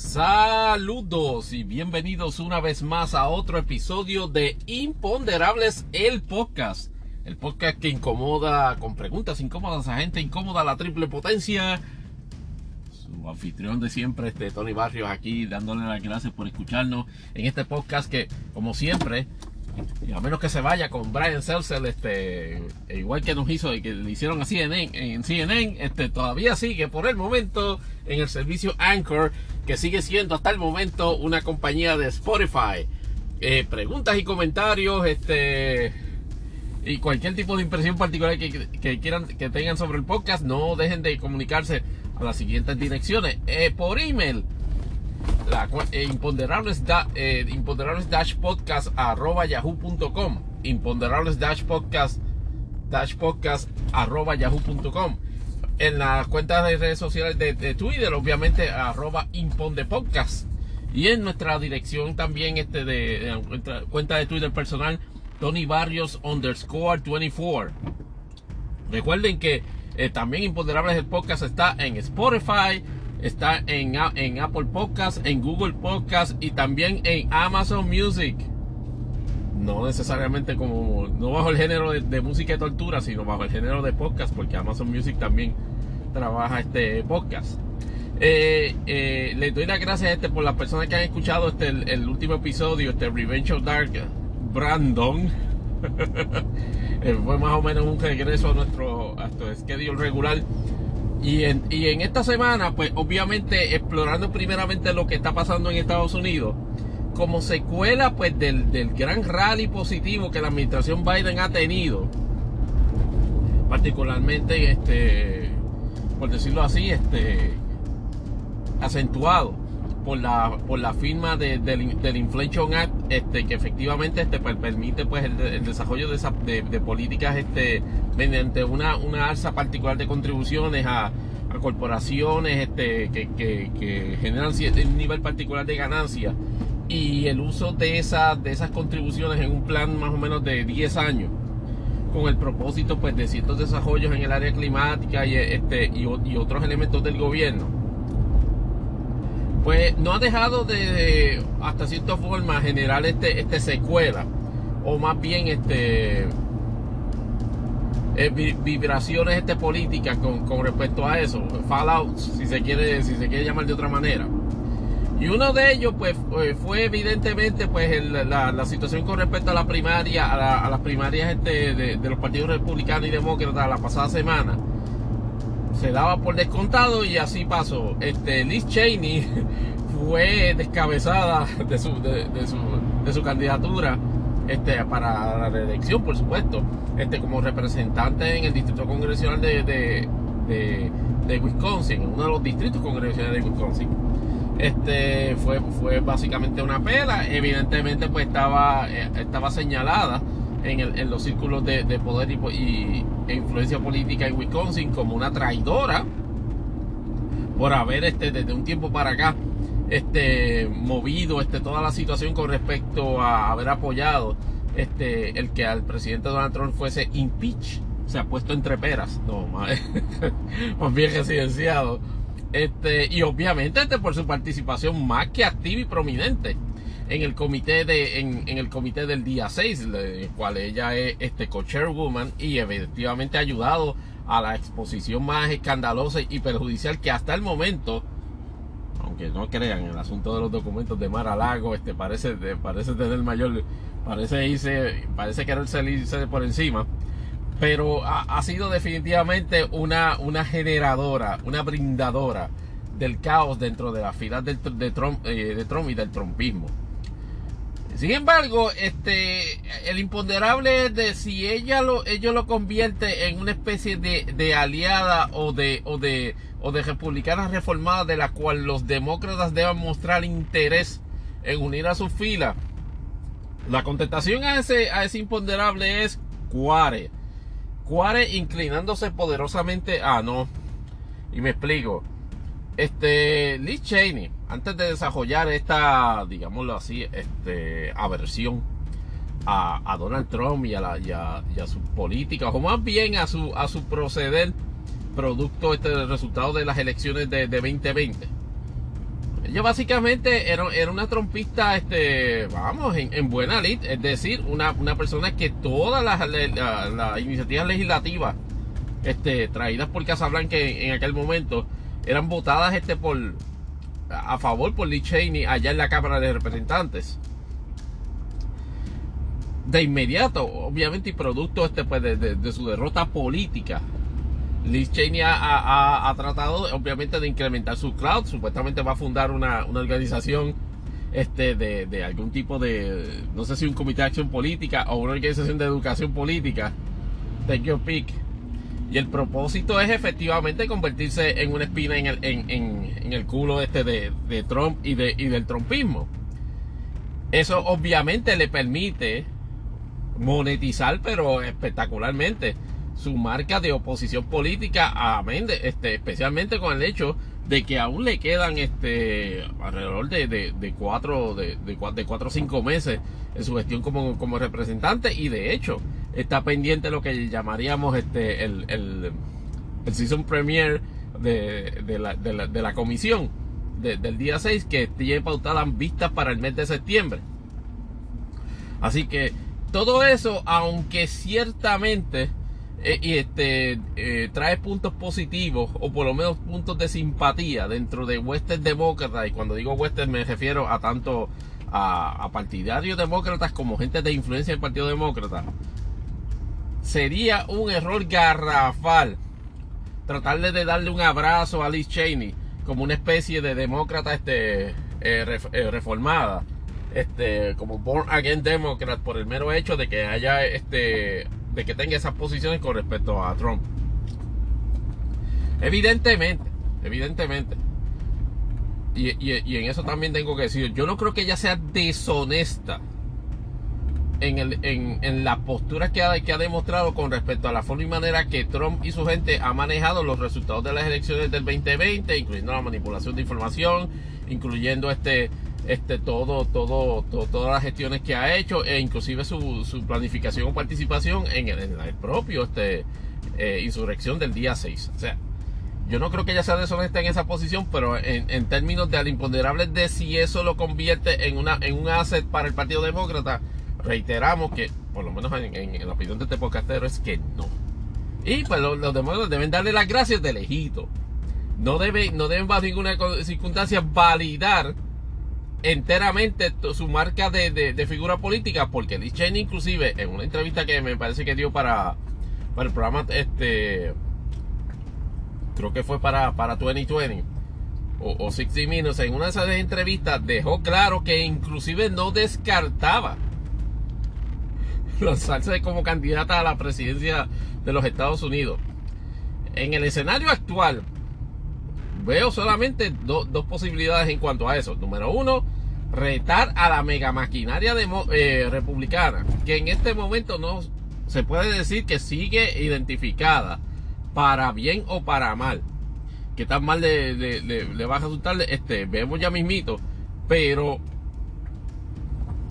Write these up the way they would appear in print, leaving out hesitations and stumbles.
Saludos y bienvenidos una vez más a otro episodio de Imponderables, el podcast que incomoda con preguntas incómodas a gente incómoda, la triple potencia. Su anfitrión de siempre, Tony Barrios, aquí dándole las gracias por escucharnos en este podcast que, como siempre, y a menos que se vaya con Brian Stelter, igual que nos hizo y que le hicieron a CNN, en CNN, todavía sigue por el momento en el servicio Anchor, que sigue siendo hasta el momento una compañía de Spotify. Preguntas y comentarios, y cualquier tipo de impresión particular que quieran, que tengan sobre el podcast, no dejen de comunicarse a las siguientes direcciones. Por email, imponderables-podcast@yahoo.com, imponderables-podcast@yahoo.com. En las cuentas de redes sociales de Twitter, obviamente @impondepodcast, y en nuestra dirección también de cuenta de Twitter personal, Tony Barrios _24. Recuerden que también Imponderables el podcast está en Spotify, está en Apple Podcasts, en Google Podcasts y también en Amazon Music. No necesariamente como, no bajo el género de música y tortura, sino bajo el género de podcast, porque Amazon Music también trabaja este podcast. Les doy las gracias por las personas que han escuchado el último episodio, Revenge of Dark Brandon. Fue más o menos un regreso a nuestro schedule regular. Y en esta semana, pues obviamente explorando primeramente lo que está pasando en Estados Unidos, como secuela pues del gran rally positivo que la administración Biden ha tenido, particularmente por decirlo así, acentuado por la firma del Inflation Act, que efectivamente permite pues el desarrollo de políticas mediante una alza particular de contribuciones a corporaciones que generan un nivel particular de ganancia, y el uso de esas contribuciones en un plan más o menos de 10 años con el propósito pues de ciertos desarrollos en el área climática y otros elementos del gobierno. Pues no ha dejado de hasta cierta forma generar secuela, o más bien vibraciones políticas con respecto a eso, fallouts, si se quiere llamar de otra manera. Y uno de ellos pues fue evidentemente pues la situación con respecto a la primaria, a las primarias de los partidos republicanos y demócratas la pasada semana. Se daba por descontado y así pasó. Liz Cheney fue descabezada de su candidatura para la reelección, por supuesto, como representante en el distrito congresional de Wisconsin, en uno de los distritos congresionales de Wisconsin. Fue básicamente una pela. Evidentemente pues estaba señalada en los círculos de poder e influencia política en Wisconsin como una traidora por haber desde un tiempo para acá movido toda la situación con respecto a haber apoyado el que al presidente Donald Trump fuese impeached, se ha puesto entre peras, no más más bien residenciado, y obviamente por su participación más que activa y prominente en el comité en el comité del día 6, el cual ella es co-chairwoman, y efectivamente ha ayudado a la exposición más escandalosa y perjudicial que hasta el momento, aunque no crean, el asunto de los documentos de Mar-a-Lago parece querer salirse por encima, pero ha sido definitivamente una generadora, una brindadora del caos dentro de las filas de Trump y del trumpismo. Sin embargo, el imponderable es de si ellos lo convierte en una especie de aliada o de republicana reformada de la cual los demócratas deban mostrar interés en unir a sus filas. La contestación a ese imponderable es Cuare, inclinándose poderosamente a no. Y me explico. Liz Cheney, antes de desarrollar esta, digámoslo así, aversión a Donald Trump y a sus políticas, o más bien a su proceder producto del resultado de las elecciones de 2020, Ella básicamente era una trompista, vamos, en buena lid, es decir, una persona que todas las iniciativas legislativas traídas por Casablanca en aquel momento eran votadas a favor por Liz Cheney allá en la Cámara de Representantes. De inmediato, obviamente, y producto pues de su derrota política, Liz Cheney ha tratado obviamente de incrementar su clout. Supuestamente va a fundar una organización de algún tipo de, no sé si un comité de acción política o una organización de educación política, take your pick. Y el propósito es efectivamente convertirse en una espina en el culo de Trump y del trumpismo. Eso obviamente le permite monetizar, pero espectacularmente, su marca de oposición política, especialmente con el hecho de que aún le quedan alrededor de 4 o 5 meses en su gestión como representante, y de hecho está pendiente lo que llamaríamos el season premiere de la comisión del día 6, que tiene pautadas vistas para el mes de septiembre. Así que todo eso, aunque ciertamente trae puntos positivos, o por lo menos puntos de simpatía dentro de huestes demócratas, y cuando digo huestes me refiero a tanto a partidarios demócratas como gente de influencia del Partido Demócrata, sería un error garrafal tratarle de darle un abrazo a Liz Cheney como una especie de demócrata reformada, como born again democrat, por el mero hecho de que haya de que tenga esas posiciones con respecto a Trump. Evidentemente. Y en eso también tengo que decir, yo no creo que ella sea deshonesta en la postura que ha demostrado con respecto a la forma y manera que Trump y su gente ha manejado los resultados de las elecciones del 2020, incluyendo la manipulación de información, incluyendo todas las gestiones que ha hecho, e inclusive su planificación o participación en el propio insurrección del día 6. O sea, yo no creo que ella sea deshonesta en esa posición, pero en términos de imponderable de si eso lo convierte en un asset para el Partido Demócrata, reiteramos que, por lo menos en la opinión de este podcastero, es que no. Y pues los demócratas deben darle las gracias de lejito. No deben bajo ninguna circunstancia validar enteramente su marca de figura política, porque Liz Cheney, inclusive en una entrevista que me parece que dio para el programa, creo que fue para 2020 o 60 Minutes, en una de esas entrevistas dejó claro que inclusive no descartaba lanzarse como candidata a la presidencia de los Estados Unidos. En el escenario actual veo solamente dos posibilidades en cuanto a eso. Número uno, retar a la mega maquinaria republicana, que en este momento no se puede decir que sigue identificada, para bien o para mal. Que tan mal le va a resultar, vemos ya mismito. Pero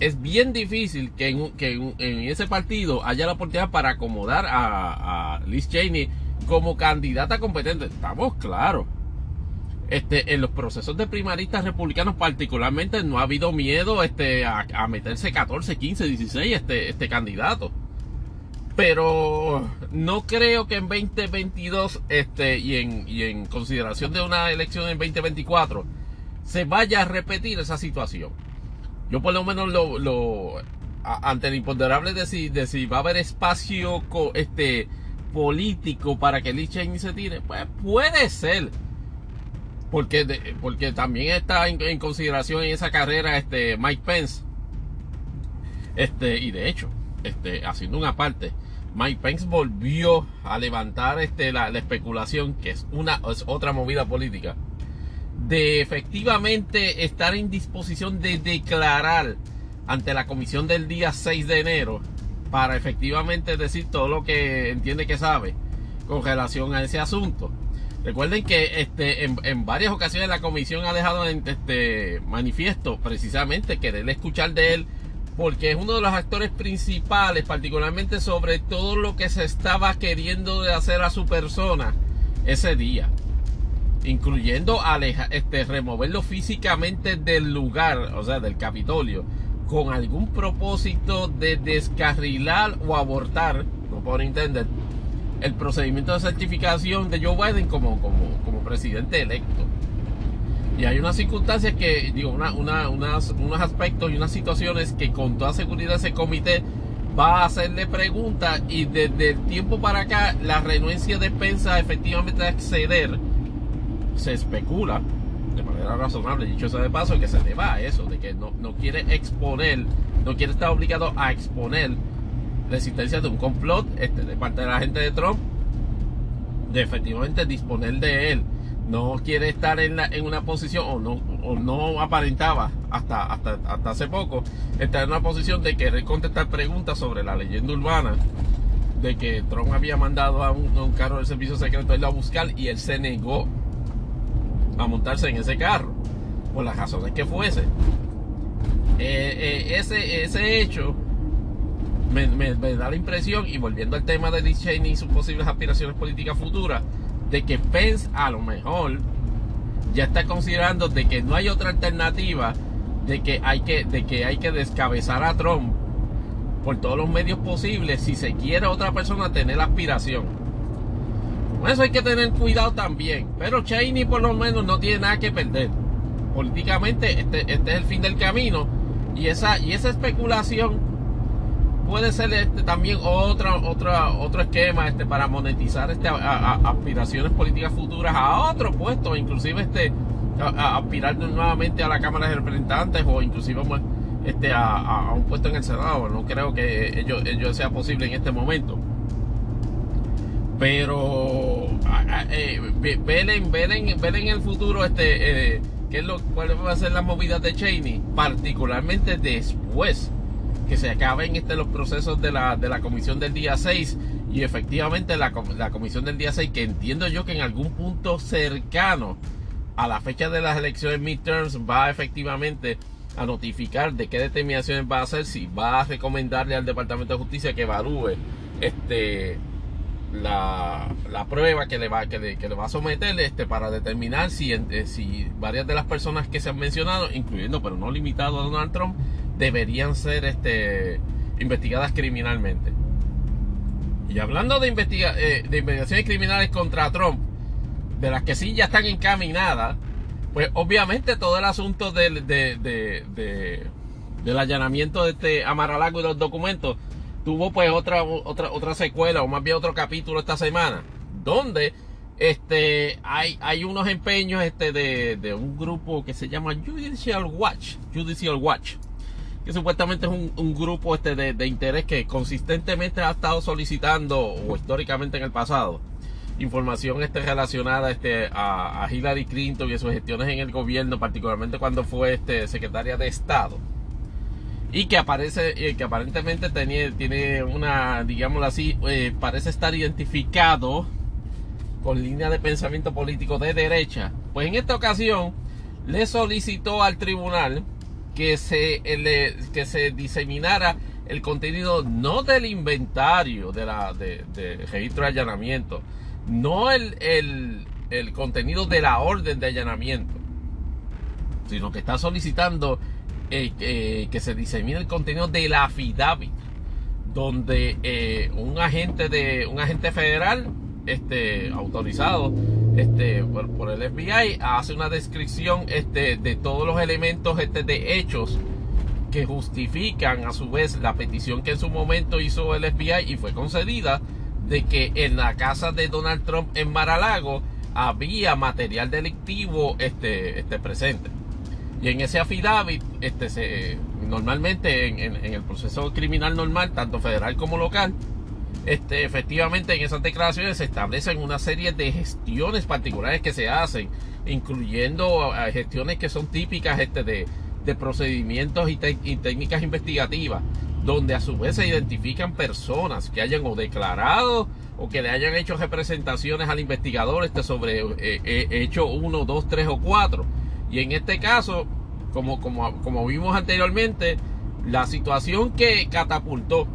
es bien difícil que en ese partido haya la oportunidad para acomodar a Liz Cheney como candidata competente. Estamos claros. En los procesos de primaristas republicanos particularmente no ha habido miedo a meterse 14, 15, 16 este candidato. Pero no creo que en 2022 y en consideración de una elección en 2024 se vaya a repetir esa situación. Yo por lo menos ante el imponderable de si va a haber espacio político para que Liz Cheney se tire, pues puede ser. Porque también está en consideración en esa carrera Mike Pence. Y de hecho, haciendo una parte, Mike Pence volvió a levantar la especulación, que es otra movida política, de efectivamente estar en disposición de declarar ante la comisión del día 6 de enero para efectivamente decir todo lo que entiende que sabe con relación a ese asunto. Recuerden que en varias ocasiones la comisión ha dejado en manifiesto precisamente querer escuchar de él, porque es uno de los actores principales, particularmente sobre todo lo que se estaba queriendo de hacer a su persona ese día. incluyendo removerlo físicamente del lugar, o sea, del Capitolio, con algún propósito de descarrilar o abortar, no puedo entender, el procedimiento de certificación de Joe Biden como presidente electo. Y hay unas circunstancias que, digo, unos aspectos y unas situaciones que con toda seguridad ese comité va a hacerle preguntas, y desde el tiempo para acá la renuencia de Pence efectivamente a acceder, se especula de manera razonable, dicho sea de paso, que se le va a eso, de que no quiere exponer, no quiere estar obligado a exponer la existencia de un complot de parte de la gente de Trump, de efectivamente disponer de él. No quiere estar en una posición, o no aparentaba hasta hace poco estar en una posición de querer contestar preguntas sobre la leyenda urbana de que Trump había mandado a un carro del servicio secreto a irlo a buscar, y él se negó a montarse en ese carro por las razones que fuese. Ese hecho me da la impresión, y volviendo al tema de Liz Cheney y sus posibles aspiraciones políticas futuras, de que Pence a lo mejor ya está considerando de que no hay otra alternativa, de que hay que descabezar a Trump por todos los medios posibles si se quiere a otra persona tener aspiración. Con eso hay que tener cuidado también, pero Cheney por lo menos no tiene nada que perder políticamente. Este es el fin del camino, y esa especulación puede ser también otro esquema para monetizar aspiraciones políticas futuras a otro puesto, inclusive aspirar nuevamente a la Cámara de Representantes, o inclusive a un puesto en el Senado. No creo que ello sea posible en este momento, pero velen el futuro, cuál va a ser la movida de Cheney, particularmente después que se acaben los procesos de la comisión del día 6, y efectivamente la comisión del día 6, que entiendo yo que en algún punto cercano a la fecha de las elecciones midterms va efectivamente a notificar de qué determinaciones va a hacer, si va a recomendarle al Departamento de Justicia que evalúe la prueba que le va a someter para determinar si varias de las personas que se han mencionado, incluyendo pero no limitado a Donald Trump, deberían ser investigadas criminalmente. Y hablando de investigaciones criminales contra Trump, de las que sí ya están encaminadas, pues obviamente todo el asunto del allanamiento a Mar-a-Lago y los documentos tuvo pues otra secuela, o más bien otro capítulo esta semana, donde hay unos empeños de un grupo que se llama Judicial Watch, que supuestamente es un grupo de interés que consistentemente ha estado solicitando, o históricamente en el pasado, información relacionada a Hillary Clinton y sus gestiones en el gobierno, particularmente cuando fue secretaria de Estado, y que aparentemente tiene una, digámoslo así, parece estar identificado con línea de pensamiento político de derecha. Pues en esta ocasión le solicitó al tribunal que se diseminara el contenido, no del inventario de registro de allanamiento, no el contenido de la orden de allanamiento, sino que está solicitando que se disemine el contenido de la affidavit, donde un agente federal autorizado por el FBI hace una descripción de todos los elementos de hechos que justifican a su vez la petición que en su momento hizo el FBI y fue concedida, de que en la casa de Donald Trump en Mar-a-Lago había material delictivo presente. Y en ese affidavit normalmente en el proceso criminal normal, tanto federal como local, efectivamente en esas declaraciones se establecen una serie de gestiones particulares que se hacen, incluyendo gestiones que son típicas de procedimientos y técnicas investigativas, donde a su vez se identifican personas que hayan o declarado o que le hayan hecho representaciones al investigador sobre hecho 1, 2, 3 o 4. Y en este caso, como vimos anteriormente, la situación que catapultó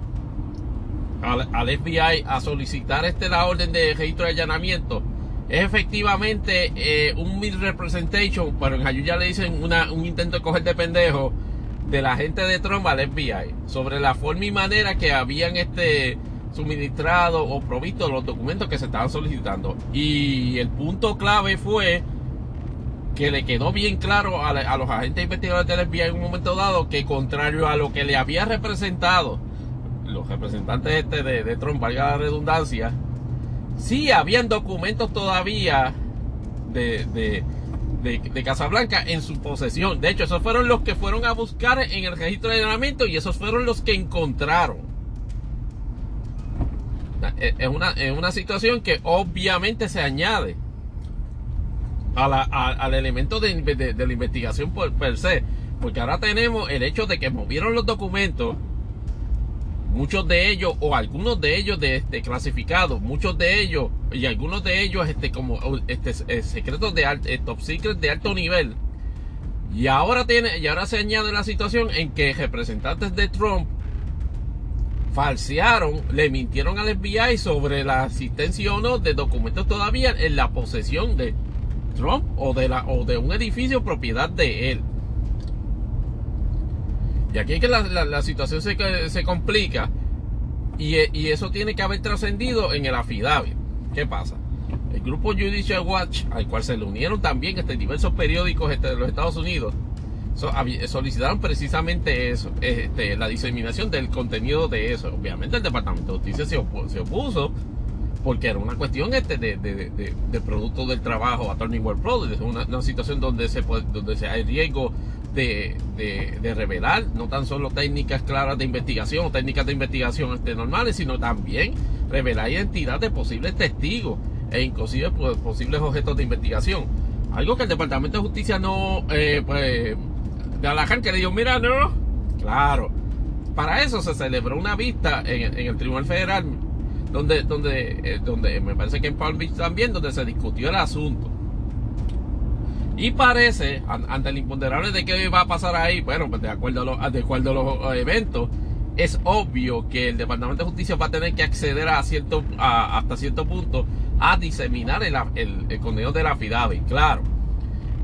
al FBI a solicitar la orden de registro de allanamiento es efectivamente un misrepresentation, bueno, en Jayuya le dicen un intento de coger de pendejo de la gente de Trump al FBI sobre la forma y manera que habían suministrado o provisto los documentos que se estaban solicitando. Y el punto clave fue que le quedó bien claro a los agentes investigadores del FBI en un momento dado que, contrario a lo que le había representado los representantes de Trump, valga la redundancia, sí habían documentos todavía de Casablanca en su posesión. De hecho, esos fueron los que fueron a buscar en el registro de allanamiento y esos fueron los que encontraron. Es una situación que obviamente se añade al elemento de la investigación per se, porque ahora tenemos el hecho de que movieron los documentos, muchos de ellos o algunos de ellos clasificados, muchos de ellos y algunos de ellos secretos top secret de alto nivel, y ahora se añade la situación en que representantes de Trump falsearon, le mintieron al FBI sobre la existencia o no de documentos todavía en la posesión de Trump o de un edificio propiedad de él. Y aquí es que la situación se complica y eso tiene que haber trascendido en el affidavit. ¿Qué pasa? El grupo Judicial Watch, al cual se le unieron también diversos periódicos de los Estados Unidos, solicitaron precisamente eso, la diseminación del contenido de eso. Obviamente el Departamento de Justicia se opuso porque era una cuestión de producto del trabajo Attorney General Products, una situación donde hay riesgo de revelar no tan solo técnicas claras de investigación o técnicas de investigación normales, sino también revelar identidad de posibles testigos e inclusive posibles objetos de investigación. Algo que el Departamento de Justicia no de Alaján, que le dijo, mira, no, claro, para eso se celebró una vista en el Tribunal Federal donde me parece que en Palm Beach también, donde se discutió el asunto. Y parece, ante el imponderable de qué va a pasar ahí, bueno, pues de acuerdo a los eventos, es obvio que el Departamento de Justicia va a tener que acceder hasta cierto punto a diseminar el contenido del affidavit. Claro,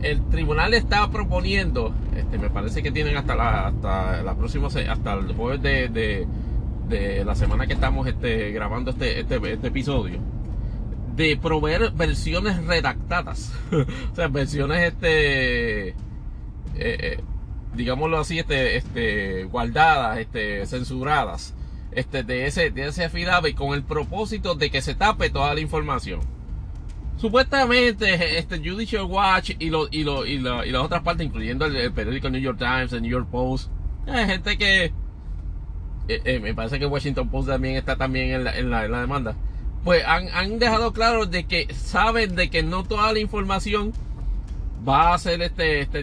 el tribunal está proponiendo, me parece que tienen hasta el jueves de la semana que estamos grabando este episodio, de proveer versiones redactadas, o sea, versiones digámoslo así, guardadas, censuradas, de ese affidavit, con el propósito de que se tape toda la información. Supuestamente Judicial Watch y las otras partes, incluyendo el periódico New York Times, el New York Post, hay gente que me parece que Washington Post también está en la demanda. Pues han dejado claro de que saben de que no toda la información va a ser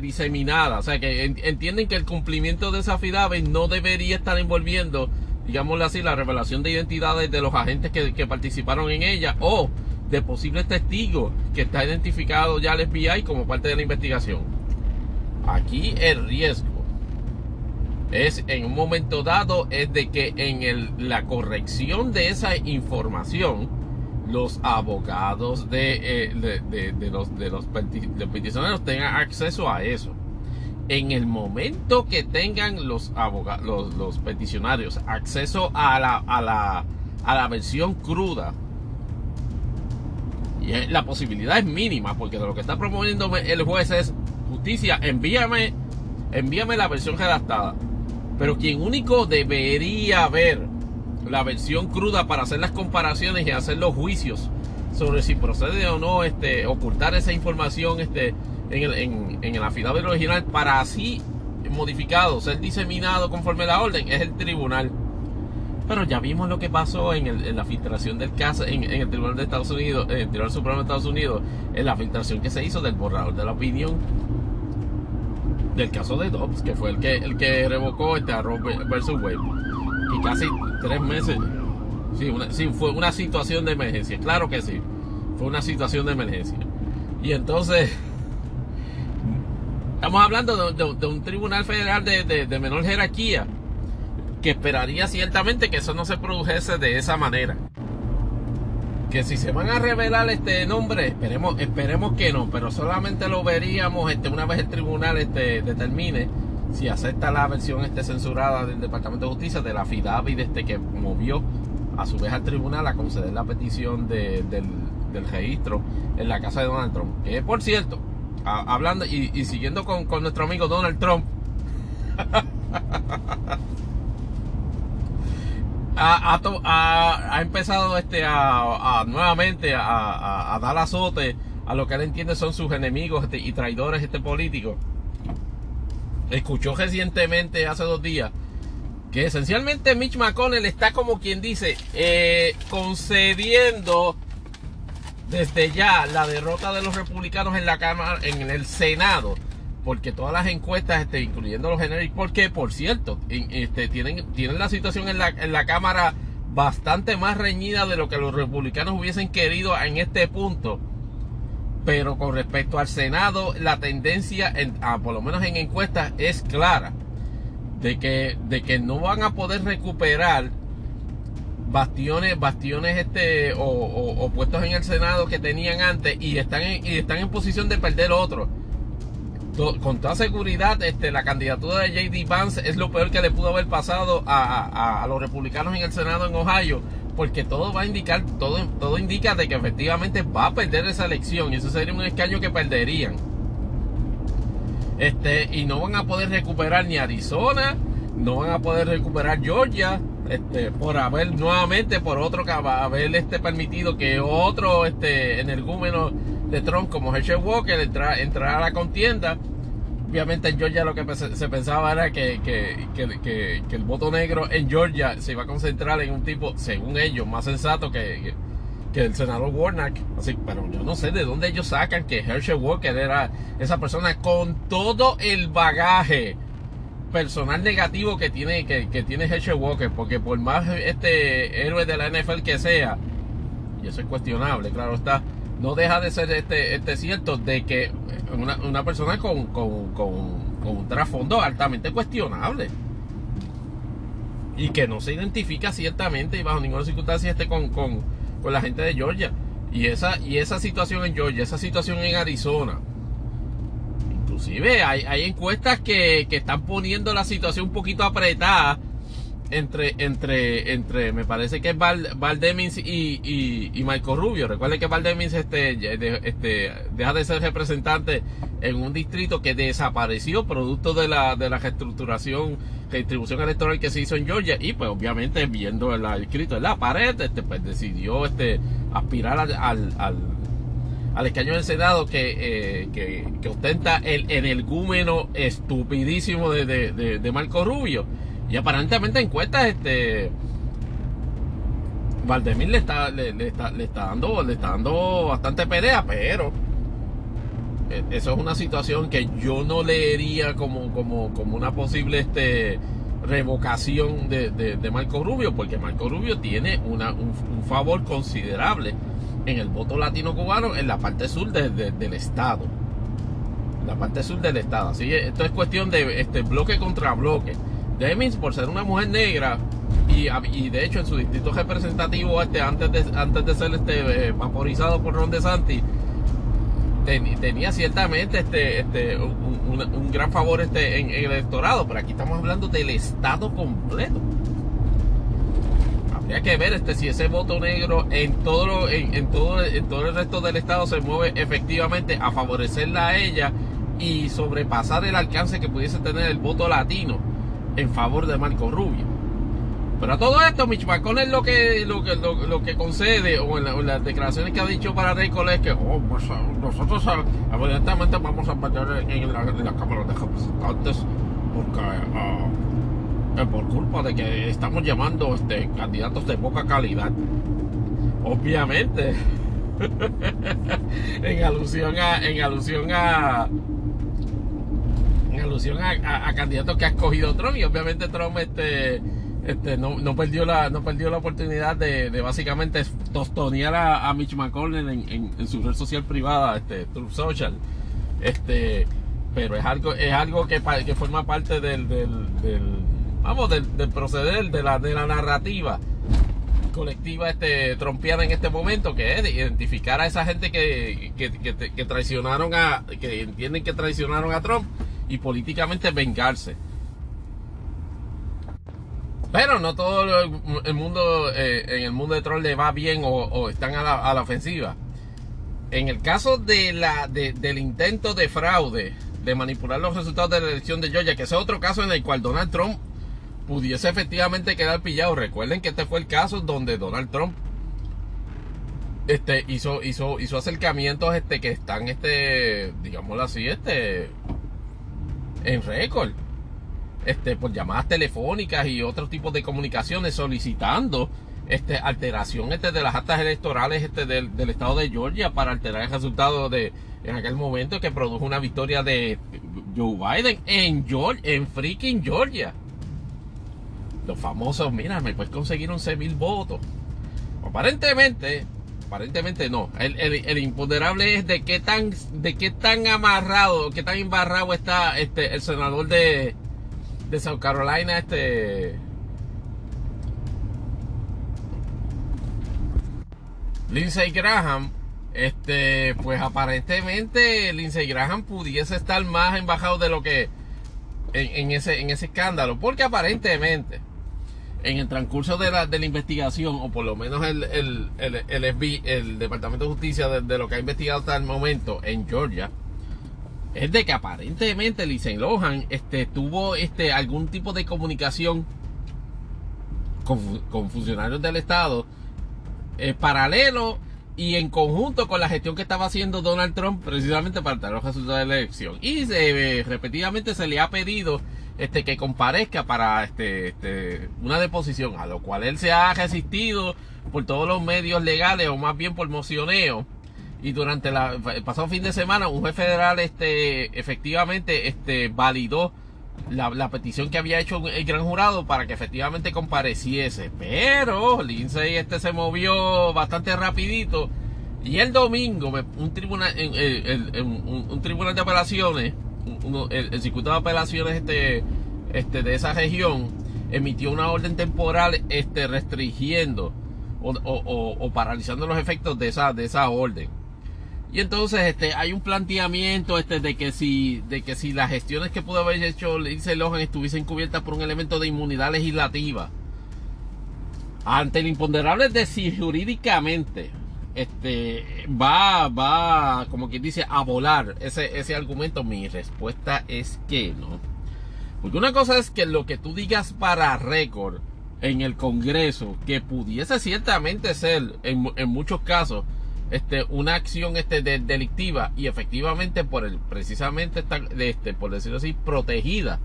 diseminada. O sea, que entienden que el cumplimiento de esa affidavit no debería estar envolviendo, digámoslo así, la revelación de identidades de los agentes que participaron en ella o de posibles testigos que está identificado ya el FBI como parte de la investigación. Aquí el riesgo es, en un momento dado, es de que en la corrección de esa información, los abogados de los peticionarios tengan acceso a eso. En el momento que tengan los peticionarios acceso a la versión cruda, y la posibilidad es mínima, porque lo que está proponiendo el juez es: justicia, envíame la versión redactada. Pero quien único debería ver la versión cruda para hacer las comparaciones y hacer los juicios sobre si procede o no ocultar esa información en el affidavit original, para así modificado, ser diseminado conforme a la orden, es el tribunal. Pero ya vimos lo que pasó en la filtración del caso en el Tribunal de Estados Unidos, en el Tribunal Supremo de Estados Unidos, en la filtración que se hizo del borrador de la opinión del caso de Dobbs, que fue el que revocó a Roe vs. Wade, y casi 3 meses. Sí, fue una situación de emergencia, claro que sí, fue una situación de emergencia. Y entonces estamos hablando de un tribunal federal de menor jerarquía, que esperaría ciertamente que eso no se produjese de esa manera. que si se van a revelar nombres, esperemos que no, pero solamente lo veríamos una vez el tribunal determine si acepta la versión censurada del Departamento de Justicia de la affidavit que movió a su vez al tribunal a conceder la petición del registro en la casa de Donald Trump. Que por cierto, hablando y siguiendo con nuestro amigo Donald Trump, ha empezado nuevamente a dar azote a lo que él entiende son sus enemigos y traidores políticos. Escuchó recientemente, hace 2 días, que esencialmente Mitch McConnell está, como quien dice, concediendo desde ya la derrota de los republicanos en la Cámara, en el Senado, porque todas las encuestas, incluyendo los genéricos, porque por cierto, tienen la situación en la Cámara bastante más reñida de lo que los republicanos hubiesen querido en este punto. Pero con respecto al Senado, la tendencia, por lo menos en encuestas, es clara de que no van a poder recuperar bastiones o puestos en el Senado que tenían antes, y están en posición de perder otros. Con toda seguridad, la candidatura de J.D. Vance es lo peor que le pudo haber pasado a los republicanos en el Senado en Ohio, porque todo va a indicar, todo indica de que efectivamente va a perder esa elección, y eso sería un escaño que perderían. Y no van a poder recuperar ni Arizona, no van a poder recuperar Georgia, por haber nuevamente, por otro que haber permitido que otro energúmeno de Trump como Herschel Walker entrara a la contienda. Obviamente en Georgia lo que se pensaba era que el voto negro en Georgia se iba a concentrar en un tipo, según ellos, más sensato que el senador Warnock. Así, pero yo no sé de dónde ellos sacan que Herschel Walker era esa persona con todo el bagaje personal negativo que tiene Herschel Walker, porque por más héroe de la NFL que sea, y eso es cuestionable, claro está, no deja de ser cierto de que una persona con un trasfondo altamente cuestionable y que no se identifica ciertamente y bajo ninguna circunstancia con la gente de Georgia, y esa situación en Georgia, esa situación en Arizona. Inclusive hay encuestas que están poniendo la situación un poquito apretada entre me parece que es Val Demings y Marco Rubio. Recuerde que Val Demings deja de ser representante en un distrito que desapareció producto de la redistribución electoral que se hizo en Georgia, y pues obviamente viendo el escrito en la pared, pues decidió aspirar al escaño del Senado que ostenta el energúmeno estupidísimo de Marco Rubio. Y aparentemente encuestas Valdemir le está dando bastante pelea, pero eso es una situación que yo no leería como una posible revocación de Marco Rubio, porque Marco Rubio tiene un favor considerable en el voto latino cubano en la parte sur del estado. La parte sur del estado. Así que esto es cuestión de bloque contra bloque. Demings, por ser una mujer negra, y de hecho en su distrito representativo antes de ser vaporizado por Ron DeSantis, tenía ciertamente un gran favor en el electorado, pero aquí estamos hablando del estado completo. Habría que ver si ese voto negro en todo el resto del estado se mueve efectivamente a favorecerla a ella y sobrepasar el alcance que pudiese tener el voto latino en favor de Marco Rubio. Pero a todo esto, Mitch McConnell lo que concede, o en las declaraciones que ha dicho para Récord, es que pues, nosotros evidentemente vamos a perder en la Cámara de Representantes porque por culpa de que estamos llamando candidatos de poca calidad, obviamente en alusión a candidatos que ha escogido Trump, y obviamente Trump no perdió la oportunidad de básicamente tostonear a Mitch McConnell en su red social privada, Truth Social, pero es algo que forma parte del proceder de la narrativa. colectiva trompiana en este momento, que es de identificar a esa gente que traicionaron a, que entienden que traicionaron a Trump, y políticamente vengarse. Pero no todo el mundo en el mundo de Trump le va bien o están a la ofensiva. En el caso del intento de fraude, de manipular los resultados de la elección de Georgia, que es otro caso en el cual Donald Trump pudiese efectivamente quedar pillado. Recuerden que este fue el caso donde Donald Trump hizo acercamientos que están digámoslo así, en récord, por llamadas telefónicas y otros tipos de comunicaciones, solicitando alteración de las actas electorales del estado de Georgia para alterar el resultado en aquel momento, que produjo una victoria de Joe Biden en freaking Georgia. Los famosos, mira, me puedes conseguir 11,000 votos. Aparentemente no. El imponderable es de qué tan amarrado, qué tan embarrado está el senador de South Carolina, Lindsey Graham. Pues aparentemente Lindsey Graham pudiese estar más embajado de lo que en ese escándalo, porque aparentemente en el transcurso de la investigación, o por lo menos el FBI, el Departamento de Justicia, de lo que ha investigado hasta el momento en Georgia, es de que aparentemente Lindsay Lohan tuvo algún tipo de comunicación con funcionarios del estado, paralelo y en conjunto con la gestión que estaba haciendo Donald Trump, precisamente para dar los resultados de la elección. Y repetidamente se le ha pedido que comparezca para una deposición, a lo cual él se ha resistido por todos los medios legales, o más bien por mocioneo. Y durante el pasado fin de semana, un juez federal efectivamente validó la petición que había hecho el gran jurado para que efectivamente compareciese. Pero Lindsey se movió bastante rapidito, y el domingo un tribunal de apelaciones, el circuito de apelaciones de esa región, emitió una orden temporal restringiendo o paralizando los efectos de esa orden. Y entonces hay un planteamiento de que si las gestiones que pudo haber hecho Lindsay Lohan estuviesen cubiertas por un elemento de inmunidad legislativa, ante el imponderable de si jurídicamente va, como quien dice, a volar ese argumento. Mi respuesta es que no, porque una cosa es que lo que tú digas para récord en el Congreso, que pudiese ciertamente ser en muchos casos una acción delictiva, y efectivamente por decirlo así, protegida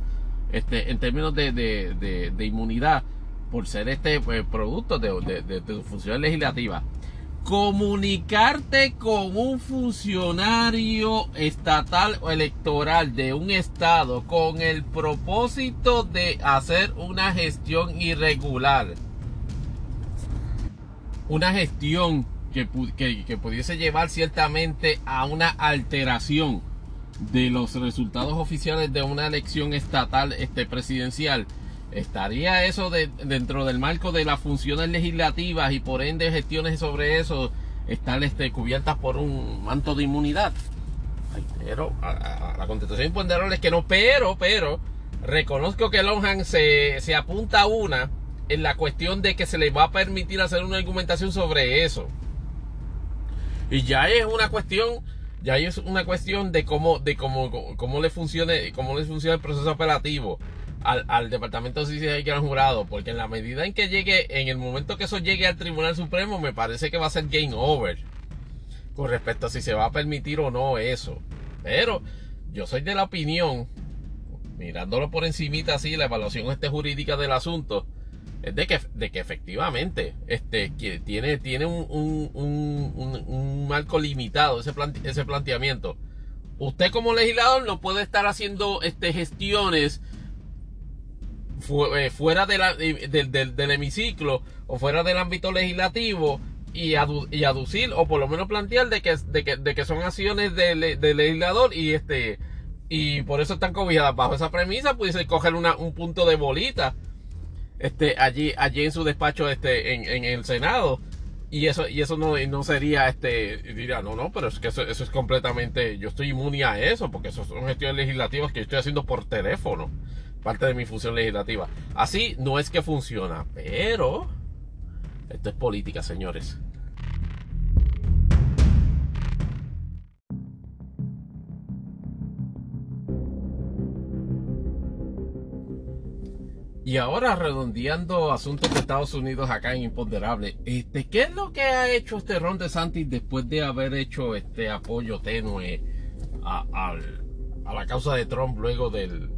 en términos de inmunidad por ser producto de función legislativa. Comunicarte con un funcionario estatal o electoral de un estado con el propósito de hacer una gestión irregular, una gestión que pudiese llevar ciertamente a una alteración de los resultados oficiales de una elección estatal presidencial. ¿Estaría eso dentro del marco de las funciones legislativas, y por ende gestiones sobre eso están cubiertas por un manto de inmunidad? Pero la contestación imponderable es que no, pero reconozco que Lohan se apunta a una en la cuestión de que se le va a permitir hacer una argumentación sobre eso. Y ya es una cuestión de cómo le funciona el proceso apelativo al Departamento de Justicia y Gran Jurado, porque en la medida en que llegue, en el momento que eso llegue al Tribunal Supremo, me parece que va a ser game over con respecto a si se va a permitir o no eso. Pero yo soy de la opinión, mirándolo por encimita así, la evaluación jurídica del asunto, es de que efectivamente que tiene un marco limitado ese planteamiento. Usted como legislador no puede estar haciendo gestiones fuera del hemiciclo o fuera del ámbito legislativo, y aducir, o por lo menos plantear de que son acciones del legislador, y por eso están cobijadas bajo esa premisa. Pudiese coger un punto de bolita allí en su despacho en el Senado. Y eso no sería, dirá, no, pero es que eso es completamente, yo estoy inmune a eso, porque eso son gestiones legislativas que yo estoy haciendo por teléfono, parte de mi función legislativa. Así no es que funciona, pero esto es política, señores. Y ahora, redondeando asuntos de Estados Unidos acá en Imponderables, ¿qué es lo que ha hecho Ron DeSantis después de haber hecho este apoyo tenue a la causa de Trump luego del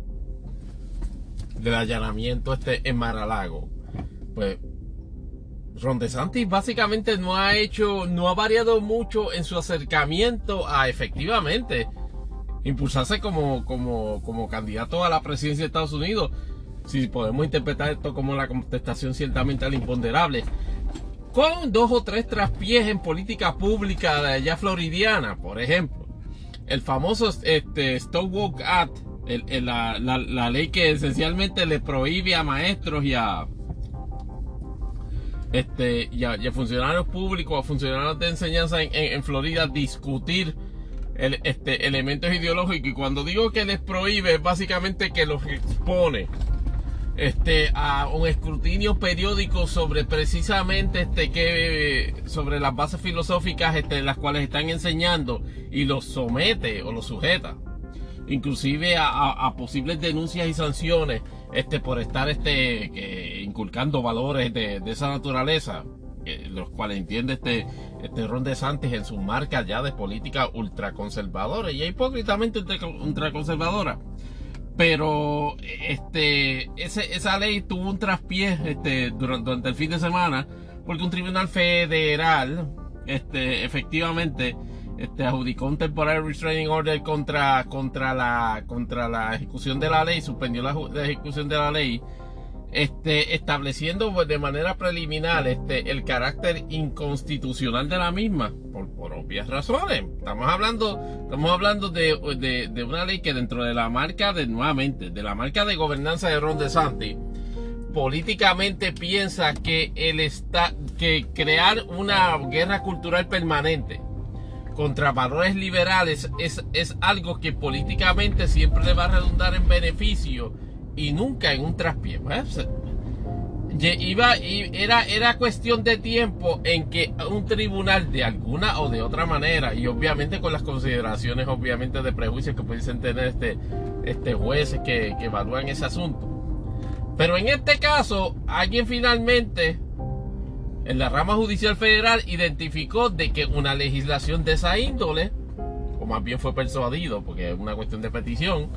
allanamiento en Mar-a-Lago? Pues Ron DeSantis básicamente no ha variado mucho en su acercamiento a efectivamente impulsarse como candidato a la presidencia de Estados Unidos. Si podemos interpretar esto como la contestación ciertamente al imponderable, con dos o tres traspiés en política pública de allá floridiana. Por ejemplo, el famoso Stonewall Act, la ley que esencialmente le prohíbe a maestros y a funcionarios públicos, a funcionarios de enseñanza en Florida discutir elementos ideológicos. Y cuando digo que les prohíbe, es básicamente que los expone a un escrutinio periódico sobre precisamente sobre las bases filosóficas las cuales están enseñando, y los somete o los sujeta inclusive a posibles denuncias y sanciones por estar inculcando valores de esa naturaleza, los cuales entiende Ron DeSantis en su marca ya de política ultraconservadora y hipócritamente ultraconservadora. Pero esa ley tuvo un traspiés durante el fin de semana, porque un tribunal federal efectivamente adjudicó un temporary restraining order contra la ejecución de la ley, suspendió la ejecución de la ley, estableciendo de manera preliminar el carácter inconstitucional de la misma, por obvias razones. Estamos hablando de una ley que, dentro de la marca de gobernanza de Ron DeSantis, políticamente piensa que crear una guerra cultural permanente contra valores liberales es algo que políticamente siempre le va a redundar en beneficio y nunca en un traspié. Era cuestión de tiempo en que un tribunal, de alguna o de otra manera, y obviamente con las consideraciones de prejuicios que pudiesen tener jueces que evalúan ese asunto, pero en este caso alguien finalmente en la rama judicial federal identificó de que una legislación de esa índole, o más bien fue persuadido, porque es una cuestión de petición,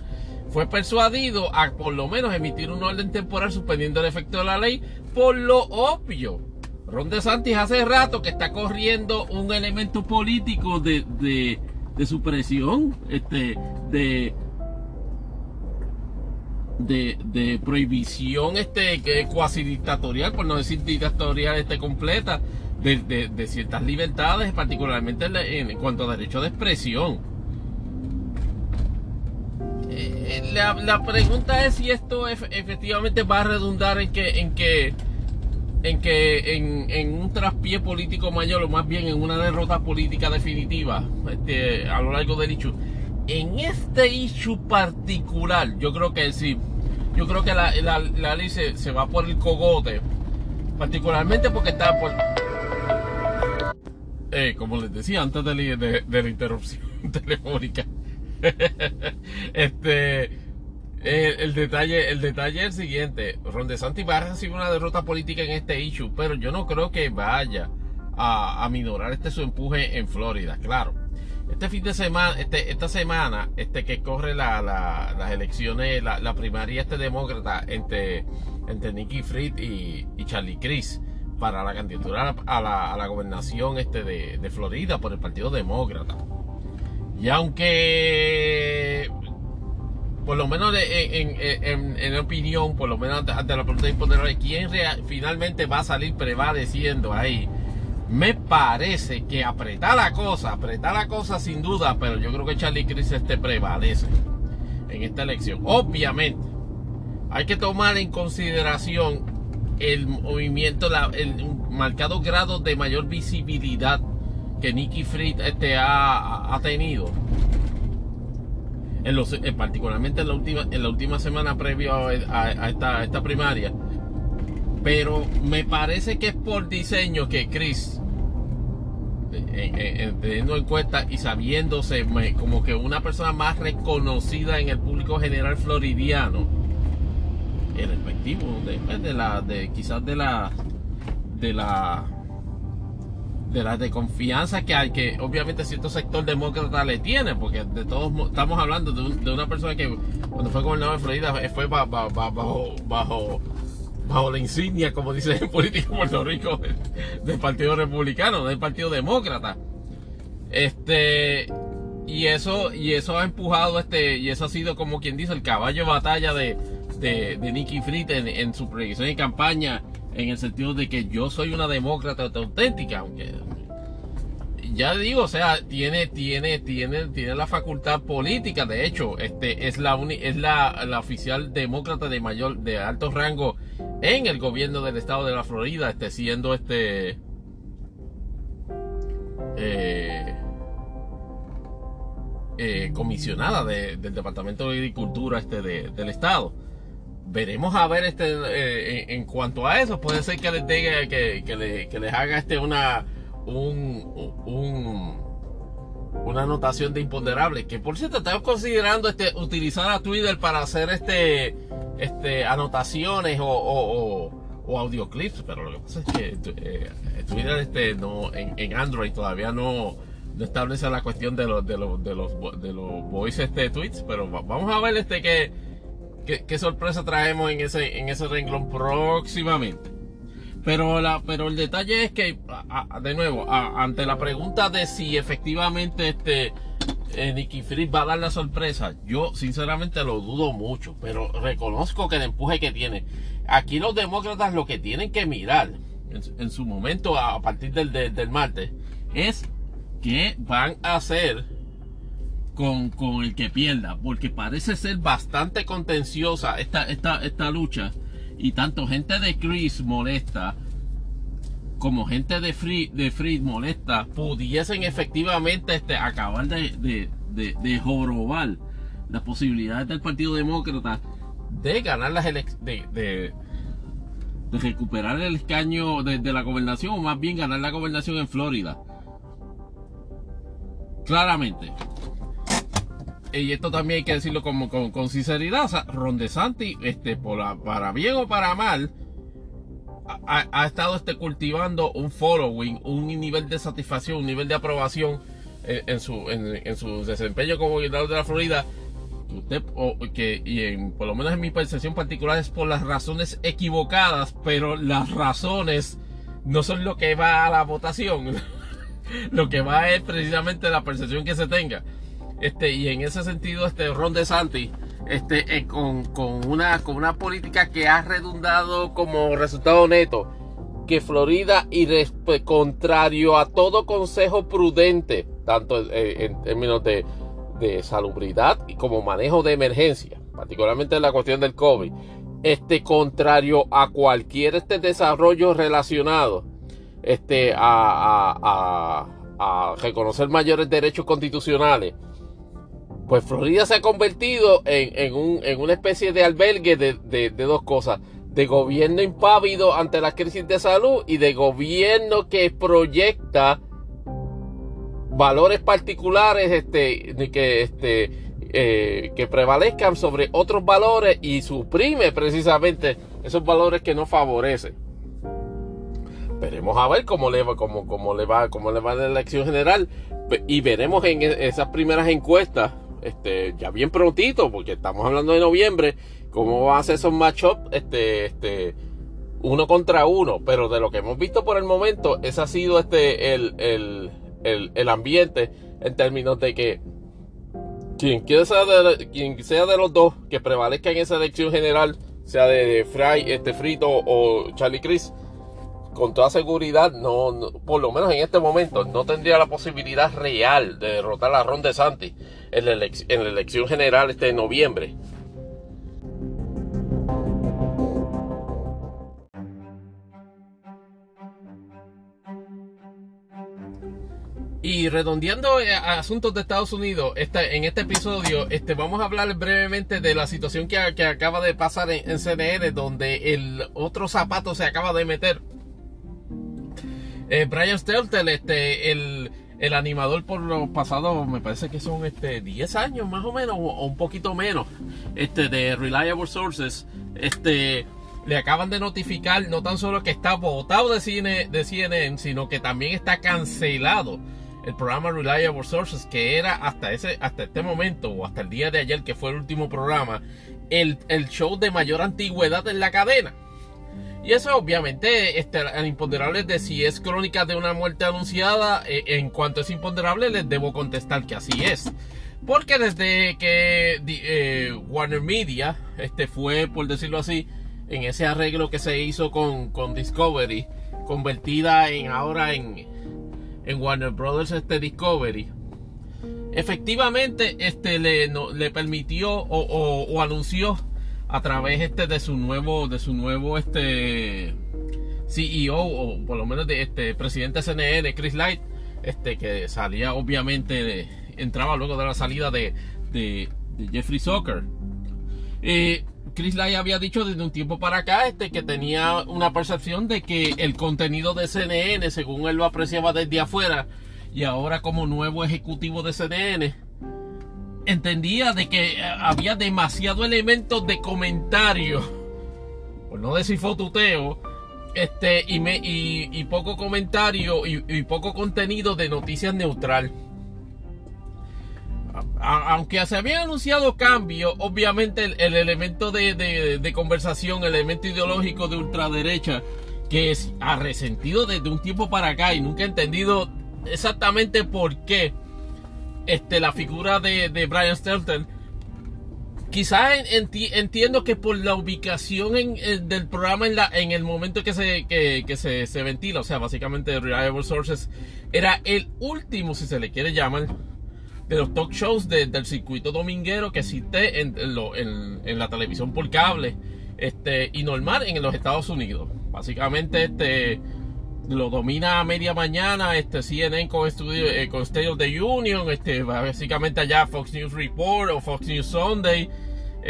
fue persuadido a por lo menos emitir un orden temporal suspendiendo el efecto de la ley, por lo obvio. Ron DeSantis hace rato que está corriendo un elemento político de supresión, de prohibición cuasi dictatorial, por no decir dictatorial completa, de ciertas libertades, particularmente en cuanto a derecho de expresión. La pregunta es si esto efectivamente va a redundar en un traspié político mayor, o más bien en una derrota política definitiva a lo largo del issue. En este issue particular, yo creo que sí. Yo creo que la ley se va por el cogote, particularmente porque está por... como les decía antes de la interrupción telefónica. El detalle es el siguiente: Ron DeSantis va a recibir una derrota política en este issue, pero yo no creo que vaya a minorar su empuje en Florida. Claro, esta semana que corre las elecciones, la primaria demócrata entre Nicky Fried y Charlie Crist para la candidatura a la gobernación de Florida por el Partido Demócrata. Y aunque, por lo menos en opinión, por lo menos ante la pregunta de imponderable, ¿quién finalmente va a salir prevaleciendo ahí? Me parece que apretar la cosa sin duda, pero yo creo que Charlie Crist prevalece en esta elección. Obviamente, hay que tomar en consideración el movimiento, el marcado grado de mayor visibilidad que Nicky Fried ha tenido, particularmente en la última semana previa a esta primaria. Pero me parece que es por diseño que Chris, teniendo en cuenta y sabiéndose como que una persona más reconocida en el público general floridiano, el efectivo de la desconfianza que obviamente cierto sector demócrata le tiene, porque de todos estamos hablando de una persona que cuando fue gobernador de Florida fue bajo la insignia, como dice el político de Puerto Rico, del Partido Republicano, del Partido Demócrata. Y eso ha empujado, y eso ha sido, como quien dice, el caballo de batalla de Nicky Fried en su proyección de campaña, en el sentido de que yo soy una demócrata auténtica, aunque ya digo, o sea, tiene la facultad política. De hecho, es la oficial demócrata de alto rango en el gobierno del estado de la Florida, siendo comisionada del Departamento de Agricultura del estado. Veremos a ver en cuanto a eso. Puede ser que les diga que les haga una anotación de Imponderables, que por cierto estamos considerando utilizar a Twitter para hacer anotaciones o audioclips, pero lo que pasa es que Twitter no, en Android todavía no establece la cuestión de los voice tweets, pero vamos a ver qué sorpresa traemos en ese renglón próximamente. Pero el detalle es que, de nuevo, ante la pregunta de si efectivamente Nicky Fried va a dar la sorpresa, yo sinceramente lo dudo mucho, pero reconozco que el empuje que tiene. Aquí los demócratas lo que tienen que mirar en su momento, a partir del martes, es qué van a hacer con el que pierda, porque parece ser bastante contenciosa esta lucha. Y tanto gente de Chris molesta como gente de Fried molesta pudiesen efectivamente acabar de jorobar las posibilidades del Partido Demócrata de ganar las elecciones, de recuperar el escaño de la gobernación, o más bien ganar la gobernación en Florida. Claramente. Y esto también hay que decirlo con sinceridad. O sea, Ron DeSantis, para bien o para mal, ha estado cultivando un following, un nivel de satisfacción, un nivel de aprobación en su desempeño como gobernador de la Florida, por lo menos en mi percepción particular, es por las razones equivocadas, pero las razones no son lo que va a la votación. Lo que va es precisamente la percepción que se tenga. Y en ese sentido, Ron DeSantis, con una política que ha redundado como resultado neto que Florida, contrario a todo consejo prudente, tanto en términos de salubridad y como manejo de emergencia, particularmente en la cuestión del COVID, contrario a cualquier desarrollo relacionado a reconocer mayores derechos constitucionales, pues Florida se ha convertido en una especie de albergue de dos cosas: de gobierno impávido ante la crisis de salud y de gobierno que proyecta valores particulares que prevalezcan sobre otros valores y suprime precisamente esos valores que no favorecen. Veremos a ver cómo le va la elección general, y veremos en esas primeras encuestas. Ya bien prontito, porque estamos hablando de noviembre, cómo va a ser esos matchups uno contra uno. Pero de lo que hemos visto por el momento, ese ha sido el ambiente, en términos de que quien sea de los dos que prevalezca en esa elección general, sea de Fry, Frito o Charlie Crist, con toda seguridad no, por lo menos en este momento, no tendría la posibilidad real de derrotar a Ron DeSantis en la elección general de noviembre. y redondeando asuntos de Estados Unidos, en este episodio vamos a hablar brevemente de la situación que acaba de pasar en CNN, donde el otro zapato se acaba de meter. Brian Stelter, el animador por los pasados, me parece que son 10 años más o menos, o un poquito menos, de Reliable Sources, le acaban de notificar no tan solo que está votado de CNN, sino que también está cancelado el programa Reliable Sources, que era hasta este momento, o hasta el día de ayer, que fue el último programa, el show de mayor antigüedad en la cadena. Y eso obviamente, Imponderables, de si es crónica de una muerte anunciada, en cuanto es imponderable, les debo contestar que así es. Porque desde que Warner Media fue, por decirlo así, en ese arreglo que se hizo con Discovery, convertida ahora en Warner Brothers Discovery, efectivamente le permitió o anunció a través de su nuevo CEO, o por lo menos de presidente CNN, Chris Licht, que salía obviamente entraba luego de la salida de Jeffrey Zucker. Chris Licht había dicho desde un tiempo para acá que tenía una percepción de que el contenido de CNN, según él lo apreciaba desde afuera, y ahora como nuevo ejecutivo de CNN, entendía de que había demasiado elementos de comentario, por no decir fotuteo, y poco comentario y poco contenido de noticias neutral. Aunque se habían anunciado cambios, obviamente el elemento de conversación, el elemento ideológico de ultraderecha, que ha resentido desde un tiempo para acá, y nunca he entendido exactamente por qué la figura de Brian Stelter. Quizás entiendo que por la ubicación del programa en el momento que se ventila, o sea, básicamente Reliable Sources era el último, si se le quiere llamar, de los talk shows del circuito dominguero que existe en la televisión por cable y normal en los Estados Unidos. Básicamente lo domina a media mañana CNN con State of the Union, básicamente allá Fox News Report o Fox News Sunday,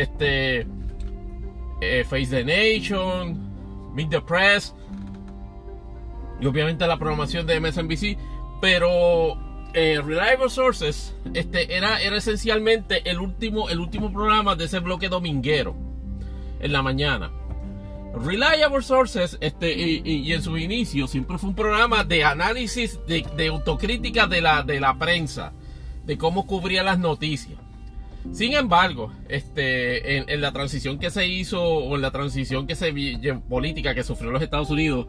Face the Nation, Meet the Press, y obviamente la programación de MSNBC. Pero Reliable Sources era esencialmente el último programa de ese bloque dominguero en la mañana. Reliable Sources y en sus inicios siempre fue un programa de análisis, de autocrítica de la prensa, de cómo cubría las noticias. Sin embargo, en la transición que se hizo, o en la transición política que sufrió los Estados Unidos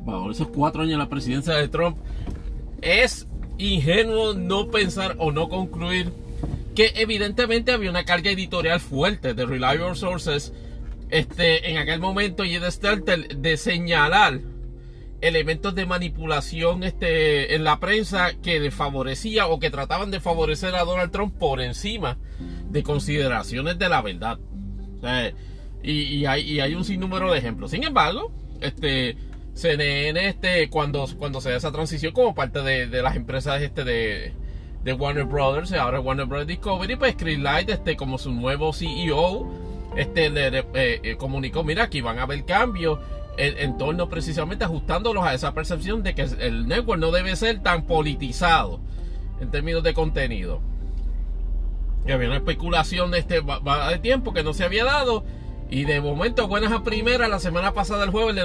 bajo esos 4 años de la presidencia de Trump, es ingenuo no pensar o no concluir que evidentemente había una carga editorial fuerte de Reliable Sources en aquel momento, y de Stelter, de señalar elementos de manipulación en la prensa que favorecía o que trataban de favorecer a Donald Trump por encima de consideraciones de la verdad. O sea, y hay un sinnúmero de ejemplos. Sin embargo, CNN, cuando se da esa transición como parte de las empresas de Warner Brothers, ahora Warner Brothers Discovery, pues Chris Licht, como su nuevo CEO, le comunicó, mira, aquí van a haber cambios en torno, precisamente ajustándolos a esa percepción de que el network no debe ser tan politizado en términos de contenido. Y había una especulación de tiempo que no se había dado. Y de momento, buenas a primeras, la semana pasada, el jueves, le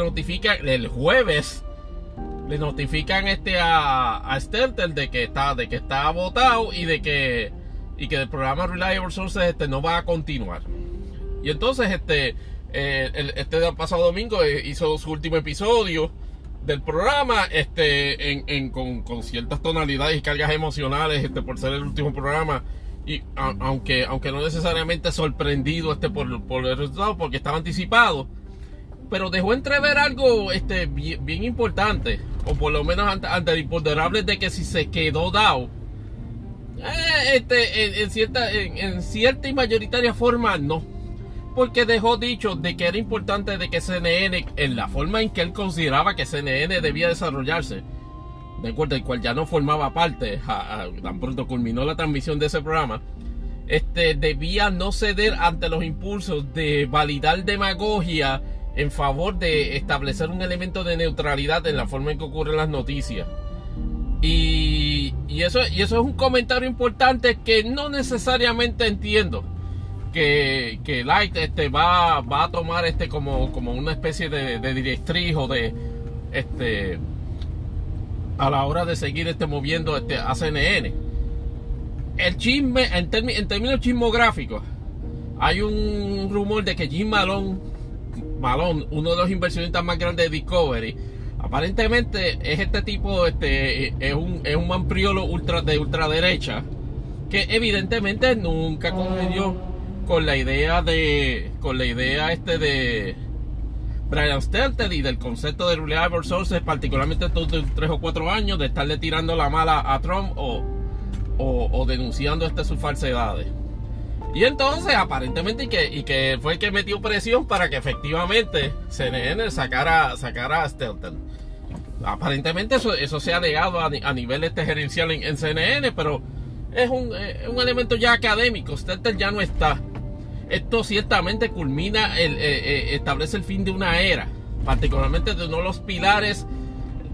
notifican a Stelter de que está votado y que el programa Reliable Sources no va a continuar. Y entonces pasado domingo hizo su último episodio del programa con ciertas tonalidades y cargas emocionales por ser el último programa. Y aunque no necesariamente sorprendido por el resultado, porque estaba anticipado, pero dejó entrever algo bien importante, o por lo menos ante el imponderable de que si se quedó dado, en cierta y mayoritaria forma no, porque dejó dicho de que era importante de que CNN, en la forma en que él consideraba que CNN debía desarrollarse, del cual ya no formaba parte, tan pronto culminó la transmisión de ese programa, debía no ceder ante los impulsos de validar demagogia en favor de establecer un elemento de neutralidad en la forma en que ocurren las noticias. Y eso es un comentario importante que no necesariamente entiendo que Light va a tomar como una especie de directriz o de a la hora de seguir moviendo a CNN. El chisme en términos chismográficos, hay un rumor de que Jim Malone, uno de los inversionistas más grandes de Discovery, aparentemente es un mampriolo de ultraderecha que evidentemente nunca concedió con la idea de Brian Stelter y del concepto de Reliable Sources, particularmente estos 3 o 4 años de estarle tirando la mala a Trump o denunciando sus falsedades. Y entonces aparentemente y que fue el que metió presión para que efectivamente CNN sacara a Stelter. Aparentemente eso se ha negado a nivel gerencial en CNN, pero es un elemento ya académico. Stelter ya no está. Esto ciertamente culmina, establece el fin de una era, particularmente de uno de los pilares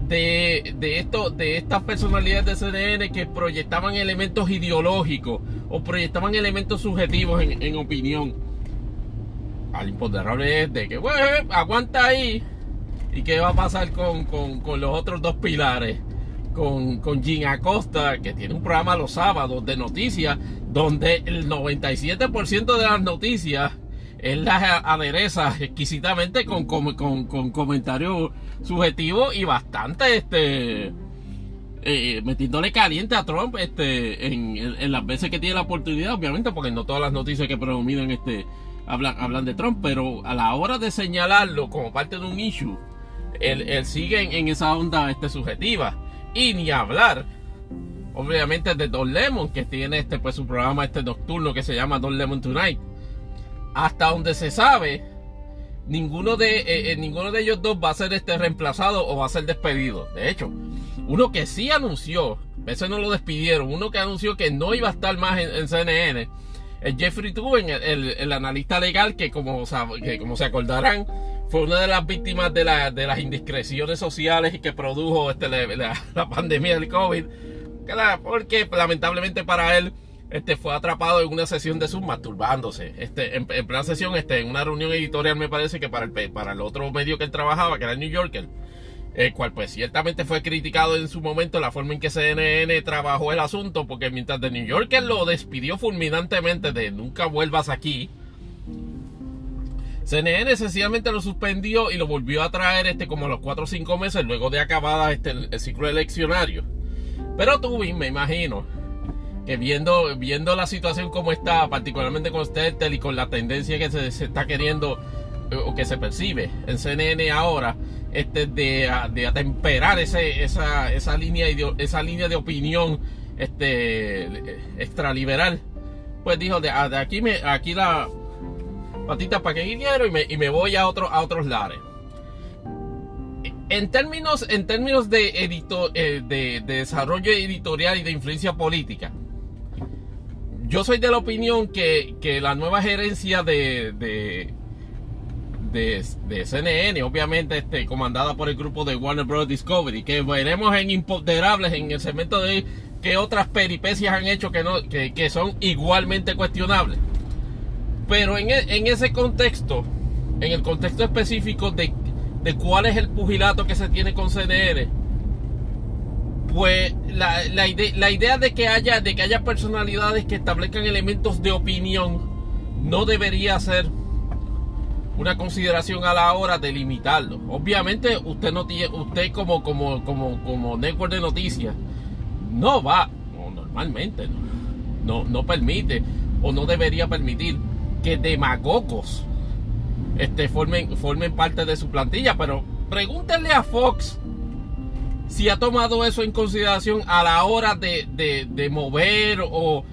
de estas personalidades de CNN que proyectaban elementos ideológicos o proyectaban elementos subjetivos en opinión. Al imponderable es de que, bueno, aguanta ahí. ¿Y qué va a pasar con los otros dos pilares? Con Jim Acosta, que tiene un programa los sábados de noticias, donde el 97% de las noticias él las adereza exquisitamente con comentarios subjetivos y bastante metiéndole caliente a Trump en las veces que tiene la oportunidad, obviamente, porque no todas las noticias que predominan hablan de Trump, pero a la hora de señalarlo como parte de un issue, él sigue en esa onda subjetiva. Y ni hablar, obviamente, de Don Lemon, que tiene pues su programa nocturno que se llama Don Lemon Tonight. Hasta donde se sabe, ninguno de ellos dos va a ser reemplazado o va a ser despedido. De hecho, uno que sí anunció, a veces no lo despidieron, uno que anunció que no iba a estar más en CNN, es Jeffrey Toobin, el analista legal que como se acordarán, fue una de las víctimas de las indiscreciones sociales que produjo la pandemia del COVID, porque lamentablemente para él fue atrapado en una sesión de Zoom masturbándose. En plan sesión, en una reunión editorial, me parece que para el otro medio que él trabajaba, que era el New Yorker, el cual pues ciertamente fue criticado en su momento la forma en que CNN trabajó el asunto, porque mientras el New Yorker lo despidió fulminantemente de nunca vuelvas aquí, CNN sencillamente lo suspendió y lo volvió a traer como a los 4 o 5 meses luego de acabada el ciclo eleccionario. Pero Toobin, me imagino que viendo la situación como está, particularmente con Stelter y con la tendencia que se está queriendo o que se percibe en CNN ahora, de atemperar esa línea de opinión extraliberal, pues dijo de aquí la patitas para que dinero y me voy a otros lares. En términos de desarrollo editorial y de influencia política, yo soy de la opinión que la nueva gerencia de CNN, obviamente comandada por el grupo de Warner Brothers Discovery, que veremos en Imponderables, en el segmento de qué otras peripecias han hecho que son igualmente cuestionables. Pero en ese contexto, en el contexto específico de cuál es el pugilato que se tiene con CNN, pues la idea de que haya personalidades que establezcan elementos de opinión no debería ser una consideración a la hora de limitarlo. Obviamente usted como network de noticias no va, o normalmente no permite o no debería permitir que demagogos formen parte de su plantilla, pero pregúntenle a Fox si ha tomado eso en consideración a la hora de mover o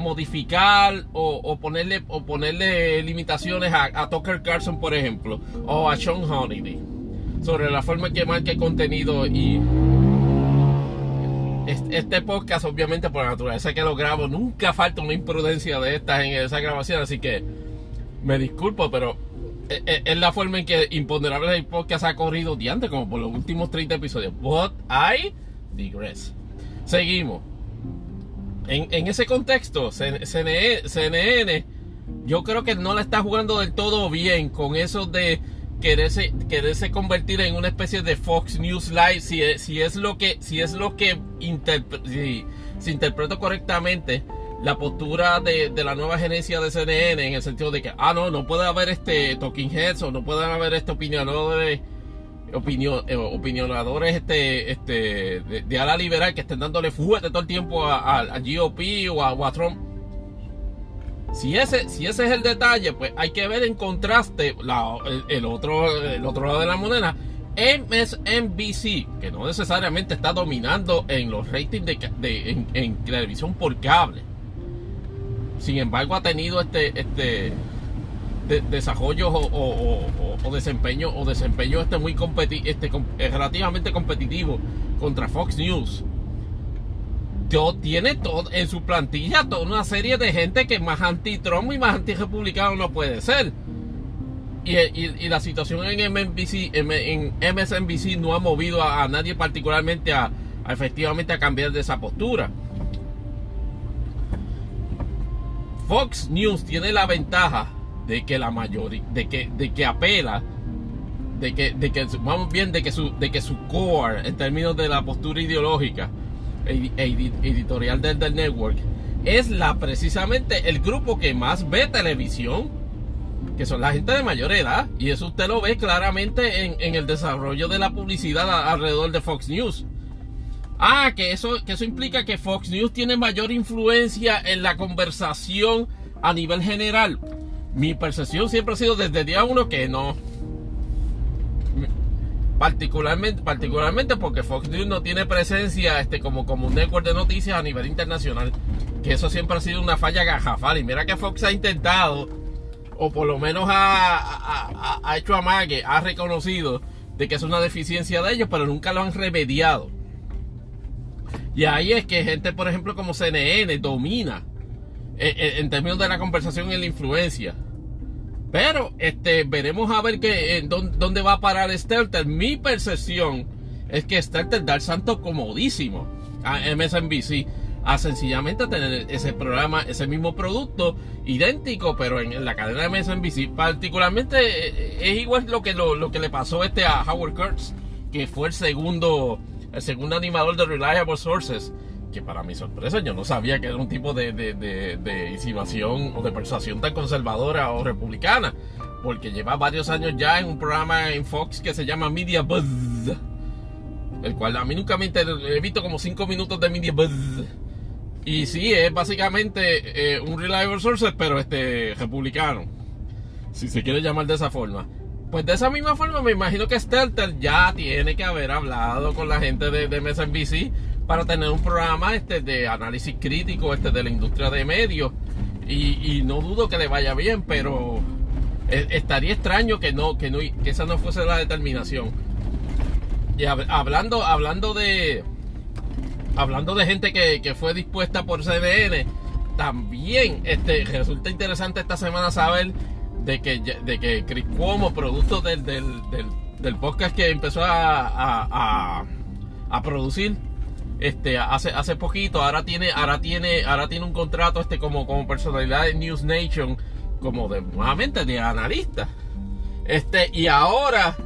modificar o ponerle limitaciones a Tucker Carlson, por ejemplo, o a Sean Hannity sobre la forma en que marca el contenido y Este podcast, obviamente, por la naturaleza que lo grabo, nunca falta una imprudencia de estas en esa grabación, así que me disculpo, pero es la forma en que Imponderables el podcast ha corrido diante, como por los últimos 30 episodios. But I digress. Seguimos. En ese contexto, CNN, yo creo que no la está jugando del todo bien con eso de quererse convertir en una especie de Fox News Live, si interpreto correctamente la postura de la nueva gerencia de CNN, en el sentido de que no puede haber talking heads, o no pueden haber opinionadores de ala liberal que estén dándole fuerte todo el tiempo a GOP o a Trump. Si ese es el detalle, pues hay que ver en contraste el otro lado de la moneda. MSNBC, que no necesariamente está dominando en los ratings en televisión por cable. Sin embargo, ha tenido desarrollos o desempeño muy relativamente competitivo contra Fox News. Tiene todo en su plantilla, toda una serie de gente que más anti-Trump y más anti-republicano no puede ser. Y la situación en MSNBC no ha movido a nadie particularmente a efectivamente a cambiar de esa postura. Fox News tiene la ventaja de que la mayoría, de que apela, de que su core en términos de la postura ideológica editorial del network es precisamente el grupo que más ve televisión, que son la gente de mayor edad, y eso usted lo ve claramente en el desarrollo de la publicidad alrededor de Fox News. Que eso implica que Fox News tiene mayor influencia en la conversación a nivel general. Mi percepción siempre ha sido desde el día uno que no. Particularmente porque Fox News no tiene presencia como un network de noticias a nivel internacional, que eso siempre ha sido una falla garrafal. Y mira que Fox ha intentado, o por lo menos ha hecho amague, ha reconocido de que es una deficiencia de ellos, pero nunca lo han remediado. Y ahí es que gente, por ejemplo, como CNN domina en términos de la conversación y la influencia. Pero veremos a ver dónde va a parar Stelter. Mi percepción es que Stelter da el santo comodísimo a MSNBC a sencillamente tener ese programa, ese mismo producto idéntico, pero en la cadena de MSNBC. Particularmente es igual lo que le pasó a Howard Kurtz, que fue el segundo animador de Reliable Sources, que para mi sorpresa yo no sabía que era un tipo de insinuación o de persuasión tan conservadora o republicana, porque lleva varios años ya en un programa en Fox que se llama Media Buzz, el cual a mí nunca me he visto como 5 minutos de Media Buzz, y sí, es básicamente un Reliable Sources, pero republicano, si se quiere llamar de esa forma. Pues de esa misma forma me imagino que Stelter ya tiene que haber hablado con la gente de MSNBC para tener un programa de análisis crítico de la industria de medios, y no dudo que le vaya bien, pero estaría extraño que esa no fuese la determinación. Y hablando de gente que fue dispuesta por CNN, también resulta interesante esta semana saber de que Chris Cuomo, producto del podcast que empezó a producir hace poquito, ahora tiene un contrato como personalidad de News Nation, nuevamente de analista. Y ahora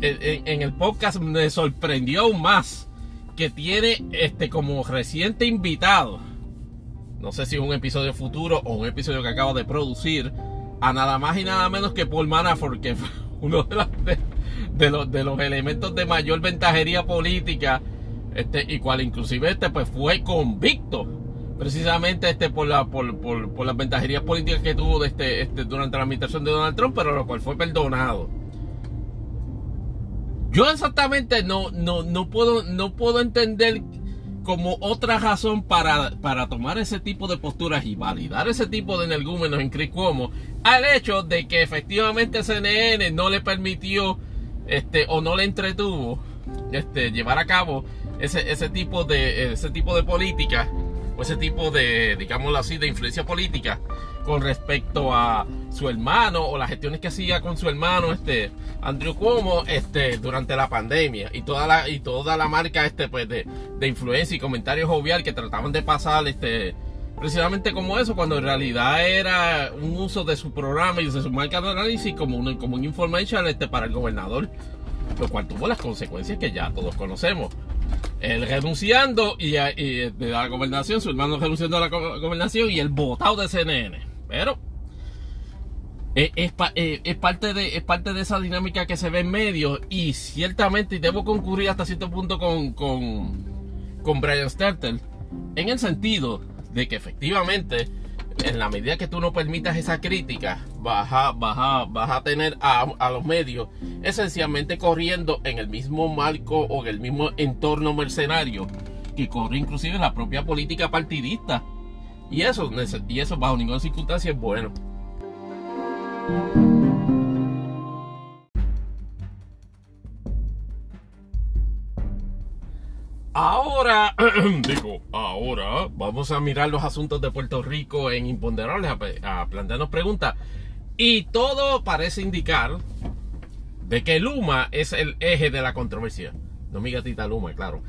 en el podcast me sorprendió aún más que tiene como reciente invitado, no sé si un episodio futuro o un episodio que acabo de producir, a nada más y nada menos que Paul Manafort, que fue uno de los elementos de mayor ventajería política, y cual inclusive pues fue convicto precisamente por las ventajerías políticas que tuvo durante la administración de Donald Trump, pero lo cual fue perdonado. Yo exactamente no puedo entender como otra razón para tomar ese tipo de posturas y validar ese tipo de energúmenos en Chris Cuomo, al hecho de que efectivamente CNN no le permitió o no le entretuvo llevar a cabo ese tipo de política, o ese tipo de, digámoslo así, de influencia política con respecto a su hermano o las gestiones que hacía con su hermano Andrew Cuomo durante la pandemia, y toda la marca pues de influencia y comentarios jovial que trataban de pasar precisamente como eso, cuando en realidad era un uso de su programa y de su marca de análisis como un information para el gobernador, lo cual tuvo las consecuencias que ya todos conocemos. Él renunciando y de la gobernación, su hermano renunciando a la gobernación y el votado de CNN. Pero es parte de esa dinámica que se ve en medio, y ciertamente debo concurrir hasta cierto punto con Brian Stelter, en el sentido de que efectivamente, en la medida que tú no permitas esa crítica, vas a tener a los medios esencialmente corriendo en el mismo marco o en el mismo entorno mercenario que corre inclusive la propia política partidista, y eso bajo ninguna circunstancia es bueno. Ahora vamos a mirar los asuntos de Puerto Rico en Imponderables, a plantearnos preguntas. Y todo parece indicar de que Luma es el eje de la controversia. No mi gatita Luma, claro.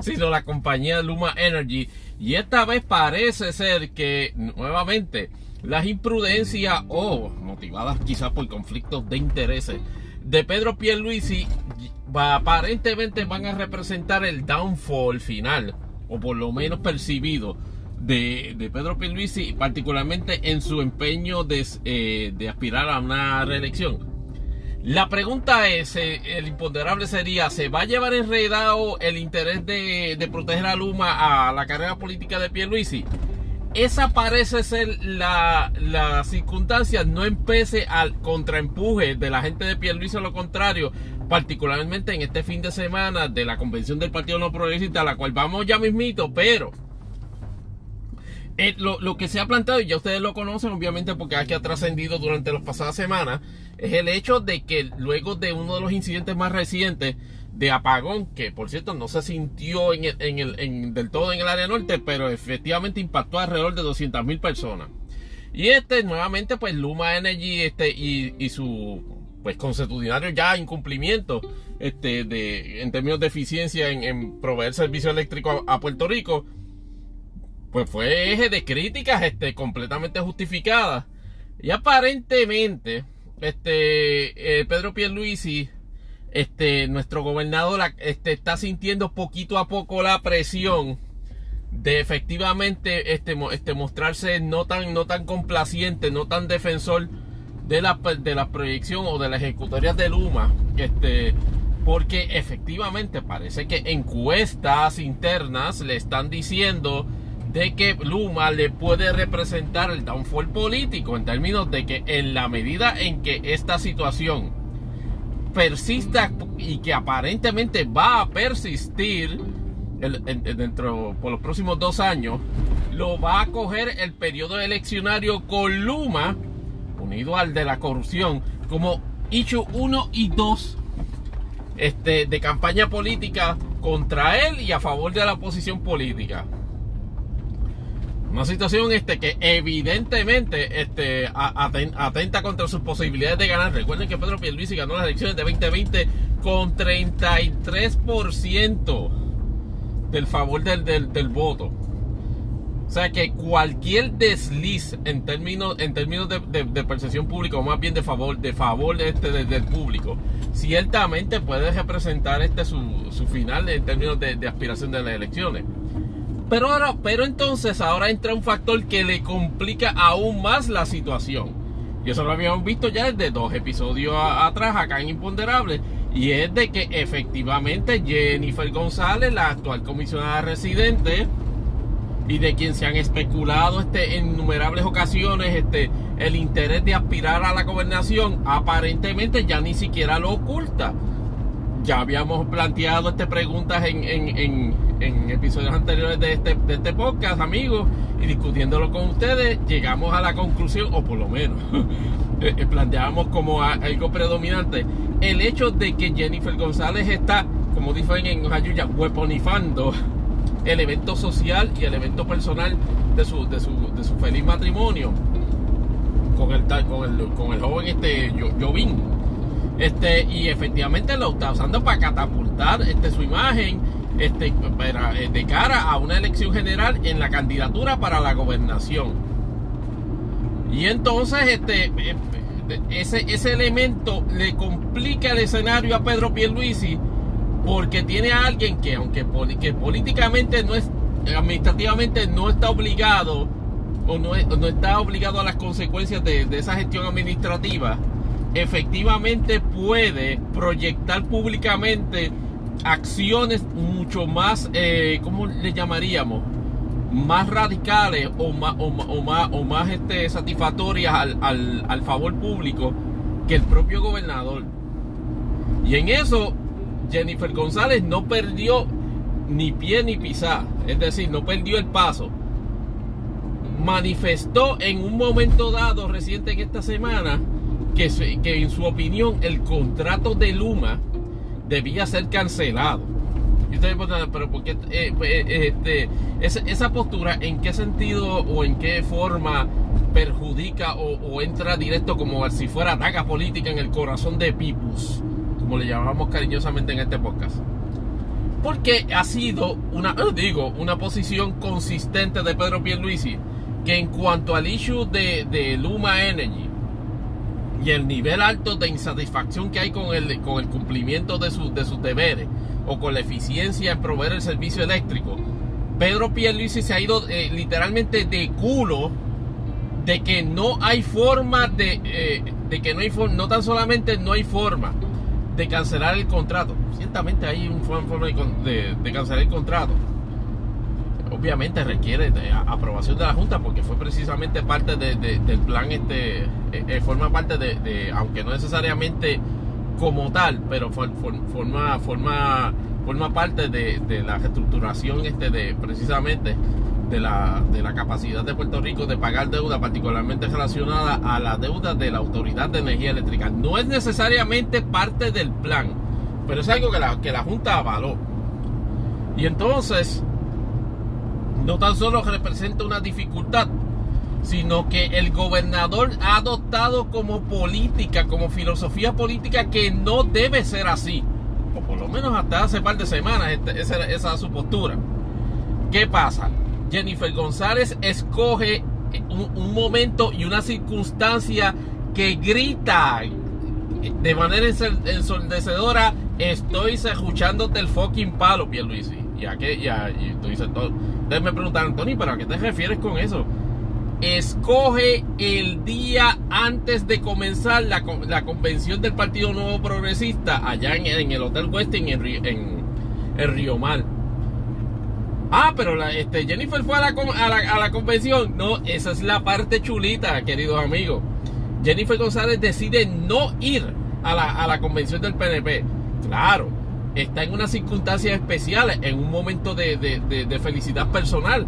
Sino la compañía Luma Energy. Y esta vez parece ser que nuevamente las imprudencias motivadas quizás por conflictos de intereses de Pedro Pierluisi aparentemente van a representar el downfall final, o por lo menos percibido, de Pedro Pierluisi, particularmente en su empeño de aspirar a una reelección. La pregunta es, el imponderable sería, ¿se va a llevar enredado el interés de proteger a Luma a la carrera política de Pierluisi? Esa parece ser la circunstancia, no empece al contraempuje de la gente de Pierluisi, a lo contrario, particularmente en este fin de semana de la convención del Partido No Progresista, a la cual vamos ya mismito, pero lo que se ha planteado, y ya ustedes lo conocen obviamente porque aquí ha trascendido durante las pasadas semanas, es el hecho de que luego de uno de los incidentes más recientes de apagón, que por cierto no se sintió del todo en el área norte, pero efectivamente impactó alrededor de 200,000 personas, y nuevamente pues Luma Energy y su pues consuetudinario ya incumplimiento en términos de eficiencia en proveer servicio eléctrico a Puerto Rico, pues fue eje de críticas completamente justificadas. Y aparentemente Pedro Pierluisi, nuestro gobernador, está sintiendo poquito a poco la presión de efectivamente mostrarse no tan complaciente, no tan defensor de la proyección o de las ejecutorias de Luma, porque efectivamente parece que encuestas internas le están diciendo de que Luma le puede representar el downfall político, en términos de que en la medida en que esta situación persista, y que aparentemente va a persistir por los próximos 2 años, lo va a coger el periodo eleccionario con Luma, unido al de la corrupción, como issue 1 y 2 de campaña política contra él y a favor de la oposición política. Una situación que evidentemente atenta contra sus posibilidades de ganar. Recuerden que Pedro Pierluisi ganó las elecciones de 2020 con 33% del favor del voto. O sea que cualquier desliz en términos de percepción pública, o más bien del público, ciertamente puede representar su final en términos de aspiración de las elecciones. Pero entonces ahora entra un factor que le complica aún más la situación. Y eso lo habíamos visto ya desde 2 episodios atrás acá en Imponderables. Y es de que efectivamente Jennifer González, la actual comisionada residente, y de quien se han especulado en innumerables ocasiones el interés de aspirar a la gobernación, aparentemente ya ni siquiera lo oculta. Ya habíamos planteado preguntas en episodios anteriores de este podcast, amigos, y discutiéndolo con ustedes, llegamos a la conclusión, o por lo menos planteábamos como algo predominante el hecho de que Jennifer González está como dicen en Jayuya, weaponizando el evento social y el evento personal de su feliz matrimonio con el joven Jovín. Y efectivamente lo está usando para catapultar su imagen de cara a una elección general en la candidatura para la gobernación. Y entonces ese elemento le complica el escenario a Pedro Pierluisi, porque tiene a alguien que, aunque políticamente no es, administrativamente no está obligado o no está obligado a las consecuencias de esa gestión administrativa, efectivamente puede proyectar públicamente acciones mucho más, ¿cómo le llamaríamos? Más radicales o más satisfactorias al favor público que el propio gobernador. Y en eso Jennifer González no perdió ni pie ni pisá, es decir, no perdió el paso. Manifestó en un momento dado reciente en esta semana que en su opinión el contrato de Luma debía ser cancelado. Y ustedes me preguntan, pero ¿por qué esa postura, en qué sentido o en qué forma perjudica o entra directo como si fuera daga política en el corazón de Pipus, como le llamamos cariñosamente en este podcast? Porque ha sido una posición consistente de Pedro Pierluisi, que en cuanto al issue de Luma Energy y el nivel alto de insatisfacción que hay con el cumplimiento de sus deberes o con la eficiencia en proveer el servicio eléctrico, Pedro Pierluisi se ha ido literalmente de culo de que no hay forma no tan solamente no hay forma de cancelar el contrato. Ciertamente hay un forma de cancelar el contrato. Obviamente requiere de aprobación de la Junta, porque fue precisamente parte del plan, forma parte de, aunque no necesariamente como tal, pero forma parte de la reestructuración precisamente de la capacidad de Puerto Rico de pagar deuda, particularmente relacionada a la deuda de la Autoridad de Energía Eléctrica. No es necesariamente parte del plan, pero es algo que la Junta avaló. Y entonces no tan solo representa una dificultad, sino que el gobernador ha adoptado como política, como filosofía política, que no debe ser así, o por lo menos hasta hace par de semanas esa es su postura. ¿Qué pasa? Jennifer González escoge un momento y una circunstancia que grita de manera ensordecedora: estoy escuchándote el fucking palo, Pierluisi. Y tú dices, ustedes me preguntaron, Tony, ¿pero a qué te refieres con eso? Escoge el día antes de comenzar la convención del Partido Nuevo Progresista allá en el Hotel Westin en Río Mar. Ah, pero Jennifer fue a la convención. No, esa es la parte chulita, queridos amigos. Jennifer González decide no ir a la convención del PNP. Claro, está en unas circunstancias especiales, en un momento de felicidad personal.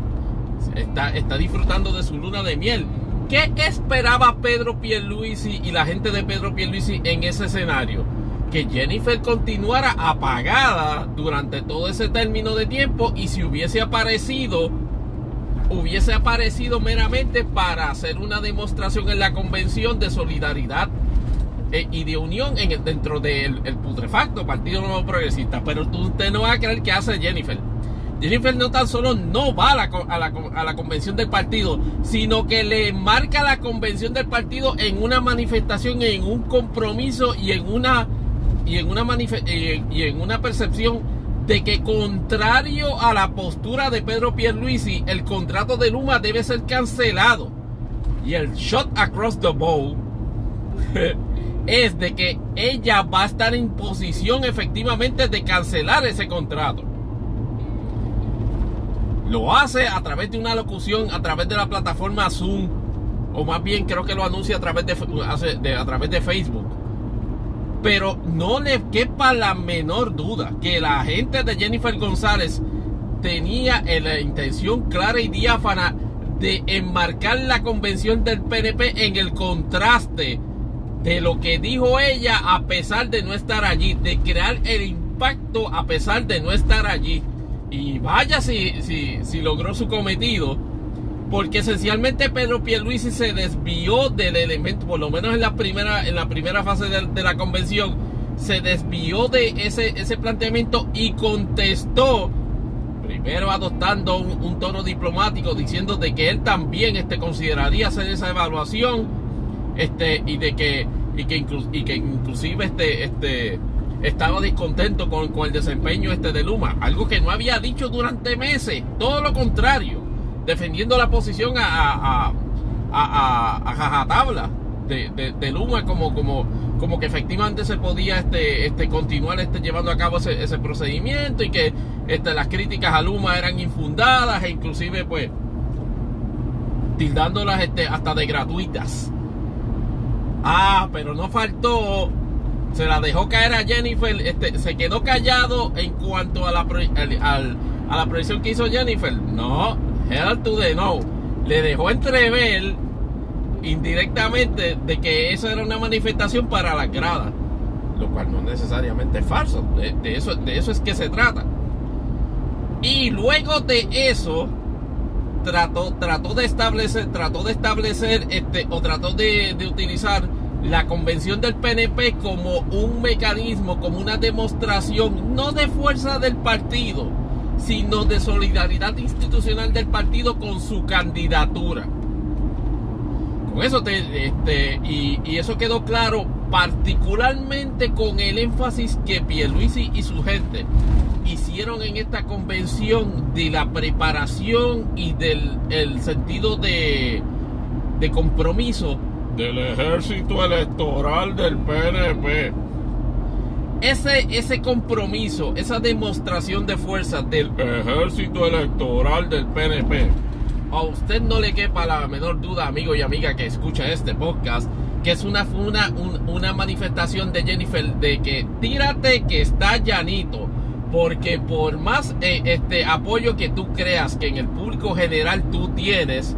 Está disfrutando de su luna de miel. ¿Qué esperaba Pedro Pierluisi y la gente de Pedro Pierluisi en ese escenario? Que Jennifer continuara apagada durante todo ese término de tiempo, y si hubiese aparecido meramente para hacer una demostración en la convención de solidaridad y de unión dentro del putrefacto Partido Nuevo Progresista. Pero usted no va a creer qué hace Jennifer. Jennifer no tan solo no va a la convención del partido, sino que le marca la convención del partido en una manifestación, en un compromiso y en una percepción de que, contrario a la postura de Pedro Pierluisi, el contrato de Luma debe ser cancelado. Y el shot across the bow es de que ella va a estar en posición efectivamente de cancelar ese contrato. Lo hace a través de una locución, a través de la plataforma Zoom, o más bien creo que lo anuncia a través de Facebook. Pero no le quepa la menor duda que la gente de Jennifer González tenía la intención clara y diáfana de enmarcar la convención del PNP en el contraste de lo que dijo ella, a pesar de no estar allí, de crear el impacto impacto a pesar de no estar allí. Y vaya si logró su cometido, porque esencialmente Pedro Pierluisi se desvió del elemento, por lo menos en la primera fase de la convención, se desvió de ese planteamiento y contestó, primero adoptando un tono diplomático, diciendo de que él también consideraría hacer esa evaluación y que inclusive estaba descontento con el desempeño de Luma, algo que no había dicho durante meses, todo lo contrario, defendiendo la posición a jajatabla de Luma como que efectivamente se podía continuar llevando a cabo ese procedimiento, y que las críticas a Luma eran infundadas e inclusive pues tildándolas hasta de gratuitas. Pero no faltó, se la dejó caer a Jennifer, se quedó callado en cuanto a la proyección que hizo Jennifer. No, hell to the no. Le dejó entrever indirectamente de que eso era una manifestación para las gradas, lo cual no necesariamente es falso. De eso es que se trata. Y luego de eso trató de utilizar la convención del PNP como un mecanismo, como una demostración, no de fuerza del partido, sino de solidaridad institucional del partido con su candidatura. Con eso y eso quedó claro, particularmente con el énfasis que Pierluisi y su gente hicieron en esta convención de la preparación y del sentido de compromiso del ejército electoral del PNP. Ese compromiso, esa demostración de fuerza del ejército electoral del PNP, a usted no le quepa la menor duda, amigo y amiga que escucha este podcast, que es una manifestación de Jennifer de que tírate que está llanito, porque por más apoyo que tú creas que en el público general tú tienes,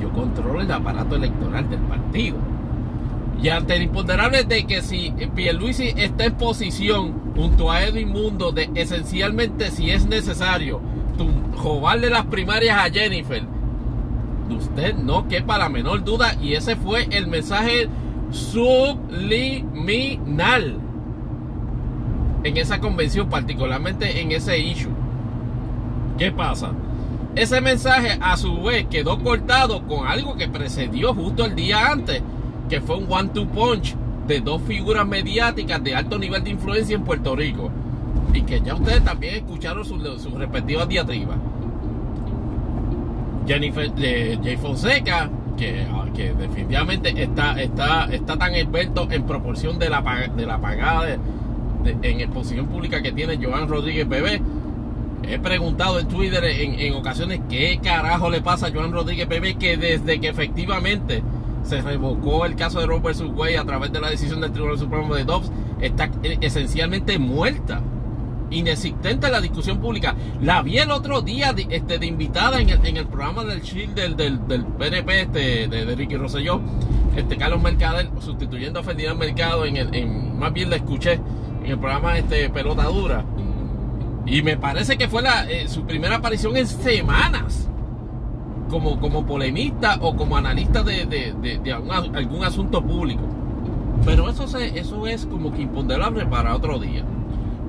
yo controlo el aparato electoral del partido. Y ante el imponderable de que si Pierluisi está en posición junto a Edwin Mundo de esencialmente, si es necesario, robarle las primarias a Jennifer, usted no quepa la menor duda, y ese fue el mensaje subliminal en esa convención, particularmente en ese issue. ¿Qué pasa? Ese mensaje a su vez quedó cortado con algo que precedió justo el día antes, que fue un one-two punch de dos figuras mediáticas de alto nivel de influencia en Puerto Rico, y que ya ustedes también escucharon sus respectivas diatribas. Jay Fonseca, que definitivamente está tan experto en proporción de la pagada en exposición pública que tiene Joan Rodríguez Bebé. He preguntado en Twitter en ocasiones qué carajo le pasa a Joan Rodríguez Bebé, que desde que efectivamente se revocó el caso de Roe vs. Wade a través de la decisión del Tribunal Supremo de Dobbs, está esencialmente muerta, inexistente en la discusión pública. La vi el otro día de invitada en el programa del Shield del PNP de Ricky Rosselló, Carlos Mercader, sustituyendo a Ferdinand Mercado más bien la escuché en el programa Pelota Dura, y me parece que fue su primera aparición en semanas como polemista o como analista de algún asunto público. Pero eso es como que imponderable para otro día,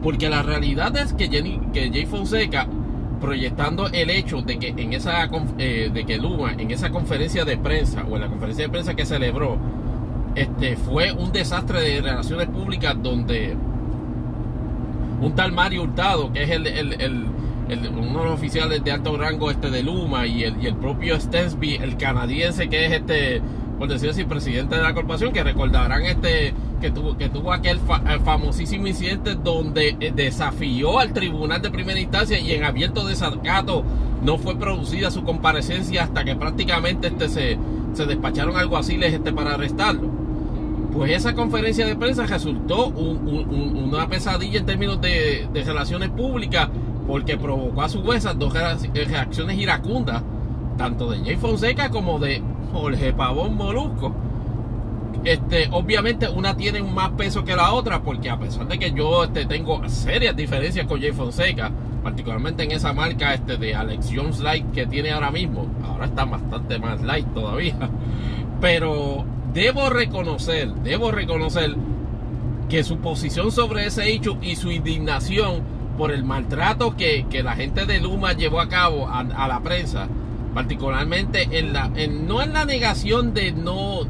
porque la realidad es que Jay Fonseca, proyectando el hecho de que de que Luma en esa conferencia de prensa, o en la conferencia de prensa que celebró, fue un desastre de relaciones públicas, donde un tal Mario Hurtado, que es uno de los oficiales de alto rango de Luma, y el propio Stensby, el canadiense, que es por decirlo así, presidente de la corporación, que recordarán que tuvo aquel famosísimo incidente donde desafió al tribunal de primera instancia, y en abierto desacato no fue producida su comparecencia hasta que prácticamente se despacharon alguaciles para arrestarlo. Pues esa conferencia de prensa resultó una pesadilla en términos de relaciones públicas, porque provocó a su vez dos reacciones iracundas, tanto de Jay Fonseca como de Jorge Pavón Molusco, Obviamente una tiene más peso que la otra, porque a pesar de que yo tengo serias diferencias con Jay Fonseca, particularmente en esa marca de Alex Jones Light que tiene ahora mismo, ahora está bastante más light todavía, pero debo reconocer que su posición sobre ese hecho y su indignación por el maltrato que la gente de Luma llevó a cabo a la prensa, particularmente no en la negación de no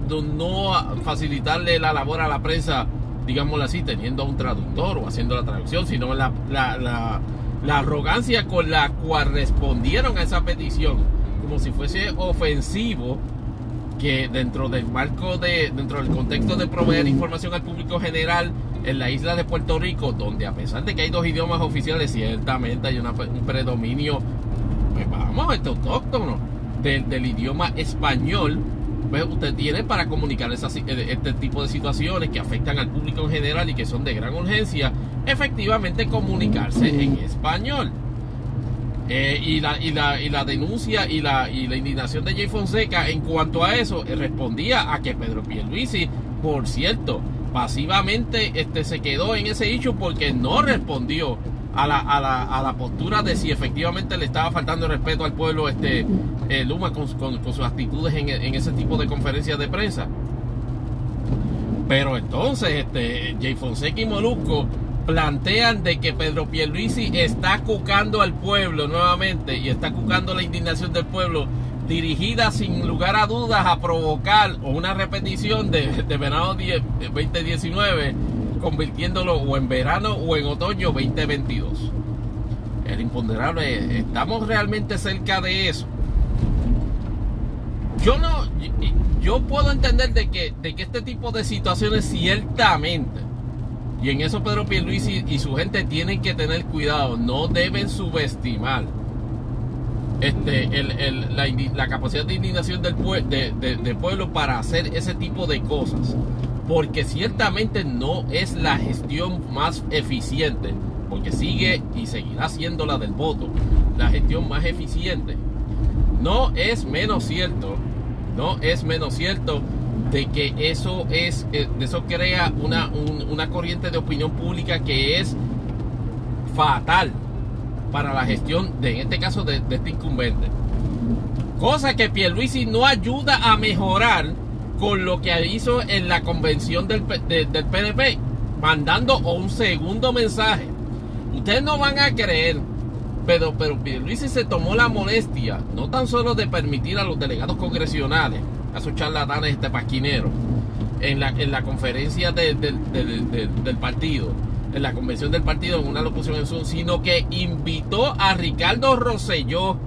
facilitarle la labor a la prensa, digámoslo así, teniendo a un traductor o haciendo la traducción, sino en la arrogancia con la cual respondieron a esa petición, como si fuese ofensivo que dentro del contexto de proveer información al público general en la isla de Puerto Rico, donde a pesar de que hay dos idiomas oficiales, ciertamente hay un predominio, pues vamos, autóctono del idioma español, pues usted tiene para comunicar este tipo de situaciones que afectan al público en general y que son de gran urgencia, efectivamente comunicarse en español. Y la denuncia y la indignación de Jay Fonseca en cuanto a eso respondía a que Pedro Pierluisi, por cierto, pasivamente se quedó en ese hecho porque no respondió a la postura de si efectivamente le estaba faltando el respeto al pueblo Luma con sus actitudes en ese tipo de conferencias de prensa. Pero entonces Jay Fonseca y Molusco plantean de que Pedro Pierluisi está cucando al pueblo nuevamente y está cucando la indignación del pueblo, dirigida sin lugar a dudas a provocar una repetición de verano 2019, convirtiéndolo o en verano o en otoño 2022. El imponderable, ¿estamos realmente cerca de eso? Yo puedo entender de que este tipo de situaciones ciertamente, y en eso Pedro Pierluisi y su gente tienen que tener cuidado, no deben subestimar la capacidad de indignación del pueblo para hacer ese tipo de cosas, porque ciertamente no es la gestión más eficiente, porque sigue y seguirá siendo la del voto la gestión más eficiente. No es menos cierto de que eso crea una corriente de opinión pública que es fatal para la gestión de, en este caso, de este incumbente, cosa que Pierluisi no ayuda a mejorar con lo que hizo en la convención del PNP, mandando un segundo mensaje. Ustedes no van a creer, pero Pierluisi se tomó la molestia no tan solo de permitir a los delegados congresionales, a sus charlatanes paquineros, en la conferencia del partido, en la convención del partido, en una locución en Zoom, sino que invitó a Ricardo Rosselló,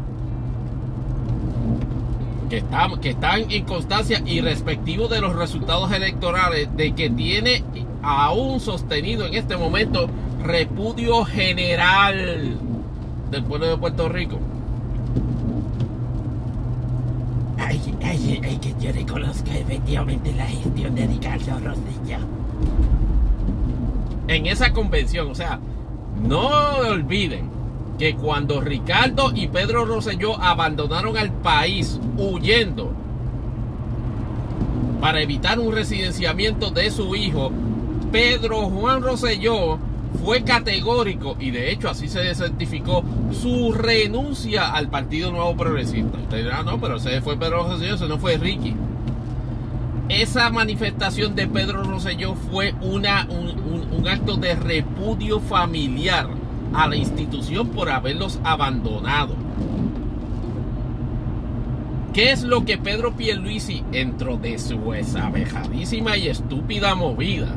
que están en constancia y respectivo de los resultados electorales, de que tiene aún sostenido en este momento repudio general del pueblo de Puerto Rico. Ay, que yo reconozca efectivamente la gestión de Ricardo Rosselló en esa convención. O sea, no olviden que cuando Ricardo y Pedro Rosselló abandonaron al país huyendo para evitar un residenciamiento de su hijo, Pedro Juan Rosselló fue categórico, y de hecho así se certificó, su renuncia al Partido Nuevo Progresista. Usted dirá, no, pero ese fue Pedro Rosselló, ese no fue Ricky. Esa manifestación de Pedro Rosselló fue un acto de repudio familiar a la institución por haberlos abandonado. ¿Qué es lo que Pedro Pierluisi, dentro de su desabejadísima y estúpida movida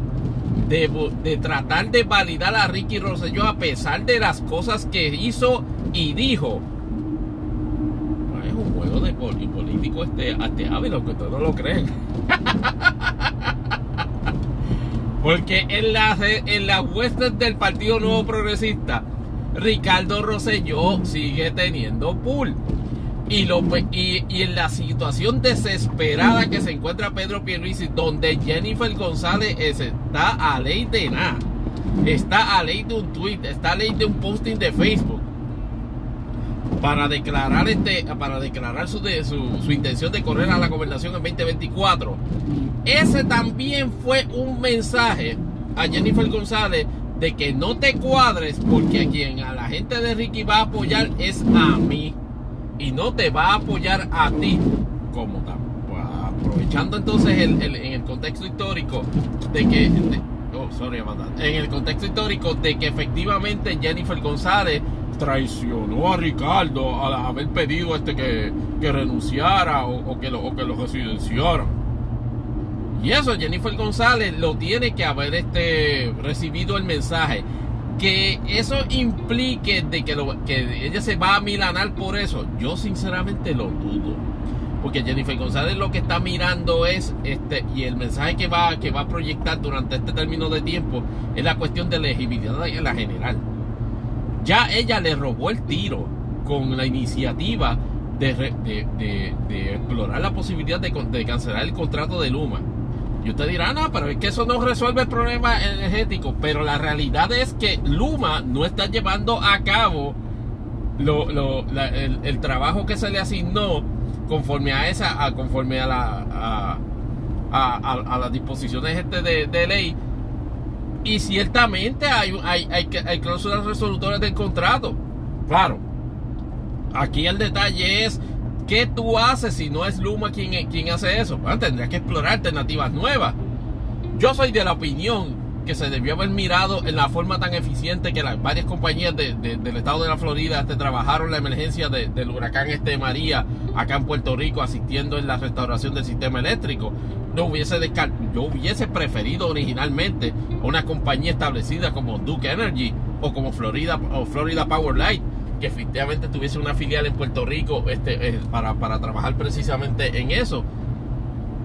de tratar de validar a Ricky Rosselló a pesar de las cosas que hizo y dijo? No, es un juego de político hábil, aunque ustedes no lo creen. Porque en las huestes del Partido Nuevo Progresista, Ricardo Rosselló sigue teniendo pool. Y en la situación desesperada que se encuentra Pedro Pierluisi, donde Jennifer González está a ley de nada, está a ley de un tweet, está a ley de un posting de Facebook, para declarar su intención de correr a la gobernación en 2024. Ese también fue un mensaje a Jennifer González de que no te cuadres, porque a quien a la gente de Ricky va a apoyar es a mí y no te va a apoyar a ti. Como aprovechando entonces en el contexto histórico de que en el contexto histórico de que efectivamente Jennifer González traicionó a Ricardo al haber pedido que renunciara o que lo residenciara. Y eso Jennifer González lo tiene que haber recibido el mensaje. Que eso implique de que ella se va a amilanar por eso, yo sinceramente lo dudo, porque Jennifer González lo que está mirando es y el mensaje que va a proyectar durante este término de tiempo es la cuestión de legitimidad en la general. Ya ella le robó el tiro con la iniciativa de explorar la posibilidad de cancelar el contrato de Luma. Y usted dirá, no, pero es que eso no resuelve el problema energético. Pero la realidad es que Luma no está llevando a cabo el trabajo que se le asignó conforme a las disposiciones de ley. Y ciertamente hay cláusulas resolutorias del contrato. Claro, aquí el detalle es ¿qué tú haces si no es Luma quien hace eso? Bueno, tendrías que explorar alternativas nuevas. Yo soy de la opinión que se debió haber mirado en la forma tan eficiente que las varias compañías del estado de la Florida trabajaron la emergencia del huracán María acá en Puerto Rico, asistiendo en la restauración del sistema eléctrico. Yo hubiese preferido originalmente una compañía establecida como Duke Energy o como Florida Power Light, que efectivamente tuviese una filial en Puerto Rico para trabajar precisamente en eso.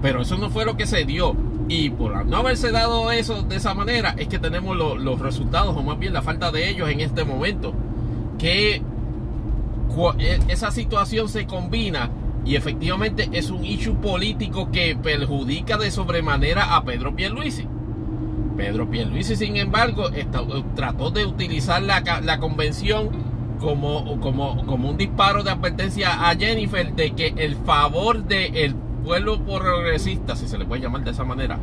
Pero eso no fue lo que se dio, y por no haberse dado eso de esa manera es que tenemos los resultados, o más bien la falta de ellos en este momento, que esa situación se combina y efectivamente es un issue político que perjudica de sobremanera a Pedro Pierluisi. Pedro Pierluisi, sin embargo, trató de utilizar la convención como un disparo de advertencia a Jennifer de que el favor del pueblo progresista, si se le puede llamar de esa manera,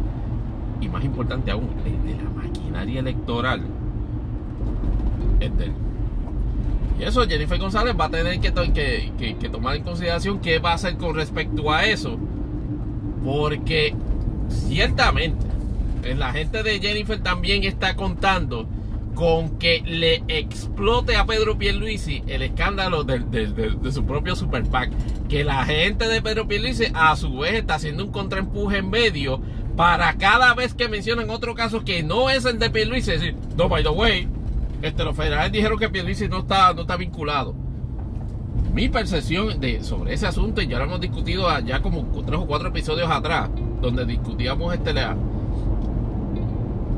y más importante aún, de la maquinaria electoral, es de él. Y eso Jennifer González va a tener que tomar en consideración qué va a hacer con respecto a eso, porque ciertamente la gente de Jennifer también está contando con que le explote a Pedro Pierluisi el escándalo de su propio Super PAC, que la gente de Pedro Pierluisi a su vez está haciendo un contraempuje en medio para cada vez que mencionan otro caso que no es el de Pierluisi, es decir, no, by the way, los federales dijeron que Pierluisi no está vinculado. Mi percepción sobre ese asunto, y ya lo hemos discutido allá como 3 o 4 episodios atrás, donde discutíamos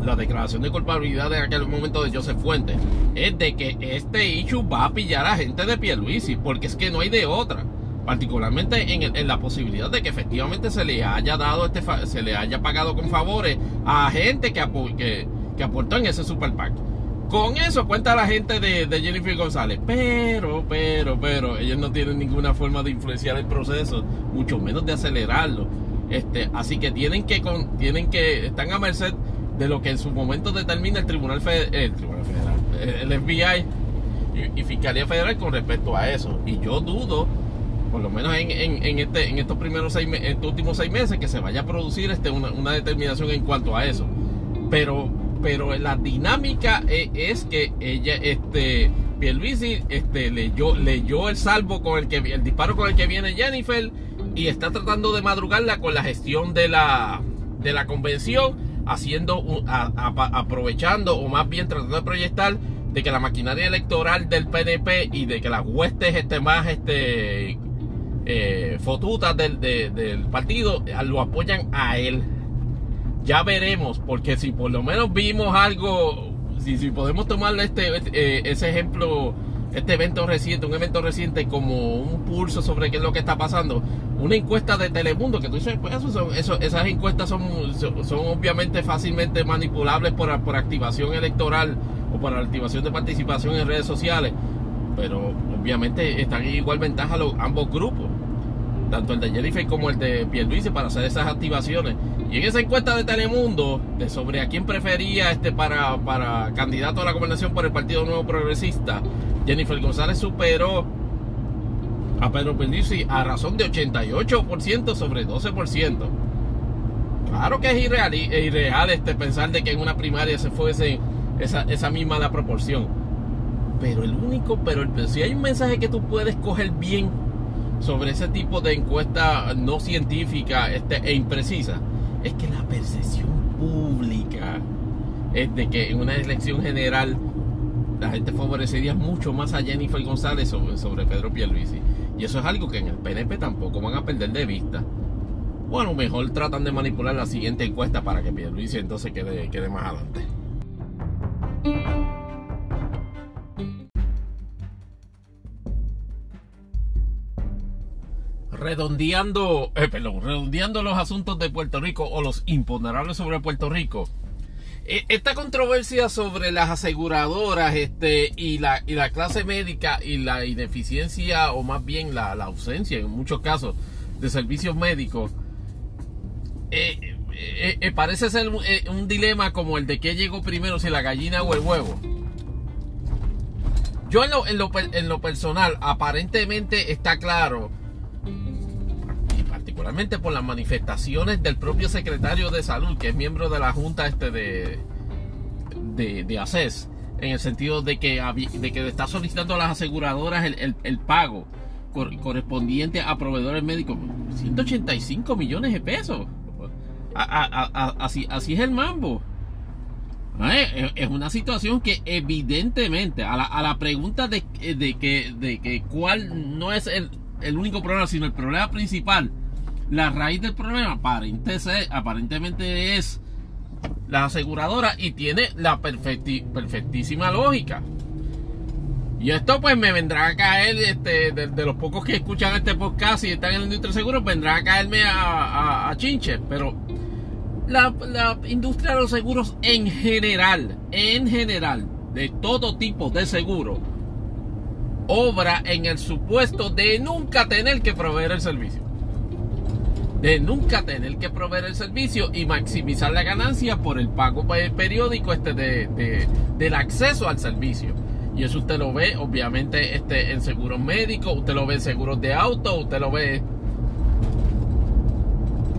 la declaración de culpabilidad de aquel momento de Joseph Fuentes, es de que este issue va a pillar a gente de Pierluisi, porque es que no hay de otra, particularmente en la posibilidad de que efectivamente se le haya pagado con favores a gente que aportó en ese Super PAC. Con eso cuenta la gente de Jennifer González, pero ellos no tienen ninguna forma de influenciar el proceso, mucho menos de acelerarlo, así que están a merced de lo que en su momento determina el FBI y Fiscalía Federal con respecto a eso. Y yo dudo, por lo menos en estos últimos 6 meses, que se vaya a producir una determinación en cuanto a eso. Pero la dinámica es que ella, Pierluisi, leyó el salvo el disparo con el que viene Jennifer, y está tratando de madrugarla con la gestión de la convención, aprovechando, o más bien tratando de proyectar de que la maquinaria electoral del PNP y de que las huestes fotutas del partido lo apoyan a él. Ya veremos, porque si por lo menos vimos algo, si podemos tomar ese ejemplo, un evento reciente como un pulso sobre qué es lo que está pasando, una encuesta de Telemundo, que tú dices, pues esas encuestas son obviamente fácilmente manipulables por activación electoral o por activación de participación en redes sociales, pero obviamente están en igual ventaja ambos grupos, tanto el de Jennifer como el de Pierluisi, para hacer esas activaciones. Y en esa encuesta de Telemundo, de sobre a quién prefería para candidato a la gobernación por el Partido Nuevo Progresista, Jennifer González superó a Pedro Pierluisi a razón de 88% sobre 12%. Claro que es irreal pensar de que en una primaria se fuese esa misma la proporción. Pero si hay un mensaje que tú puedes coger bien sobre ese tipo de encuesta no científica e imprecisa, es que la percepción pública es de que en una elección general la gente favorecería mucho más a Jennifer González sobre Pedro Pierluisi. Y eso es algo que en el PNP tampoco van a perder de vista. Bueno, mejor tratan de manipular la siguiente encuesta para que Pierluisi entonces quede más adelante. Redondeando los asuntos de Puerto Rico, o los imponderables sobre Puerto Rico, esta controversia sobre las aseguradoras y la clase médica y la ineficiencia, o más bien la ausencia en muchos casos de servicios médicos, parece ser un dilema como el de qué llegó primero, si la gallina o el huevo. Yo en lo personal, aparentemente está claro, particularmente por las manifestaciones del propio secretario de Salud, que es miembro de la Junta de ACES, en el sentido de que está solicitando a las aseguradoras el pago correspondiente a proveedores médicos, 185 millones de pesos. Así es el mambo. Es una situación que evidentemente a la pregunta de que cuál no es el único problema, sino el problema principal, la raíz del problema aparentemente es las aseguradoras, y tiene la perfectísima lógica. Y esto pues me vendrá a caer, de los pocos que escuchan este podcast y están en la industria de seguros, vendrá a caerme a chinches. Pero la industria de los seguros en general, de todo tipo de seguro, obra en el supuesto de nunca tener que proveer el servicio. Y maximizar la ganancia por el pago periódico del acceso al servicio. Y eso usted lo ve obviamente en seguros médicos, usted lo ve en seguros de auto, usted lo ve...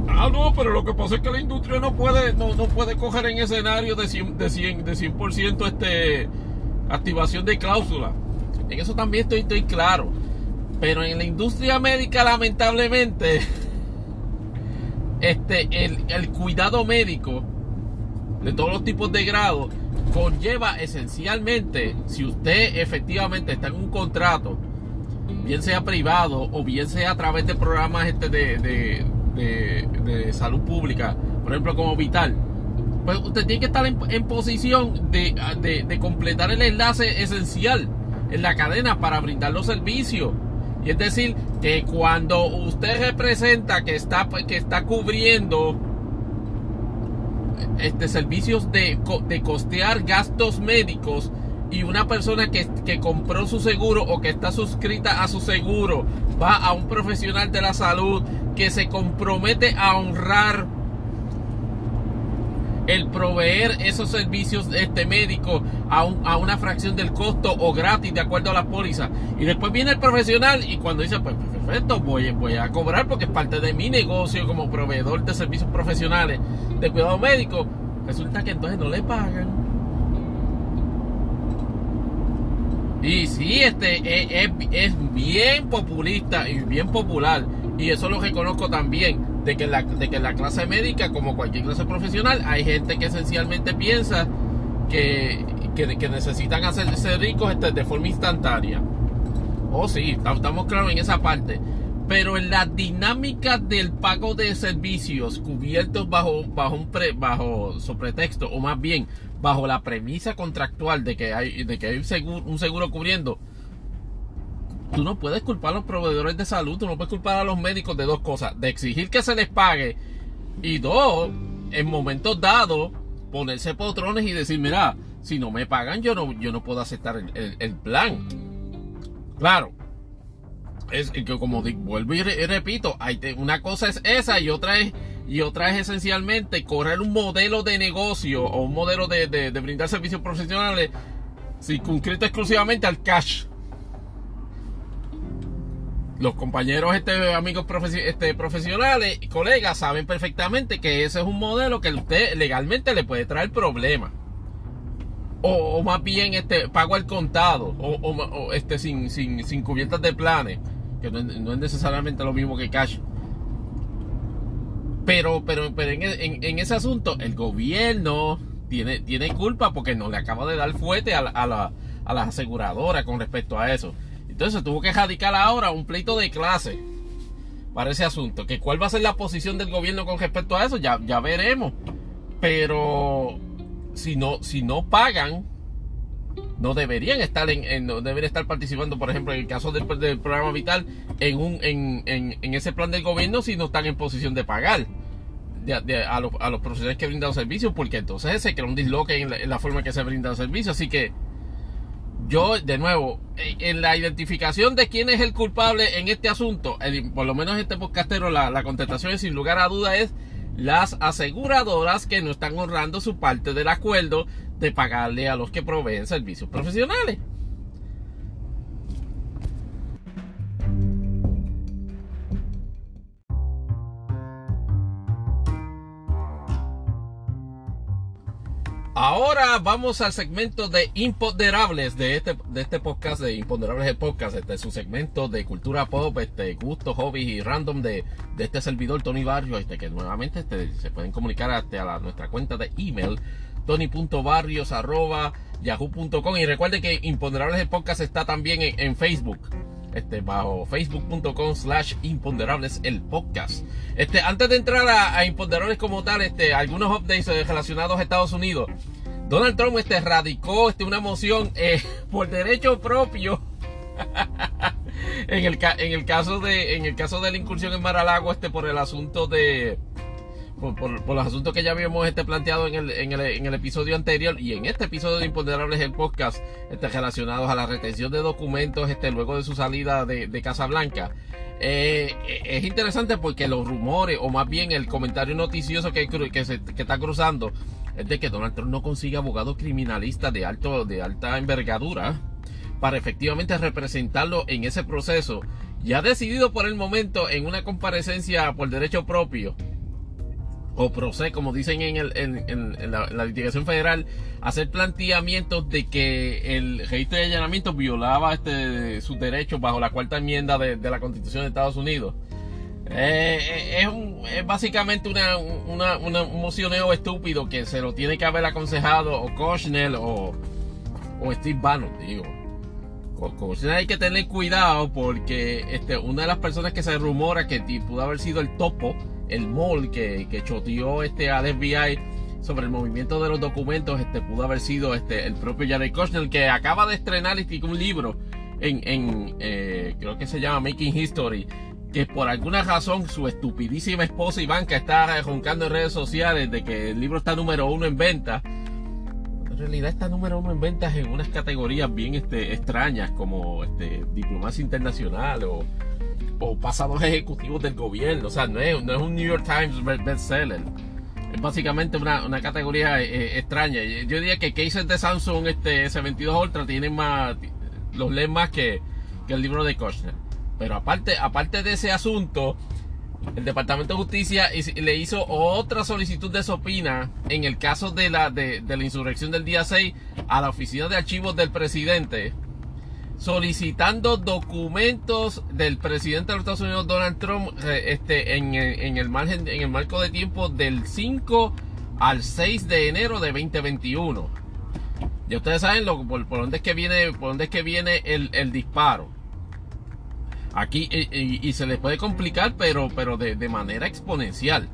Ah, no, pero lo que pasa es que la industria no puede coger en escenario de 100% activación de cláusula. En eso también estoy claro. Pero en la industria médica, lamentablemente, el cuidado médico de todos los tipos de grado conlleva esencialmente, si usted efectivamente está en un contrato, bien sea privado o bien sea a través de programas de salud pública, por ejemplo como Vital, pues usted tiene que estar en posición de completar el enlace esencial en la cadena para brindar los servicios. Y es decir, que cuando usted representa que está cubriendo servicios de costear gastos médicos, y una persona que compró su seguro o que está suscrita a su seguro va a un profesional de la salud que se compromete a honrar el proveer esos servicios médicos a una fracción del costo o gratis de acuerdo a la póliza, y después viene el profesional y cuando dice pues perfecto, voy a cobrar porque es parte de mi negocio como proveedor de servicios profesionales de cuidado médico, resulta que entonces no le pagan. Y sí, es bien populista y bien popular, y eso lo reconozco también, de que la clase médica, como cualquier clase profesional, hay gente que esencialmente piensa que necesitan hacerse ricos de forma instantánea. Oh sí, estamos claros en esa parte. Pero en la dinámica del pago de servicios cubiertos bajo su pretexto, o más bien bajo la premisa contractual de que hay un seguro cubriendo, tú no puedes culpar a los proveedores de salud, tú no puedes culpar a los médicos de dos cosas: de exigir que se les pague, y dos, en momentos dados, ponerse patrones y decir, mira, si no me pagan yo no puedo aceptar el plan. Claro, es que como vuelvo y repito, una cosa es esa y otra es esencialmente correr un modelo de negocio o un modelo de brindar servicios profesionales circunscrito exclusivamente al cash. Los compañeros, amigos profesionales y colegas saben perfectamente que ese es un modelo que usted legalmente le puede traer problemas. O más bien pago al contado o sin cubiertas de planes, que no es necesariamente lo mismo que cash. Pero en ese asunto el gobierno tiene culpa porque no le acaba de dar fuerte a las aseguradoras con respecto a eso. Entonces tuvo que radicar ahora un pleito de clase para ese asunto. Que cuál va a ser la posición del gobierno con respecto a eso, ya veremos. Pero si no pagan, no deberían estar no deberían estar participando, por ejemplo, en el caso del programa vital, en ese plan del gobierno si no están en posición de pagar a los profesionales que brindan servicios, porque entonces se crea un disloque en la forma que se brindan servicios. Así que yo, de nuevo, en la identificación de quién es el culpable en este asunto, por lo menos este podcastero, la contestación es, sin lugar a duda, es las aseguradoras, que no están honrando su parte del acuerdo de pagarle a los que proveen servicios profesionales. Ahora vamos al segmento de Imponderables de este podcast, de Imponderables el podcast, su segmento de cultura pop, gustos, hobbies y random de este servidor Tony Barrios, que nuevamente se pueden comunicar a nuestra cuenta de email tony.barrios@yahoo.com, y recuerden que Imponderables el podcast está también en Facebook, bajo facebook.com/imponderables el podcast. Antes de entrar a imponderables como tal, algunos updates relacionados a Estados Unidos. Donald Trump radicó una moción por derecho propio en el caso de la incursión en Mar-a-Lago, por el asunto por los asuntos que ya habíamos planteado en el episodio anterior, y en este episodio de Imponderables el podcast, relacionados a la retención de documentos luego de su salida de Casa Blanca. Es interesante porque los rumores, o más bien el comentario noticioso que está cruzando, es de que Donald Trump no consigue abogados criminalistas de alta envergadura para efectivamente representarlo en ese proceso, ya decidido por el momento en una comparecencia por derecho propio, o procede, como dicen en la litigación federal, hacer planteamientos de que el registro de allanamiento violaba sus derechos bajo la cuarta enmienda de la Constitución de Estados Unidos. Es básicamente un mocioneo estúpido que se lo tiene que haber aconsejado o Kushner o Steve Bannon, digo. Hay que tener cuidado porque una de las personas que se rumora que pudo haber sido el topo, el mole que choteó al FBI sobre el movimiento de los documentos, pudo haber sido el propio Jared Kushner, que acaba de estrenar un libro creo que se llama Making History, que por alguna razón su estupidísima esposa Ivanka está roncando en redes sociales de que el libro está número 1 en ventas. En realidad está número 1 en ventas en unas categorías bien extrañas, como diplomacia internacional o pasados ejecutivos del gobierno. O sea, no es un New York Times bestseller, es básicamente una categoría extraña. Yo diría que cases de Samsung S22 Ultra tienen más, los leen más que el libro de Kushner. Pero aparte de ese asunto, el Departamento de Justicia le hizo otra solicitud de sopina en el caso de la insurrección del día 6 a la Oficina de Archivos del Presidente, solicitando documentos del presidente de los Estados Unidos, Donald Trump, en el marco de tiempo del 5 al 6 de enero de 2021. Ya ustedes saben por dónde es que viene el disparo. Aquí y se les puede complicar, pero de manera exponencial,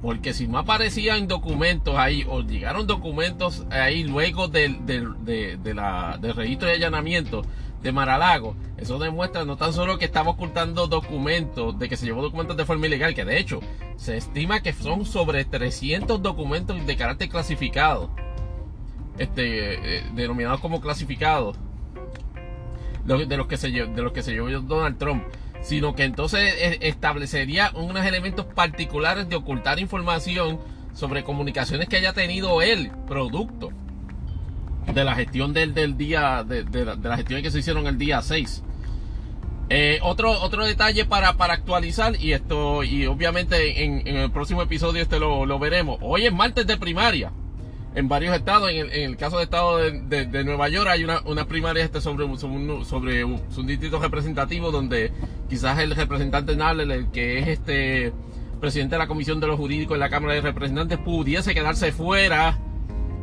porque si no aparecían documentos ahí o llegaron documentos ahí luego del registro de allanamiento de Mar-a-Lago, eso demuestra no tan solo que estaba ocultando documentos, de que se llevó documentos de forma ilegal, que de hecho se estima que son sobre 300 documentos de carácter clasificado, denominados como clasificados, de los que se llevó Donald Trump, sino que entonces establecería unos elementos particulares de ocultar información sobre comunicaciones que haya tenido él, producto de la gestión de la gestión que se hicieron el día 6. Otro detalle para actualizar, y esto, y obviamente en el próximo episodio lo veremos. Hoy es martes de primaria en varios estados. En el caso del estado de Nueva York hay una primaria sobre un distrito representativo, donde quizás el representante Nadler, el que es presidente de la Comisión de los Jurídicos en la Cámara de Representantes, pudiese quedarse fuera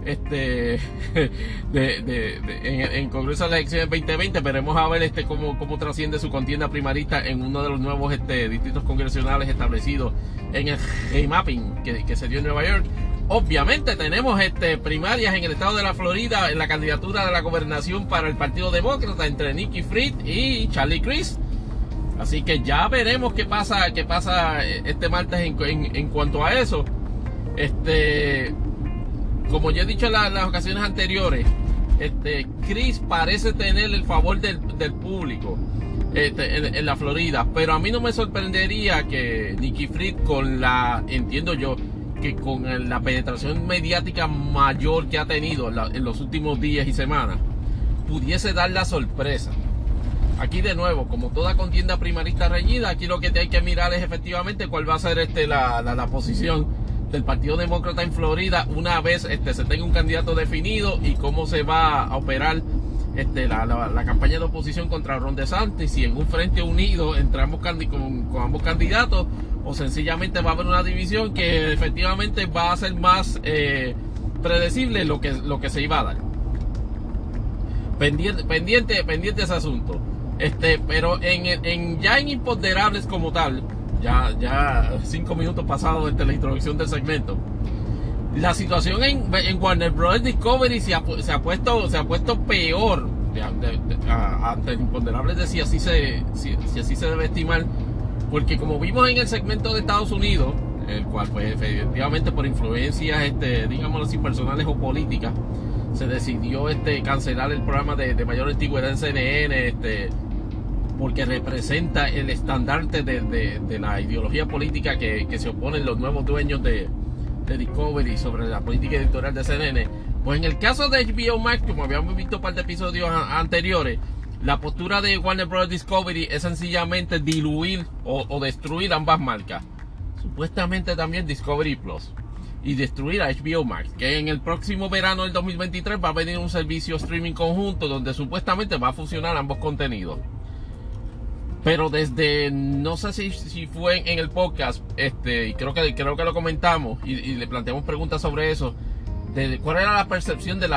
en Congreso de las elecciones 2020. Veremos a ver cómo trasciende su contienda primarista en uno de los nuevos distritos congresionales establecidos en el remapping que se dio en Nueva York. Obviamente tenemos primarias en el estado de la Florida, en la candidatura de la gobernación para el Partido Demócrata, entre Nicky Fried y Charlie Crist. Así que ya veremos qué pasa este martes en cuanto a eso. Como yo he dicho en las ocasiones anteriores, Crist parece tener el favor del público en la Florida, pero a mí no me sorprendería que Nicky Fried, entiendo yo, que con la penetración mediática mayor que ha tenido en los últimos días y semanas, pudiese dar la sorpresa. Aquí de nuevo, como toda contienda primarista reñida, aquí lo que hay que mirar es efectivamente cuál va a ser la posición del Partido Demócrata en Florida una vez se tenga un candidato definido, y cómo se va a operar la campaña de oposición contra Ron DeSantis, si en un frente unido entre con ambos candidatos, o sencillamente va a haber una división que efectivamente va a ser más predecible lo que se iba a dar. Pendiente ese asunto. Pero ya en Imponderables como tal, ya 5 minutos pasados desde la introducción del segmento, la situación en Warner Brothers Discovery se ha puesto peor ante Imponderables, de si así se debe estimar, porque como vimos en el segmento de Estados Unidos, el cual pues efectivamente por influencias digamos así, personales o políticas, se decidió cancelar el programa de mayor antigüedad en CNN, porque representa el estandarte de la ideología política que se oponen los nuevos dueños de Discovery sobre la política editorial de CNN. Pues en el caso de HBO Max, como habíamos visto un par de episodios anteriores, la postura de Warner Bros. Discovery es sencillamente diluir o destruir ambas marcas, supuestamente también Discovery Plus, y destruir a HBO Max, que en el próximo verano del 2023 va a venir un servicio streaming conjunto donde supuestamente va a fusionar ambos contenidos. Pero desde, no sé si fue en el podcast, y creo que lo comentamos y le planteamos preguntas sobre eso, de cuál era la percepción del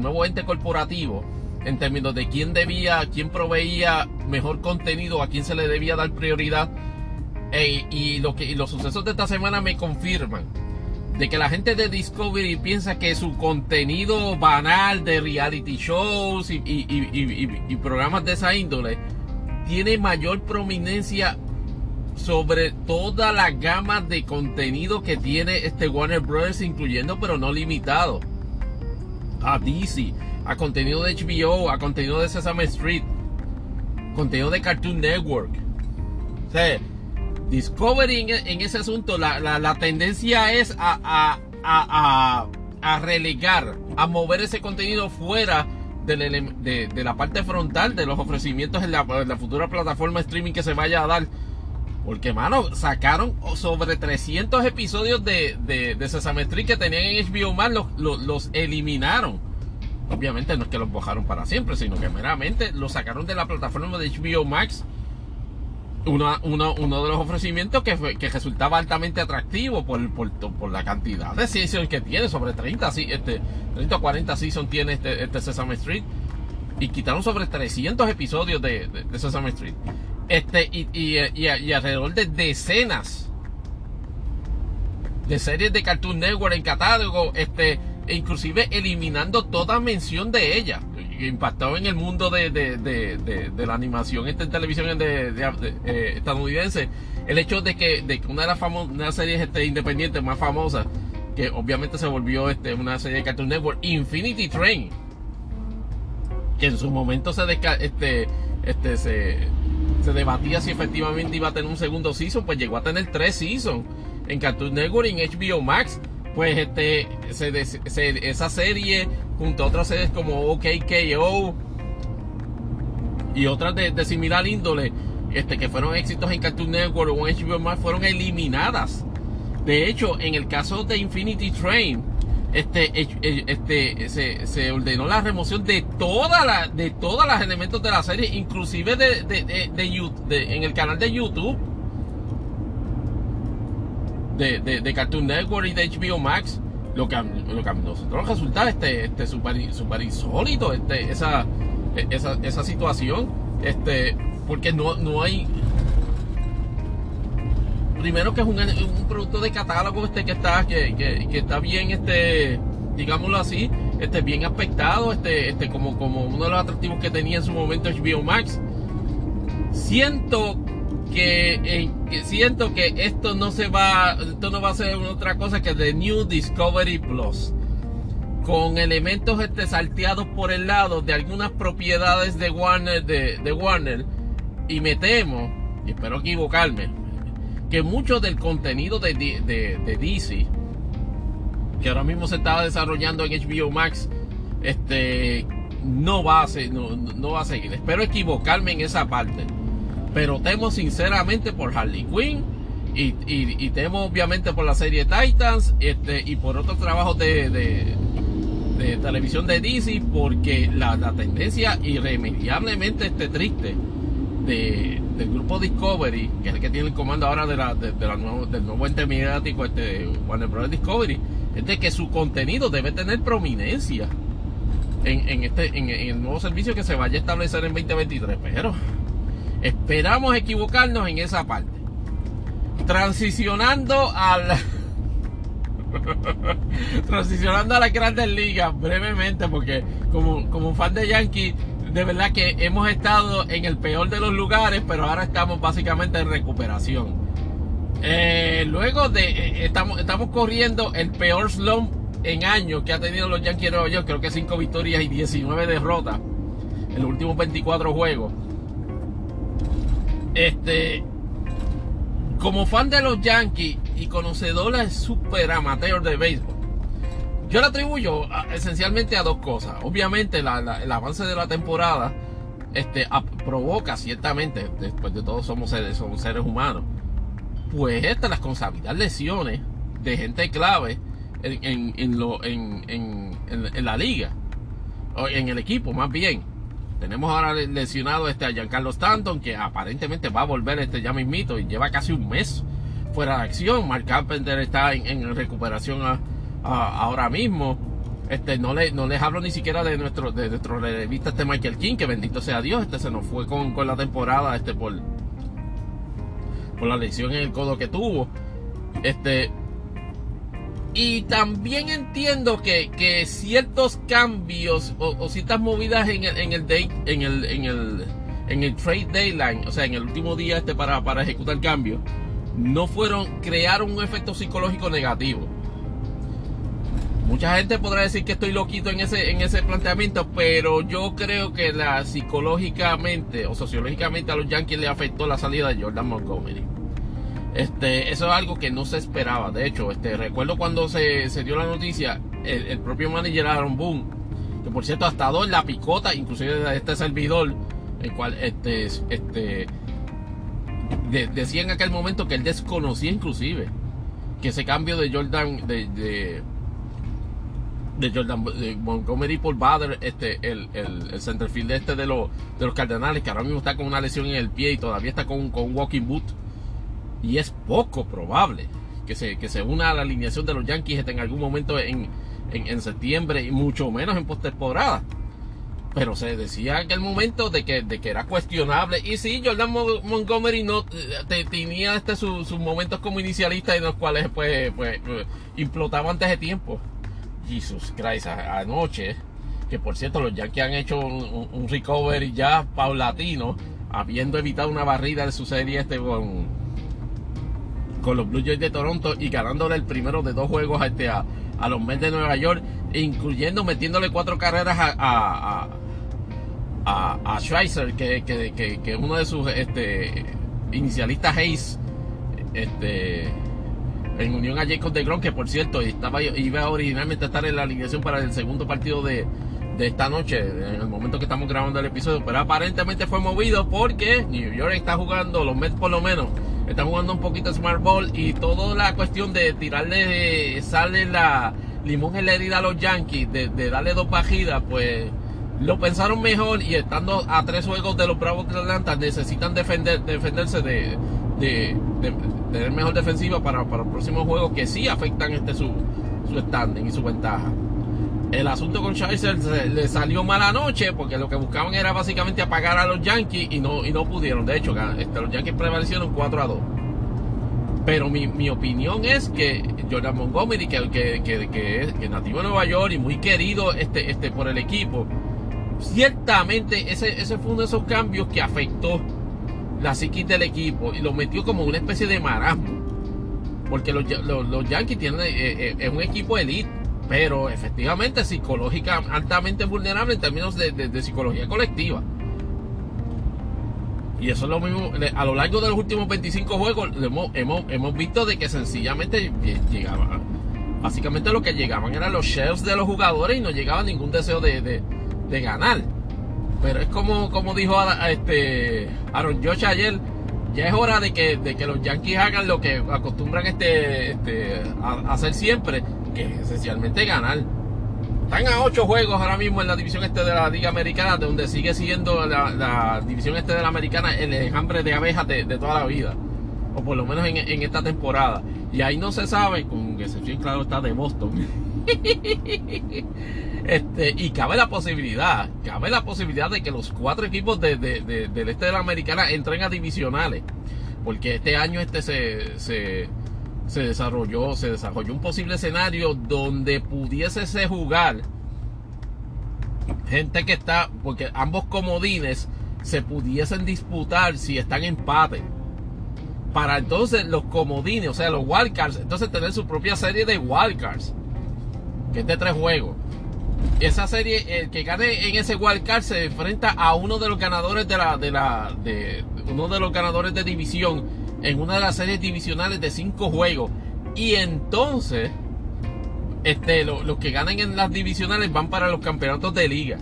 nuevo ente corporativo en términos de quién proveía mejor contenido, a quién se le debía dar prioridad, y los sucesos de esta semana me confirman de que la gente de Discovery piensa que su contenido banal de reality shows y programas de esa índole tiene mayor prominencia sobre toda la gama de contenido que tiene Warner Brothers, incluyendo pero no limitado a DC, a contenido de HBO, a contenido de Sesame Street, contenido de Cartoon Network. O sea, Discovery en ese asunto, la tendencia es a relegar, a mover ese contenido fuera de la parte frontal de los ofrecimientos en la futura plataforma streaming que se vaya a dar, porque mano, sacaron sobre 300 episodios de Sesame Street que tenían en HBO Max, los eliminaron. Obviamente no es que los bajaron para siempre, sino que meramente los sacaron de la plataforma de HBO Max, uno de los ofrecimientos que resultaba altamente atractivo por la cantidad de seasons que tiene, sobre 30 o 40 seasons tiene este Sesame Street, y quitaron sobre 300 episodios de Sesame Street, y alrededor de decenas de series de Cartoon Network en catálogo, e inclusive eliminando toda mención de ella. Impactado en el mundo de la animación en televisión estadounidense, el hecho de que una de las series independientes más famosas, que obviamente se volvió una serie de Cartoon Network, Infinity Train, que en su momento se debatía si efectivamente iba a tener un segundo season, pues llegó a tener 3 seasons en Cartoon Network y en HBO Max. Pues esa serie junto a otras series como OKKO y otras de similar índole que fueron éxitos en Cartoon Network o en HBO Max fueron eliminadas. De hecho, en el caso de Infinity Train se ordenó la remoción de todas las elementos de la serie, inclusive en el canal de YouTube de Cartoon Network y de HBO Max, lo que a nosotros resulta super insólito esa situación, porque no hay. Primero que es un producto de catálogo que está bien, digámoslo así, bien aspectado, como uno de los atractivos que tenía en su momento HBO Max. Siento que esto no va a ser otra cosa que The New Discovery Plus, con elementos salteados por el lado de algunas propiedades de Warner, y me temo, y espero equivocarme, que mucho del contenido de DC, que ahora mismo se estaba desarrollando en HBO Max, no va a seguir. Espero equivocarme en esa parte, pero temo sinceramente por Harley Quinn y temo obviamente por la serie Titans y por otros trabajos de televisión de DC, porque la tendencia irremediablemente triste del grupo Discovery, que es el que tiene el comando ahora del nuevo ente mediático Warner Brothers Discovery, es de que su contenido debe tener prominencia en el nuevo servicio que se vaya a establecer en 2023, pero esperamos equivocarnos en esa parte. Transicionando a las grandes ligas brevemente, porque como fan de Yankees, de verdad que hemos estado en el peor de los lugares, pero ahora estamos básicamente en recuperación. Estamos corriendo el peor slump en años que ha tenido los Yankees de Nueva York. Creo que 5 victorias y 19 derrotas en los últimos 24 juegos. Como fan de los Yankees y conocedor del super amateur de béisbol, yo le atribuyo esencialmente a 2 cosas. Obviamente el avance de la temporada provoca ciertamente, después de todo somos seres humanos, pues las consabidas lesiones de gente clave en la liga, o en el equipo más bien. Tenemos ahora lesionado a Giancarlo Stanton, que aparentemente va a volver ya mismito, y lleva casi un mes fuera de acción. Mark Carpenter está en recuperación ahora mismo. No les hablo ni siquiera de nuestro relevista Michael King, que bendito sea Dios, se nos fue con la temporada por la lesión en el codo que tuvo. Y también entiendo que ciertos cambios o ciertas movidas en el trade deadline, o sea, en el último día para ejecutar cambios, crearon un efecto psicológico negativo. Mucha gente podrá decir que estoy loquito en ese planteamiento, pero yo creo que psicológicamente o sociológicamente a los Yankees les afectó la salida de Jordan Montgomery. Eso es algo que no se esperaba. De hecho, recuerdo cuando se dio la noticia, el propio manager Aaron Boone, que por cierto ha estado en la picota, inclusive de este servidor, el cual decía en aquel momento que él desconocía inclusive que ese cambio de Montgomery por Bader, el centerfield de los Cardenales, que ahora mismo está con una lesión en el pie y todavía está con un walking boot, y es poco probable que se una a la alineación de los Yankees en algún momento en septiembre, y mucho menos en postemporada. Pero se decía en aquel momento de que era cuestionable. Y sí, Jordan Montgomery no tenía sus momentos como inicialista, en los cuales pues implotaba antes de tiempo. Jesus Christ, anoche, que por cierto los Yankees han hecho un recovery ya paulatino, habiendo evitado una barrida de su serie con los Blue Jays de Toronto, y ganándole el primero de 2 juegos a los Mets de Nueva York, incluyendo metiéndole 4 carreras a Schweizer, que uno de sus inicialistas Hayes, en unión a Jacob de Grom, que por cierto iba originalmente a estar en la alineación para el segundo partido de esta noche, en el momento que estamos grabando el episodio, pero aparentemente fue movido porque New York está jugando, los Mets por lo menos están jugando un poquito smart ball, y toda la cuestión de tirarle sale la limón en la herida a los Yankees, de darle dos bajidas, pues lo pensaron mejor, y estando a 3 juegos de los Bravos de Atlanta, necesitan defenderse de tener mejor defensiva para los próximos juegos, que sí afectan su standing y su ventaja. El asunto con Schweizer le salió mal anoche, porque lo que buscaban era básicamente apagar a los Yankees y no pudieron. De hecho, los Yankees prevalecieron 4-2. Pero mi opinión es que Jordan Montgomery, que es nativo de Nueva York y muy querido por el equipo, ciertamente ese fue uno de esos cambios que afectó la psiquis del equipo y lo metió como una especie de marasmo, porque los Yankees tienen es un equipo elite, pero efectivamente psicológica, altamente vulnerable en términos de psicología colectiva, y eso es lo mismo. A lo largo de los últimos 25 juegos hemos visto de que sencillamente llegaban, básicamente lo que llegaban eran los shares de los jugadores y no llegaba ningún deseo de ganar. Pero es como dijo Aaron Judge ayer, ya es hora de que los Yankees hagan lo que acostumbran a hacer siempre, que es esencialmente ganar. Están a 8 juegos ahora mismo en la división de la Liga Americana, donde sigue siendo la división de la Americana el enjambre de abejas de toda la vida, o por lo menos en esta temporada. Y ahí no se sabe, con excepción claro está de Boston. Y cabe la posibilidad de que los 4 equipos del de la Americana entren a divisionales, porque este año se desarrolló un posible escenario donde pudiese jugar gente que está, porque ambos comodines se pudiesen disputar si están en empate, para entonces los comodines, o sea los wildcards, entonces tener su propia serie de wildcards, que es de 3 juegos. Esa serie, el que gane en ese wildcard se enfrenta a uno de los ganadores uno de los ganadores de división en una de las series divisionales de 5 juegos, y entonces los que ganen en las divisionales van para los campeonatos de liga.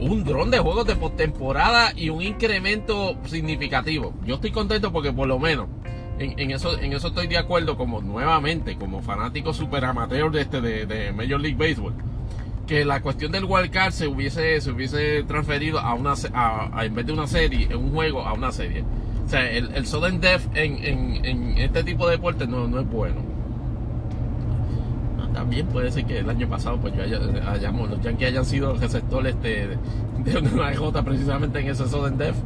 Un dron de juegos de postemporada y un incremento significativo. Yo estoy contento porque por lo menos en eso estoy de acuerdo, como fanático super amateur de Major League Baseball, que la cuestión del wildcard se hubiese transferido a en vez de una serie, en un juego, a una serie. O sea, el sudden death en este tipo de deportes no es bueno. También puede ser que el año pasado pues los Yankees hayan sido el receptor de una EJ precisamente en ese sudden death.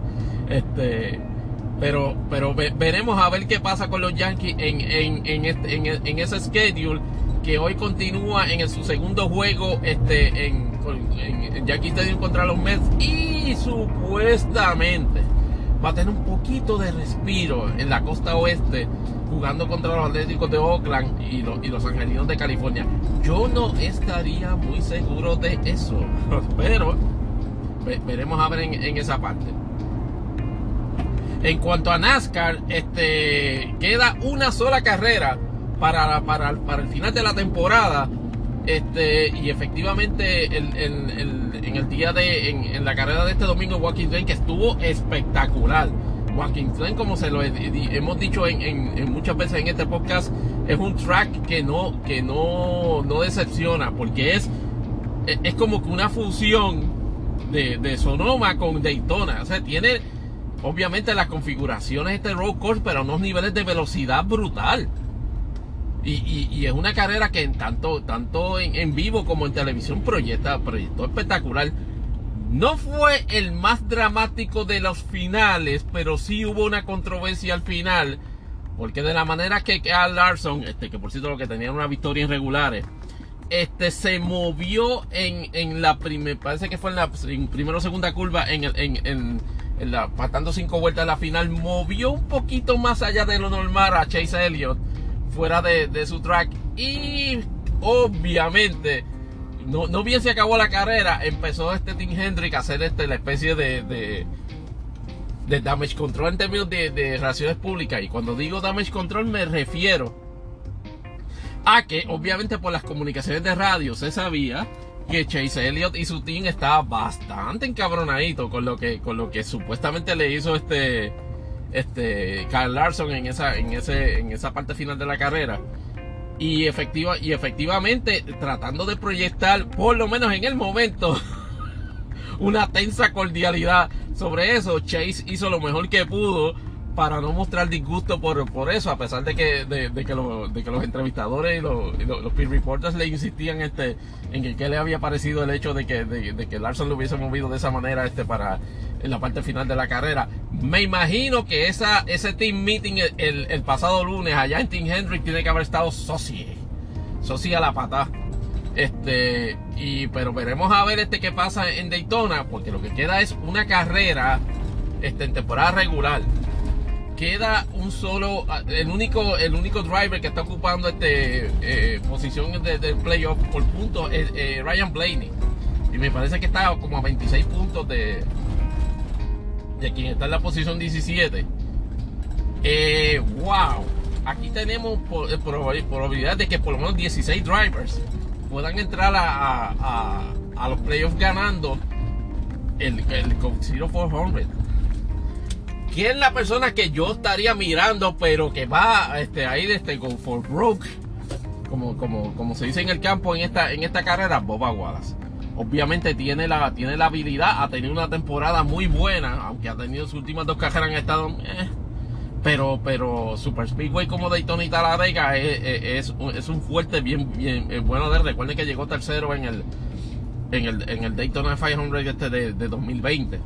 Pero veremos a ver qué pasa con los Yankees en ese schedule, que hoy continúa en su segundo juego en Yankee Stadium contra los Mets, y supuestamente va a tener un poquito de respiro en la costa oeste jugando contra los Atléticos de Oakland y los Angelinos de California. Yo no estaría muy seguro de eso, pero veremos a ver en esa parte. En cuanto a NASCAR, queda una sola carrera para el final de la temporada, y efectivamente en el día en la carrera de este domingo, Watkins Glen, que estuvo espectacular. Watkins Glen, como se lo hemos dicho en muchas veces en este podcast, es un track que no decepciona, porque es como que una fusión de Sonoma con Daytona. O sea, tiene obviamente las configuraciones road course, pero a unos niveles de velocidad brutal. Y es una carrera que tanto en vivo como en televisión proyectó espectacular. No fue el más dramático de los finales, pero sí hubo una controversia al final, porque de la manera que Kyle Larson, que por cierto lo que tenía una victoria irregulares, se movió en la primera, parece que fue en primera o segunda curva, faltando 5 vueltas a la final, movió un poquito más allá de lo normal a Chase Elliott fuera de su track, y obviamente no bien se acabó la carrera, empezó Tim Hendricks a hacer la especie de damage control en términos de relaciones públicas. Y cuando digo damage control me refiero a que obviamente por las comunicaciones de radio se sabía que Chase Elliott y su team estaba bastante encabronadito con lo que supuestamente le hizo Kyle Larson en esa parte final de la carrera. Y efectivamente tratando de proyectar, por lo menos en el momento, una tensa cordialidad sobre eso. Chase hizo lo mejor que pudo para no mostrar disgusto por eso, a pesar de que los entrevistadores y los peer reporters le insistían en que le había parecido el hecho de que Larson lo hubiese movido de esa manera para en la parte final de la carrera. Me imagino que ese team meeting el pasado lunes allá en Tim Hendricks tiene que haber estado socia a la patada. Pero veremos a ver qué pasa en Daytona, porque lo que queda es una carrera en temporada regular. Queda el único driver que está ocupando posición del playoff por puntos es Ryan Blaney, y me parece que está como a 26 puntos de quien está en la posición 17. Wow, aquí tenemos probabilidad de que por lo menos 16 drivers puedan entrar a los playoffs ganando el Coxiro 400. ¿Quién es la persona que yo estaría mirando, pero que va go for broke, como se dice en el campo en esta carrera? Bubba Wallace. Obviamente tiene la habilidad, ha tenido una temporada muy buena, aunque ha tenido sus últimas dos carreras en estado. Pero Super Speedway como Daytona y Talladega es un fuerte bien bueno. Recuerden que llegó tercero en el Daytona 500 de 2020.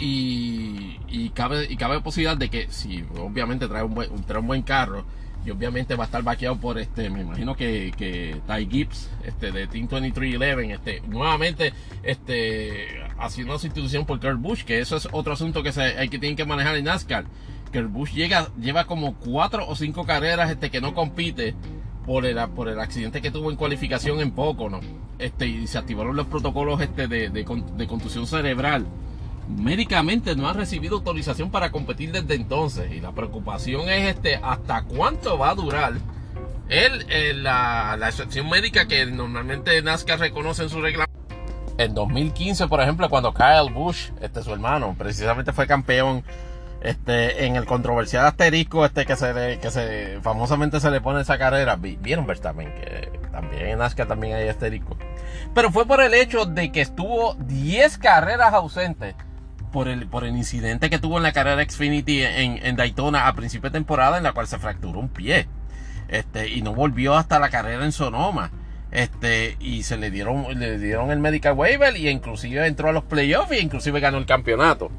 Y cabe posibilidad de que si obviamente trae un buen carro, y obviamente va a estar vaqueado por me imagino que Ty Gibbs de Team 2311 nuevamente haciendo sustitución por Kurt Busch, que eso es otro asunto que tienen que manejar en NASCAR. Kurt Busch lleva como 4 o 5 carreras que no compite por el accidente que tuvo en cualificación en Pocono, y se activaron los protocolos de contusión cerebral. Médicamente no ha recibido autorización para competir desde entonces, y la preocupación es hasta cuánto va a durar la excepción médica que normalmente NASCAR reconoce en su reglamento. En 2015, por ejemplo, cuando Kyle Busch, su hermano, precisamente fue campeón en el controversial asterisco que famosamente se le pone esa carrera, vieron Verstappen que también en NASCAR también hay asterisco, pero fue por el hecho de que estuvo 10 carreras ausentes por el incidente que tuvo en la carrera Xfinity en Daytona a principio de temporada, en la cual se fracturó un pie, y no volvió hasta la carrera en Sonoma, y se le dieron el medical waiver, y inclusive entró a los playoffs, y inclusive ganó el campeonato.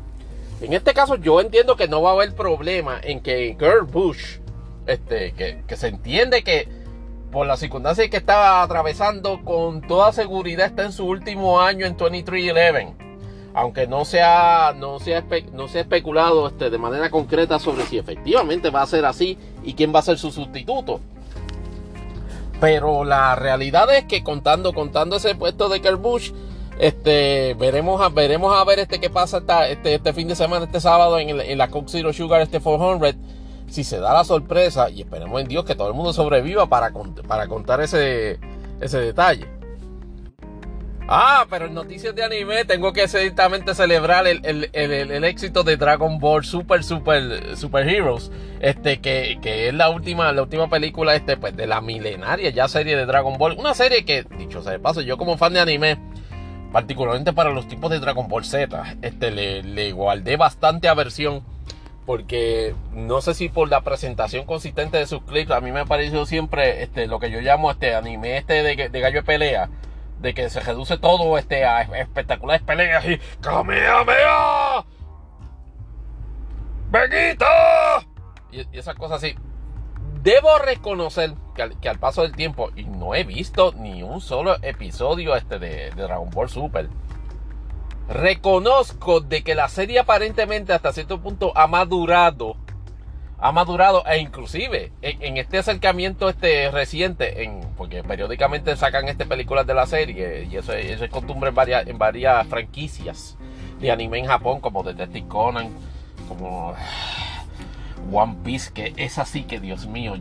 En este caso yo entiendo que no va a haber problema en que Kurt Busch, que se entiende que por las circunstancias que estaba atravesando, con toda seguridad está en su último año en 2311. Aunque no se ha especulado de manera concreta sobre si efectivamente va a ser así y quién va a ser su sustituto. Pero la realidad es que contando ese puesto de Kurt Busch, veremos a ver qué pasa este fin de semana, este sábado en la Coke Zero Sugar 400. Si se da la sorpresa, y esperemos en Dios que todo el mundo sobreviva para contar ese detalle. Pero en noticias de anime tengo que ciertamente celebrar el éxito de Dragon Ball Super Heroes, que es la última película pues, de la milenaria ya serie de Dragon Ball. Una serie que, dicho sea de paso, yo como fan de anime, particularmente para los tipos de Dragon Ball Z, le guardé bastante aversión, porque no sé si por la presentación consistente de sus clips, a mí me pareció siempre lo que yo llamo anime de gallo de pelea, de que se reduce todo a espectaculares peleas y ¡Kamehameha! ¡Vegeta! Y esas cosas así. Debo reconocer que al paso del tiempo, y no he visto ni un solo episodio de Dragon Ball Super, reconozco de que la serie aparentemente hasta cierto punto ha madurado ha madurado, e inclusive en este acercamiento reciente, porque periódicamente sacan películas de la serie, y eso es costumbre en varias franquicias de anime en Japón, como Detective Conan, como One Piece, que es así que, Dios mío,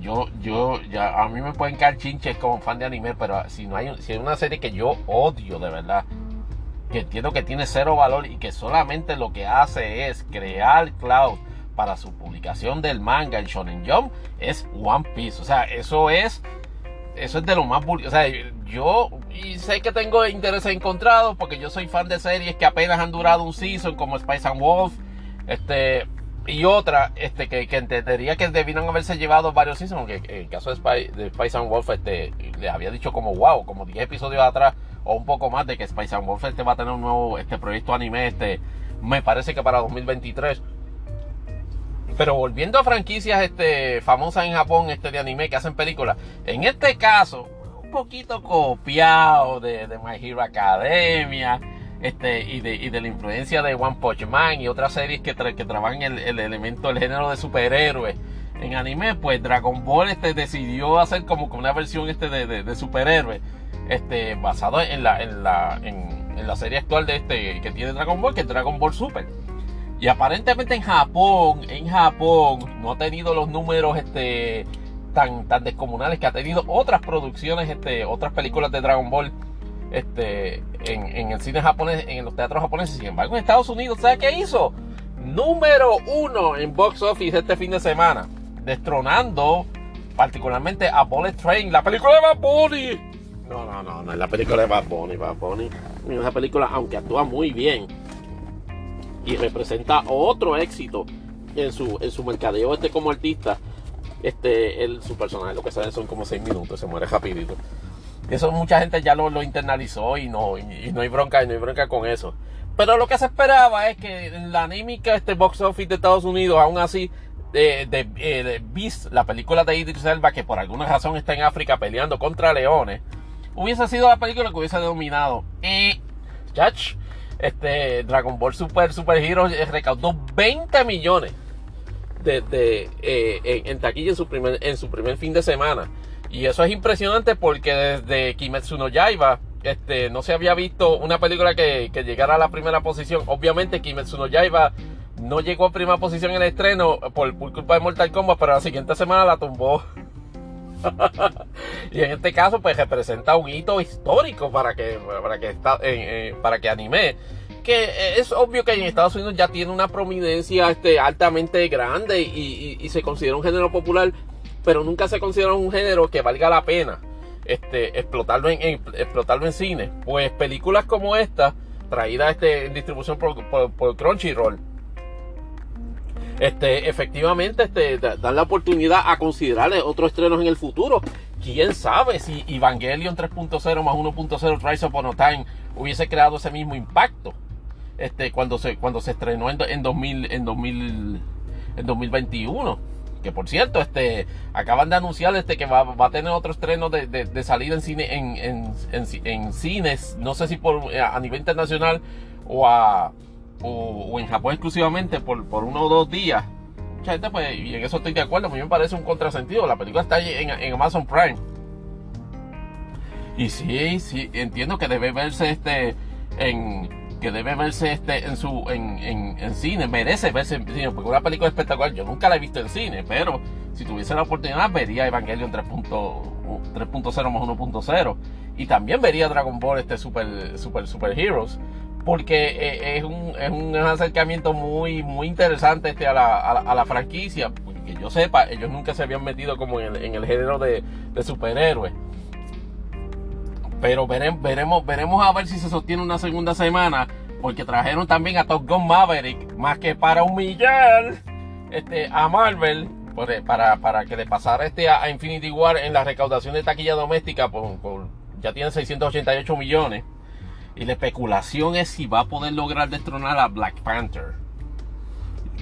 ya a mí me pueden caer chinches como fan de anime, pero si hay una serie que yo odio de verdad, que entiendo que tiene cero valor y que solamente lo que hace es crear cloud para su publicación del manga en Shonen Jump, es One Piece. O sea, eso es de lo más burdo. O sea, yo sé que tengo intereses encontrados, porque yo soy fan de series que apenas han durado un season, como Spice and Wolf, y otra que entendería que debieron haberse llevado varios seasons, que en el caso de Spice and Wolf les había dicho como 10 episodios atrás o un poco más, de que Spice and Wolf va a tener un nuevo proyecto anime, me parece que para 2023. Pero volviendo a franquicias famosas en Japón, de anime, que hacen películas, en este caso un poquito copiado de My Hero Academia, y de la influencia de One Punch Man y otras series que trabajan el género de superhéroes en anime, pues Dragon Ball decidió hacer como una versión de superhéroes, basado en la serie actual de que tiene Dragon Ball, que es Dragon Ball Super. Y aparentemente en Japón no ha tenido los números tan descomunales que ha tenido otras producciones, otras películas de Dragon Ball en el cine japonés, en los teatros japoneses. Sin embargo, en Estados Unidos, ¿sabes qué hizo? Número 1 en box office este fin de semana, destronando particularmente a Bullet Train, la película de Bad Bunny. No, es la película de Bad Bunny. Es una película, aunque actúa muy bien y representa otro éxito en su mercadeo como artista, su personaje, lo que sale son como 6 minutos, se muere rapidito. Eso mucha gente ya lo internalizó, y no hay bronca con eso. Pero lo que se esperaba es que en la anímica box office de Estados Unidos, aún así, de Beast, la película de Idris Elba, que por alguna razón está en África peleando contra leones, hubiese sido la película que hubiese dominado. Dragon Ball Super Hero recaudó 20 millones en taquilla en su primer fin de semana. Y eso es impresionante, porque desde Kimetsu no Yaiba no se había visto una película que llegara a la primera posición. Obviamente Kimetsu no Yaiba no llegó a primera posición en el estreno por culpa de Mortal Kombat, pero la siguiente semana la tumbó. Y en este caso pues representa un hito histórico para que anime, que es obvio que en Estados Unidos ya tiene una prominencia altamente grande y se considera un género popular, pero nunca se considera un género que valga la pena explotarlo en cine. Pues películas como esta, traída en distribución por Crunchyroll, efectivamente dan la oportunidad a considerar otros estrenos en el futuro. Quién sabe si Evangelion 3.0 más 1.0 Rise Upon a Time hubiese creado ese mismo impacto cuando se estrenó en 2021. Que por cierto, acaban de anunciar que va a tener otro estreno de salida en cine en cines, no sé si a nivel internacional o en Japón exclusivamente por 1 o 2 días. Mucha gente, pues, y en eso estoy de acuerdo, a mí me parece un contrasentido. La película está en Amazon Prime, y sí entiendo que debe verse en cine, merece verse en cine, porque una película espectacular. Yo nunca la he visto en cine, pero si tuviese la oportunidad vería Evangelion 3.0 más 1.0, y también vería Dragon Ball Super Heroes, porque es un acercamiento muy, muy interesante a la franquicia. Que yo sepa, ellos nunca se habían metido como en el género de superhéroes. Pero veremos a ver si se sostiene una segunda semana, porque trajeron también a Top Gun Maverick, más que para humillar a Marvel, para que le pasara a Infinity War en la recaudación de taquilla doméstica, ya tiene 688 millones. Y la especulación es si va a poder lograr destronar a Black Panther.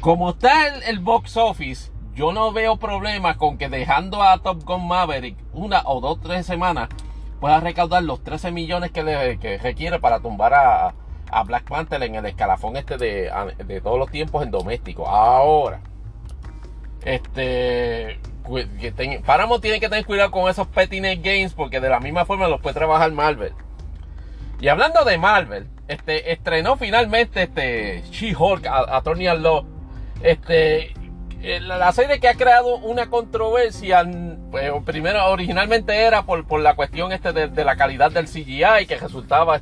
Como está el box office, yo no veo problema con que, dejando a Top Gun Maverick 1 o 2, 3 semanas, pueda recaudar los 13 millones que requiere para tumbar a Black Panther en el escalafón de todos los tiempos en doméstico. Ahora, Paramount tiene que tener cuidado con esos pettiness games, porque de la misma forma los puede trabajar Marvel. Y hablando de Marvel, estrenó finalmente She-Hulk, Attorney at Law. La serie que ha creado una controversia, pues, primero originalmente era por la cuestión de la calidad del CGI, que resultaba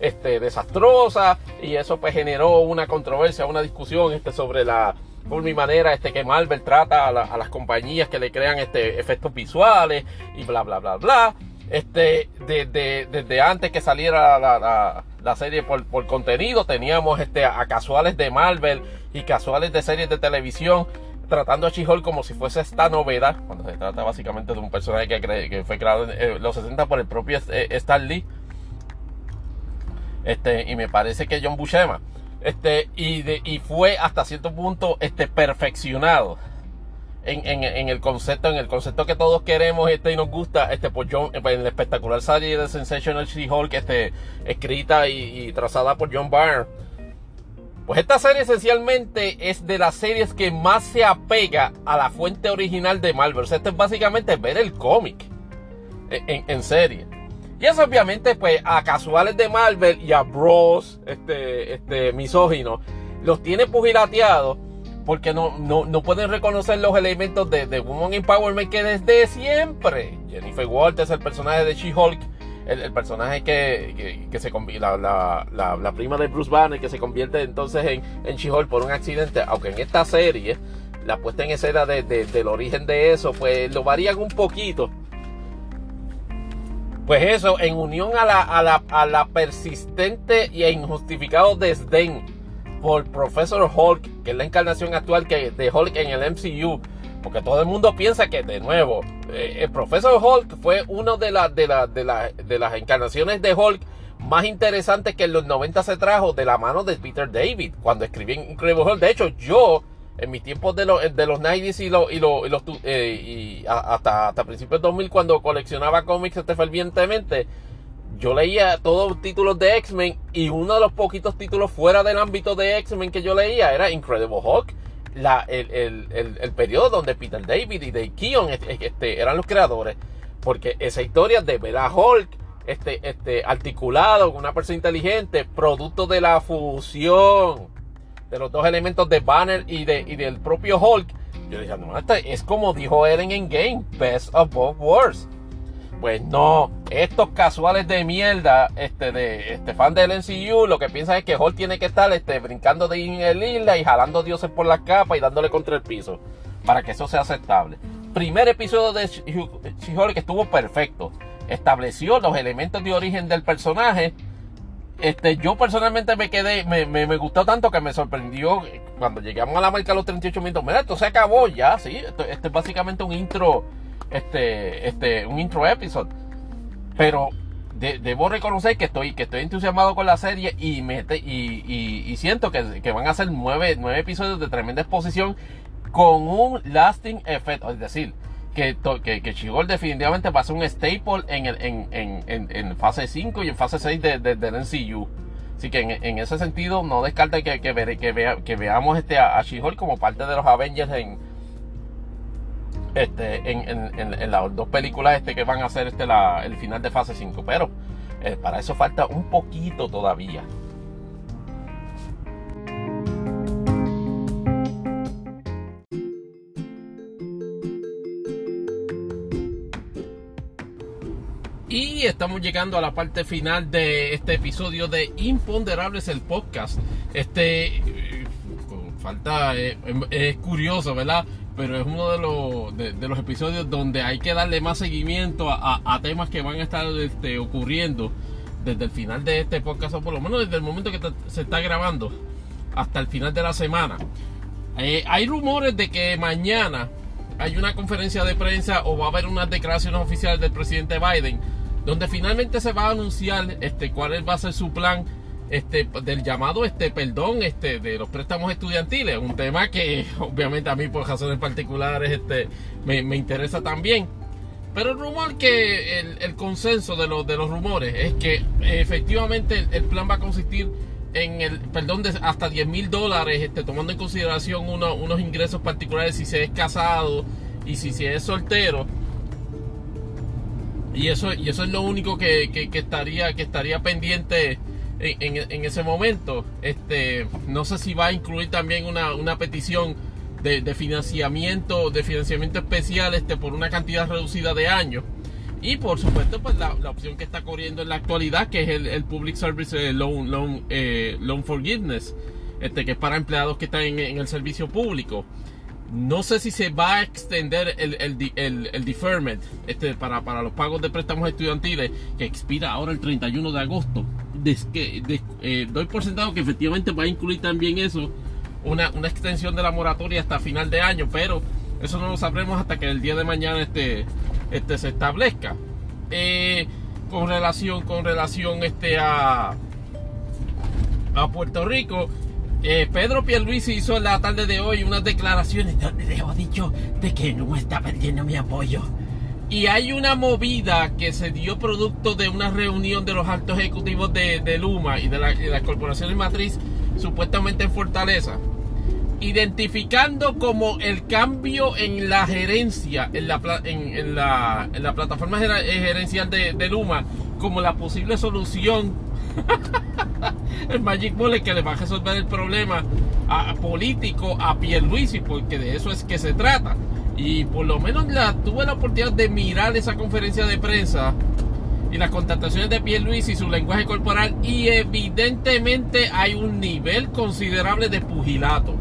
desastrosa, y eso pues generó una controversia, una discusión sobre la forma y manera que Marvel trata a las compañías que le crean efectos visuales y bla bla bla bla. Desde antes que saliera la serie por contenido, teníamos a casuales de Marvel y casuales de series de televisión tratando a She-Hulk como si fuese esta novedad, cuando se trata básicamente de un personaje que fue creado en los 60 por el propio Stan Lee, y me parece que John Buscema, y fue hasta cierto punto perfeccionado en el concepto que todos queremos y nos gusta, por John, en la espectacular serie de Sensational She-Hulk, escrita y trazada por John Byrne. Pues esta serie esencialmente es de las series que más se apega a la fuente original de Marvel. O sea, esto es básicamente ver el cómic en serie. Y eso obviamente pues a casuales de Marvel y a bros misóginos los tiene pugilateados, porque no pueden reconocer los elementos de Woman Empowerment que desde siempre. Jennifer Walters, el personaje de She-Hulk, el personaje que se convierte, la prima de Bruce Banner, que se convierte entonces en She-Hulk por un accidente, aunque en esta serie la puesta en escena del origen de eso pues lo varían un poquito. Pues eso, en unión a la persistente e injustificado desdén por Professor Hulk, que es la encarnación actual de Hulk en el MCU, porque todo el mundo piensa que, de nuevo, el Professor Hulk fue una de las encarnaciones de Hulk más interesantes que en los 90 se trajo de la mano de Peter David cuando escribí Incredible Hulk. De hecho, yo en mis tiempos de los 90s y hasta principios de 2000, cuando coleccionaba cómics fervientemente, yo leía todos los títulos de X-Men, y uno de los poquitos títulos fuera del ámbito de X-Men que yo leía era Incredible Hulk, el periodo donde Peter David y Dave Keown eran los creadores, porque esa historia de ver a Hulk articulado con una persona inteligente, producto de la fusión de los dos elementos de Banner y del propio Hulk, yo decía, no, es como dijo Eren en Game, best of both worlds. Pues no, estos casuales de mierda, fan del MCU, lo que piensan es que Hulk tiene que estar brincando de isla en isla y jalando dioses por las capas y dándole contra el piso para que eso sea aceptable. Primer episodio de She-Hulk que estuvo perfecto, estableció los elementos de origen del personaje. Yo personalmente me gustó tanto que me sorprendió cuando llegamos a la marca de los 38 minutos. Mira, esto se acabó ya, sí, esto es básicamente un intro. Un intro episode, pero debo reconocer que estoy entusiasmado con la serie y siento que van a ser 9 episodios de tremenda exposición con un lasting effect, es decir, que She-Hulk definitivamente va a ser un staple en fase 5 y en fase 6 del MCU. Así que en ese sentido no descarta que veamos a She-Hulk como parte de los Avengers en las dos películas que van a hacer el final de fase 5, pero para eso falta un poquito todavía. Y estamos llegando a la parte final de este episodio de Imponderables, el podcast. Falta, es curioso, ¿verdad? Pero es uno de los episodios donde hay que darle más seguimiento a temas que van a estar ocurriendo desde el final de este podcast, o por lo menos desde el momento que se está grabando hasta el final de la semana. Hay rumores de que mañana hay una conferencia de prensa o va a haber unas declaraciones oficiales del presidente Biden, donde finalmente se va a anunciar cuál va a ser su plan del llamado perdón de los préstamos estudiantiles, un tema que obviamente a mí por razones particulares me interesa también, pero el rumor que el consenso de los rumores es que efectivamente el plan va a consistir hasta $10,000, tomando en consideración unos ingresos particulares si se es casado y si es soltero. Y eso es lo único que estaría pendiente en ese momento. No sé si va a incluir también una petición de financiamiento especial por una cantidad reducida de años. Y por supuesto, pues la opción que está corriendo en la actualidad, que es el Public Service Loan Forgiveness, que es para empleados que están en el servicio público. No sé si se va a extender el deferment para los pagos de préstamos estudiantiles, que expira ahora el 31 de agosto. Doy por sentado que efectivamente va a incluir también eso, una extensión de la moratoria hasta final de año, pero eso no lo sabremos hasta que el día de mañana se establezca. Con relación a Puerto Rico, Pedro Pierluisi hizo en la tarde de hoy unas declaraciones donde dejó dicho de que no está perdiendo mi apoyo. Y hay una movida que se dio producto de una reunión de los altos ejecutivos de Luma y de las corporaciones matriz, supuestamente en Fortaleza, identificando como el cambio en la gerencia, en la plataforma gerencial de Luma, como la posible solución, el Magic Bullet que le va a resolver el problema político a Pierluisi, porque de eso es que se trata. Y por lo menos tuve la oportunidad de mirar esa conferencia de prensa y las contrataciones de Pierluisi y su lenguaje corporal, y evidentemente hay un nivel considerable de pugilato.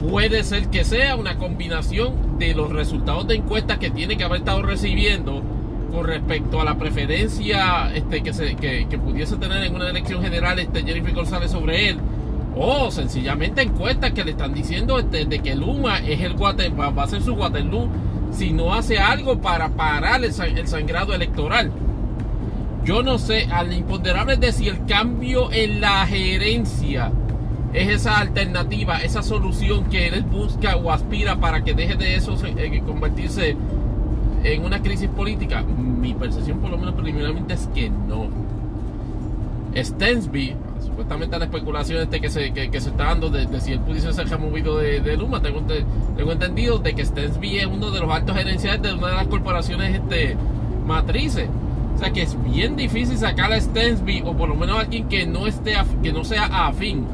Puede ser que sea una combinación de los resultados de encuestas que tiene que haber estado recibiendo con respecto a la preferencia que pudiese tener en una elección general Jennifer González sobre él, o sencillamente encuestas que le están diciendo de que Luma es va a ser su Waterloo si no hace algo para parar el sangrado electoral. Yo no sé, al imponderable de si el cambio en la gerencia es esa alternativa, esa solución que él busca o aspira para que deje de eso convertirse en una crisis política. Mi percepción, por lo menos preliminarmente, es que no. Stensby, supuestamente la especulación que se está dando de si él pudiese ser removido de Luma. Tengo entendido de que Stensby es uno de los altos gerenciales de una de las corporaciones matrices. O sea que es bien difícil sacar a Stensby, o por lo menos a alguien que no sea afín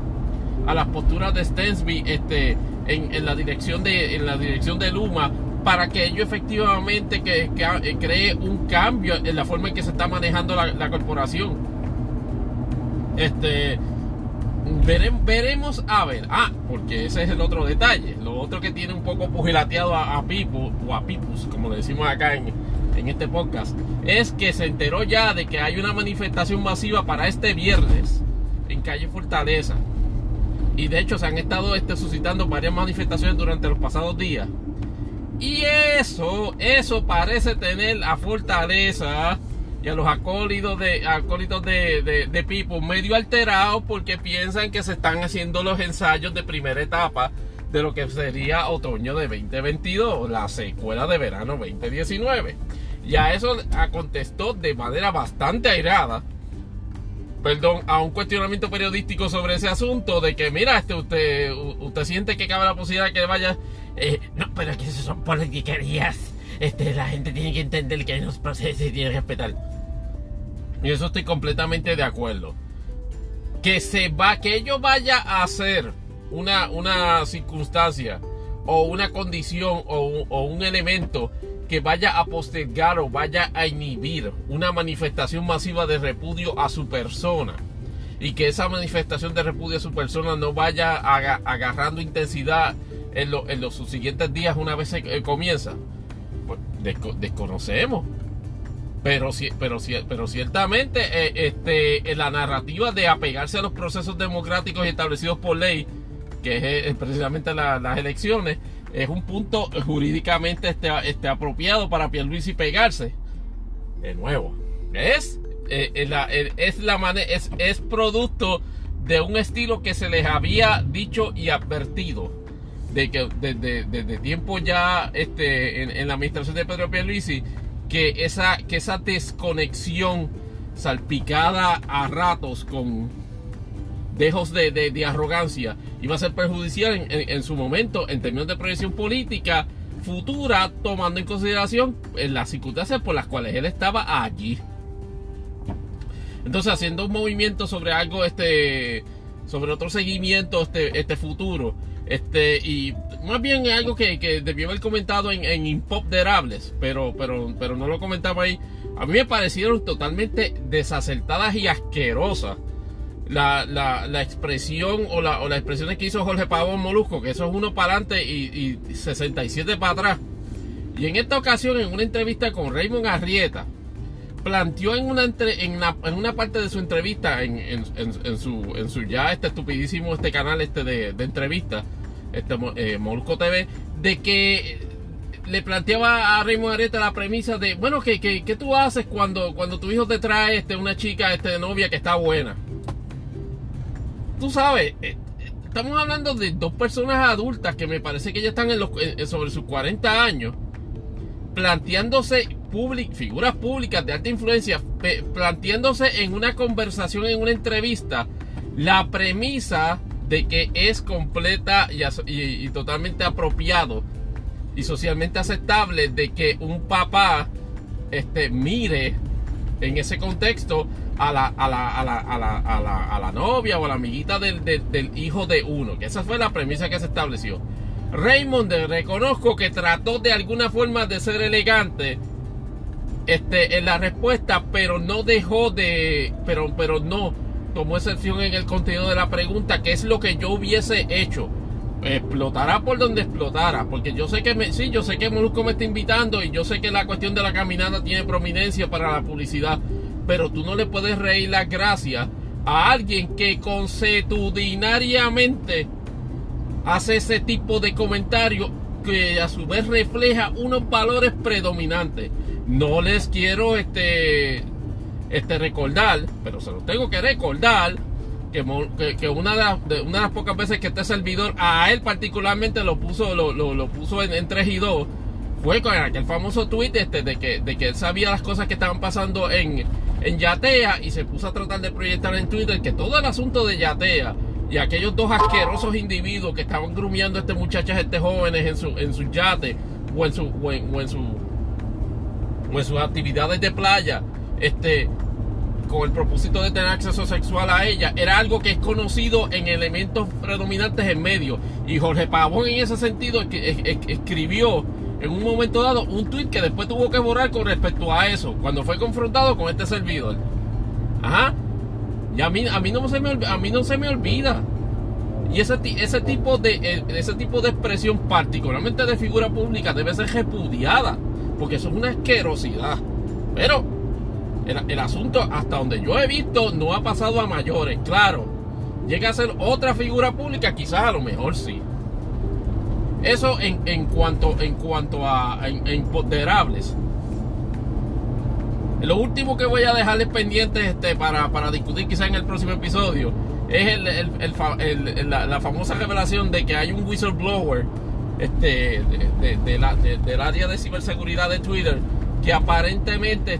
a las posturas de Stensby en la dirección de Luma, para que ello efectivamente que cree un cambio en la forma en que se está manejando la corporación. Veremos a ver. Porque ese es el otro detalle. Lo otro que tiene un poco pugilateado a Pipo, o a Pipus, como le decimos acá en este podcast, es que se enteró ya de que hay una manifestación masiva para este viernes en calle Fortaleza. Y de hecho se han estado suscitando varias manifestaciones durante los pasados días. Y eso parece tener a Fortaleza y a los acólitos de Pipo medio alterados, porque piensan que se están haciendo los ensayos de primera etapa de lo que sería otoño de 2022, la secuela de verano 2019. Y a eso contestó de manera bastante airada, a un cuestionamiento periodístico sobre ese asunto de que, mira, usted siente que cabe la posibilidad de que vaya. No, pero es que eso son politiquerías. La gente tiene que entender que hay unos procesos y tiene que respetar. Y eso estoy completamente de acuerdo. Que ello vaya a ser una circunstancia o una condición o un elemento que vaya a postergar o vaya a inhibir una manifestación masiva de repudio a su persona, y que esa manifestación de repudio a su persona no vaya agarrando intensidad en los subsiguientes días una vez comienza, pues desconocemos. Pero ciertamente la narrativa de apegarse a los procesos democráticos establecidos por ley, que es precisamente las elecciones, es un punto jurídicamente apropiado para Pierluisi pegarse. De nuevo, es producto de un estilo que se les había dicho y advertido de que desde tiempo ya en la administración de Pedro Pierluisi, que esa desconexión salpicada a ratos con dejos de arrogancia, y va a ser perjudicial en su momento en términos de proyección política futura, tomando en consideración las circunstancias por las cuales él estaba allí. Entonces, haciendo un movimiento sobre algo, sobre otro seguimiento, futuro, y más bien algo que debió haber comentado en Imponderables, pero no lo comentaba ahí. A mí me parecieron totalmente desacertadas y asquerosas la expresión o las expresiones que hizo Jorge Pavón Molusco, que eso es uno para adelante y 67 para atrás. Y en esta ocasión, en una entrevista con Raymond Arrieta, planteó en una parte de su entrevista en su ya estupidísimo canal de entrevistas, Molusco TV, de que le planteaba a Raymond Arrieta la premisa de, bueno, ¿qué tú haces cuando tu hijo te trae una chica de novia que está buena? Tú sabes, estamos hablando de dos personas adultas que me parece que ya están sobre sus 40 años, planteándose figuras públicas de alta influencia, planteándose en una conversación, en una entrevista, la premisa de que es completa y totalmente apropiado y socialmente aceptable de que un papá mire en ese contexto a la novia o a la amiguita del hijo de uno. Que esa fue la premisa que se estableció. Raymond, reconozco que trató de alguna forma de ser elegante en la respuesta, pero no dejó de... pero no tomó excepción en el contenido de la pregunta, que es lo que yo hubiese hecho. Explotará por donde explotara, porque yo sé que yo sé que Molusco me está invitando y yo sé que la cuestión de la caminata tiene prominencia para la publicidad, pero tú no le puedes reír las gracias a alguien que consuetudinariamente hace ese tipo de comentario que a su vez refleja unos valores predominantes. No les quiero recordar, pero se los tengo que recordar, que una de las pocas veces que este servidor a él particularmente lo puso en 3 y 2, fue con aquel famoso tweet de que él sabía las cosas que estaban pasando en Yatea, y se puso a tratar de proyectar en Twitter que todo el asunto de Yatea y aquellos dos asquerosos individuos que estaban grumeando a muchachas, jóvenes en sus yates o en sus actividades de playa, con el propósito de tener acceso sexual a ella, era algo que es conocido en elementos predominantes en medio. Y Jorge Pavón, en ese sentido, escribió en un momento dado un tuit que después tuvo que borrar con respecto a eso, cuando fue confrontado con este servidor. Ajá. Y a mí no se me olvida. Y ese tipo de expresión, particularmente de figura pública, debe ser repudiada, porque eso es una asquerosidad. Pero el asunto, hasta donde yo he visto, no ha pasado a mayores. Claro, llega a ser otra figura pública, quizás a lo mejor sí. Eso en cuanto a Imponderables. Lo último que voy a dejarles pendientes para discutir quizás en el próximo episodio es la famosa revelación de que hay un whistleblower del área de ciberseguridad de Twitter, que aparentemente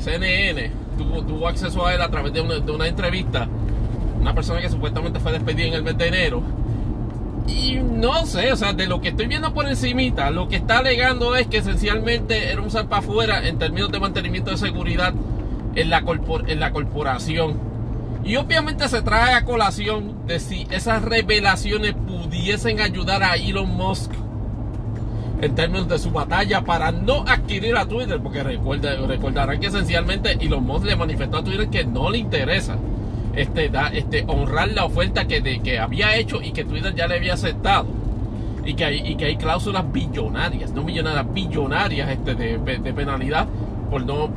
CNN tuvo acceso a él a través de una entrevista, una persona que supuestamente fue despedida en el mes de enero. Y no sé, o sea, de lo que estoy viendo por encimita, lo que está alegando es que esencialmente era un zarpa afuera en términos de mantenimiento de seguridad en la corporación. Y obviamente se trae a colación de si esas revelaciones pudiesen ayudar a Elon Musk en términos de su batalla para no adquirir a Twitter, porque recordarán que esencialmente Elon Musk le manifestó a Twitter que no le interesa honrar la oferta que había hecho y que Twitter ya le había aceptado, y que hay cláusulas billonarias, no millonarias, billonarias de penalidad por no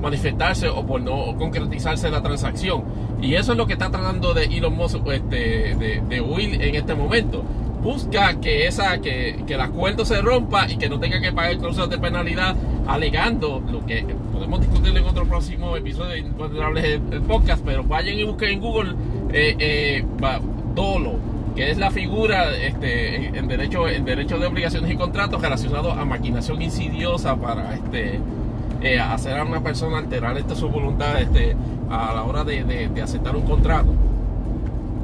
manifestarse o por no concretizarse la transacción. Y eso es lo que está tratando de Elon Musk de huir en este momento. Busca que el acuerdo se rompa y que no tenga que pagar cláusulas de penalidad, alegando lo que podemos discutirlo en otro próximo episodio de Imponderables, el podcast. Pero vayan y busquen en Google dolo, que es la figura en derecho de obligaciones y contratos relacionado a maquinación insidiosa para hacer a una persona alterar su voluntad a la hora de aceptar un contrato.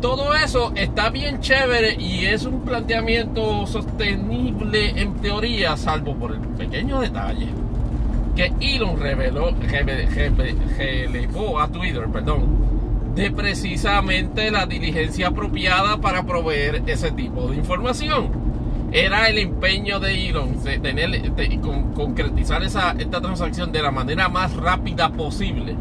Todo eso está bien chévere y es un planteamiento sostenible en teoría, salvo por el pequeño detalle que Elon reveló a Twitter, de precisamente la diligencia apropiada para proveer ese tipo de información. Era el empeño de Elon concretizar esta transacción de la manera más rápida posible,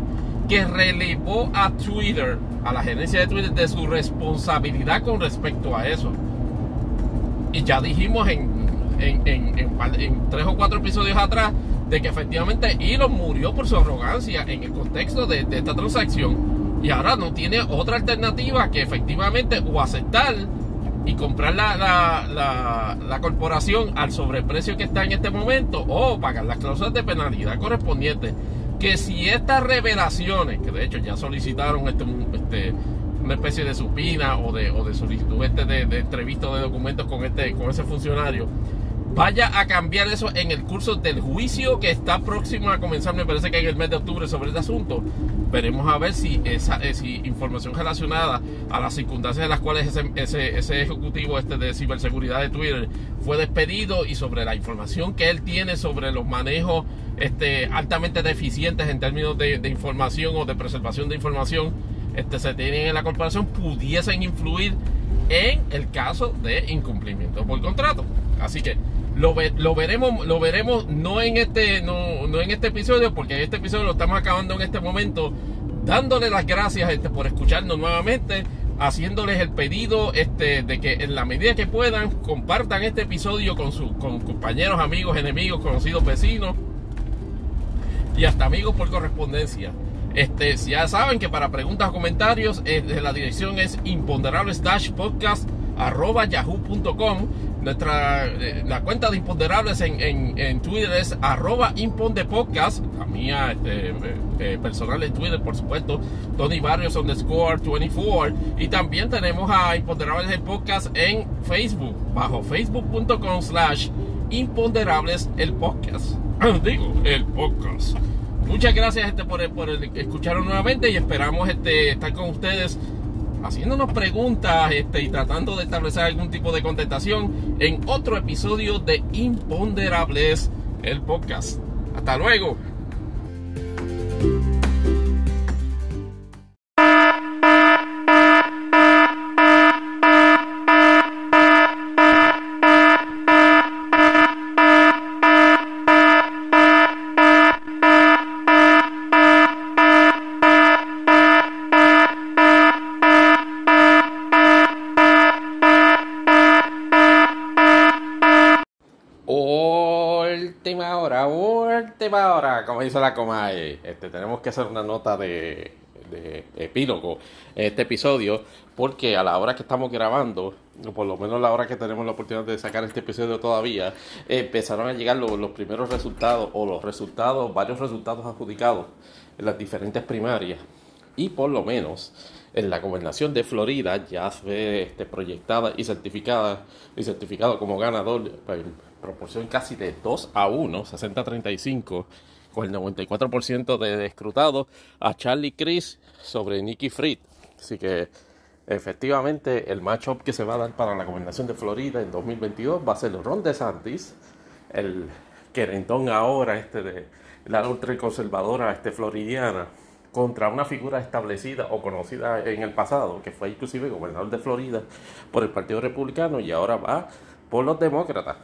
que relevó a Twitter, a la gerencia de Twitter, de su responsabilidad con respecto a eso. Y ya dijimos en 3 o 4 episodios atrás de que efectivamente Elon murió por su arrogancia en el contexto de esta transacción. Y ahora no tiene otra alternativa que efectivamente o aceptar y comprar la corporación al sobreprecio que está en este momento, o pagar las cláusulas de penalidad correspondientes. Que si estas revelaciones, que de hecho ya solicitaron una especie de supina o de solicitud de entrevista de documentos con ese funcionario, vaya a cambiar eso en el curso del juicio que está próximo a comenzar, me parece que en el mes de octubre, sobre este asunto. Veremos a ver si si información relacionada a las circunstancias en las cuales ese ejecutivo de ciberseguridad de Twitter fue despedido, y sobre la información que él tiene sobre los manejos altamente deficientes en términos de información o de preservación de información se tienen en la corporación, pudiesen influir en el caso de incumplimiento por contrato. Así que lo veremos no en este episodio, porque en este episodio lo estamos acabando en este momento, dándole las gracias por escucharnos nuevamente, haciéndoles el pedido de que en la medida que puedan compartan este episodio con compañeros, amigos, enemigos, conocidos, vecinos y hasta amigos por correspondencia. Ya saben que para preguntas o comentarios la dirección es imponderables-podcast@yahoo.com. La cuenta de Imponderables en Twitter es @impondepodcast. La mía personal en Twitter, por supuesto, Tony Barrios _24. Y también tenemos a Imponderables el podcast en Facebook, bajo facebook.com/imponderables el podcast. Digo, el podcast. Muchas gracias por escucharnos nuevamente, y esperamos estar con ustedes haciéndonos preguntas y tratando de establecer algún tipo de contestación en otro episodio de Imponderables, el podcast. Hasta luego. Ahora, como dice la Comay, tenemos que hacer una nota de epílogo en este episodio, porque a la hora que estamos grabando, o por lo menos a la hora que tenemos la oportunidad de sacar este episodio todavía, empezaron a llegar los primeros resultados, o los resultados, varios resultados adjudicados en las diferentes primarias, y por lo menos en la gobernación de Florida ya fue proyectada y certificado como ganador, proporción casi de 2-1, 60-35, con el 94% de escrutados, a Charlie Crist sobre Nicky Fried. Así que efectivamente el matchup que se va a dar para la gobernación de Florida en 2022 va a ser Ron DeSantis, el querentón ahora de la ultraconservadora floridiana, contra una figura establecida o conocida en el pasado, que fue inclusive gobernador de Florida por el Partido Republicano y ahora va por los demócratas.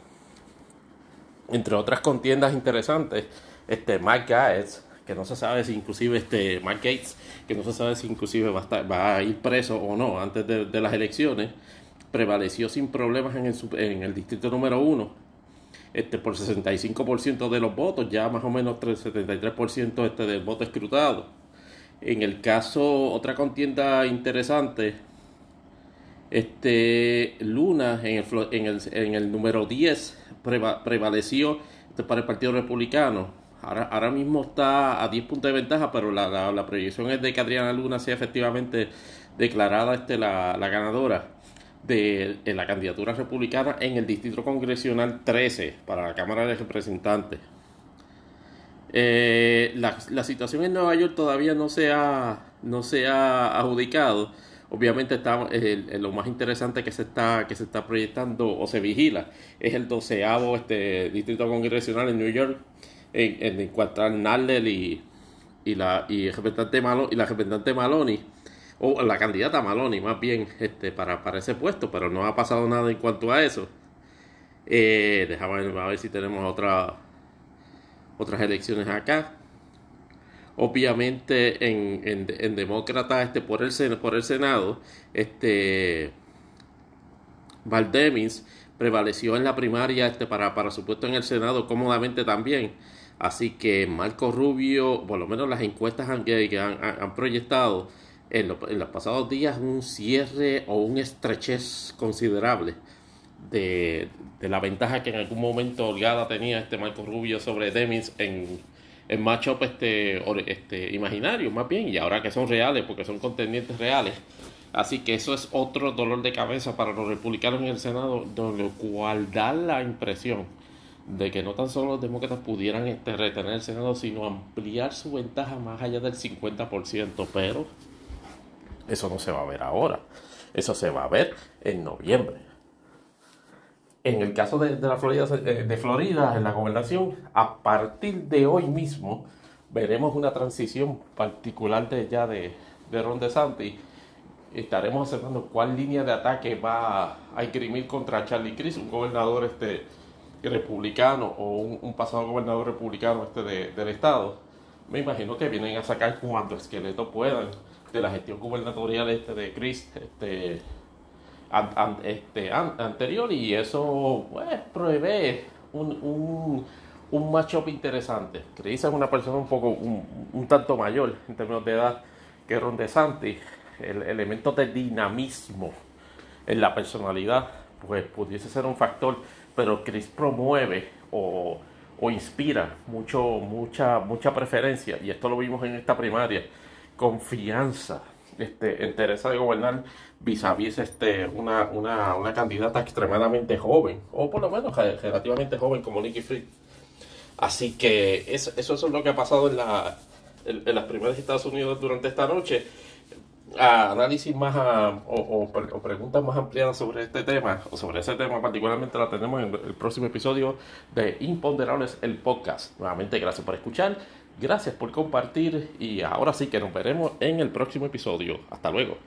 Entre otras contiendas interesantes, Mark Gates, que no se sabe si inclusive va a ir preso o no antes de las elecciones, prevaleció sin problemas en el distrito número 1, por 65% de los votos, ya más o menos 73% del voto escrutado. En el caso, otra contienda interesante, Luna en el número 10 prevaleció para el Partido Republicano. Ahora mismo está a 10 puntos de ventaja, pero la proyección es de que Adriana Luna sea efectivamente declarada la ganadora de la candidatura republicana en el distrito congresional 13 para la Cámara de Representantes. La situación en Nueva York todavía no se ha adjudicado. Obviamente está lo más interesante que se está proyectando o se vigila es el 12º distrito congresional en New York, en cuanto a Nadler y el representante Maloney, y la representante Maloney, o la candidata Maloney más bien, para ese puesto, pero no ha pasado nada en cuanto a eso. Déjame ver si tenemos otras elecciones acá. Obviamente en demócrata, por el Senado, Val Demings prevaleció en la primaria para su puesto en el Senado cómodamente también. Así que Marco Rubio, por lo menos las encuestas que han proyectado en los pasados días, un cierre o un estrechez considerable de la ventaja que en algún momento holgada tenía Marco Rubio sobre Demings en matchup imaginario más bien, y ahora que son reales porque son contendientes reales. Así que eso es otro dolor de cabeza para los republicanos en el Senado, donde lo cual da la impresión de que no tan solo los demócratas pudieran retener el Senado, sino ampliar su ventaja más allá del 50%, pero eso no se va a ver ahora, eso se va a ver en noviembre. En el caso de Florida, en la gobernación, a partir de hoy mismo veremos una transición particular de Ron DeSantis. Estaremos observando cuál línea de ataque va a imprimir contra Charlie Crist, un gobernador republicano, o un pasado gobernador republicano del estado. Me imagino que vienen a sacar cuanto esqueleto puedan de la gestión gubernatorial de Crist anterior, y eso pues prevé un matchup interesante. Crist es una persona un tanto mayor en términos de edad que Ron DeSantis. El elemento de dinamismo en la personalidad pues pudiese ser un factor, pero Crist promueve o inspira mucha preferencia, y esto lo vimos en esta primaria, confianza. Interesa de gobernar vis-a-vis una candidata extremadamente joven, o por lo menos relativamente joven, como Nicky Fried. Así que eso es lo que ha pasado en las primarias de Estados Unidos durante esta noche. Análisis más o preguntas más ampliadas sobre este tema, o sobre ese tema particularmente, la tenemos en el próximo episodio de Imponderables, el podcast. Nuevamente, gracias por escuchar. Gracias por compartir, y ahora sí que nos veremos en el próximo episodio. Hasta luego.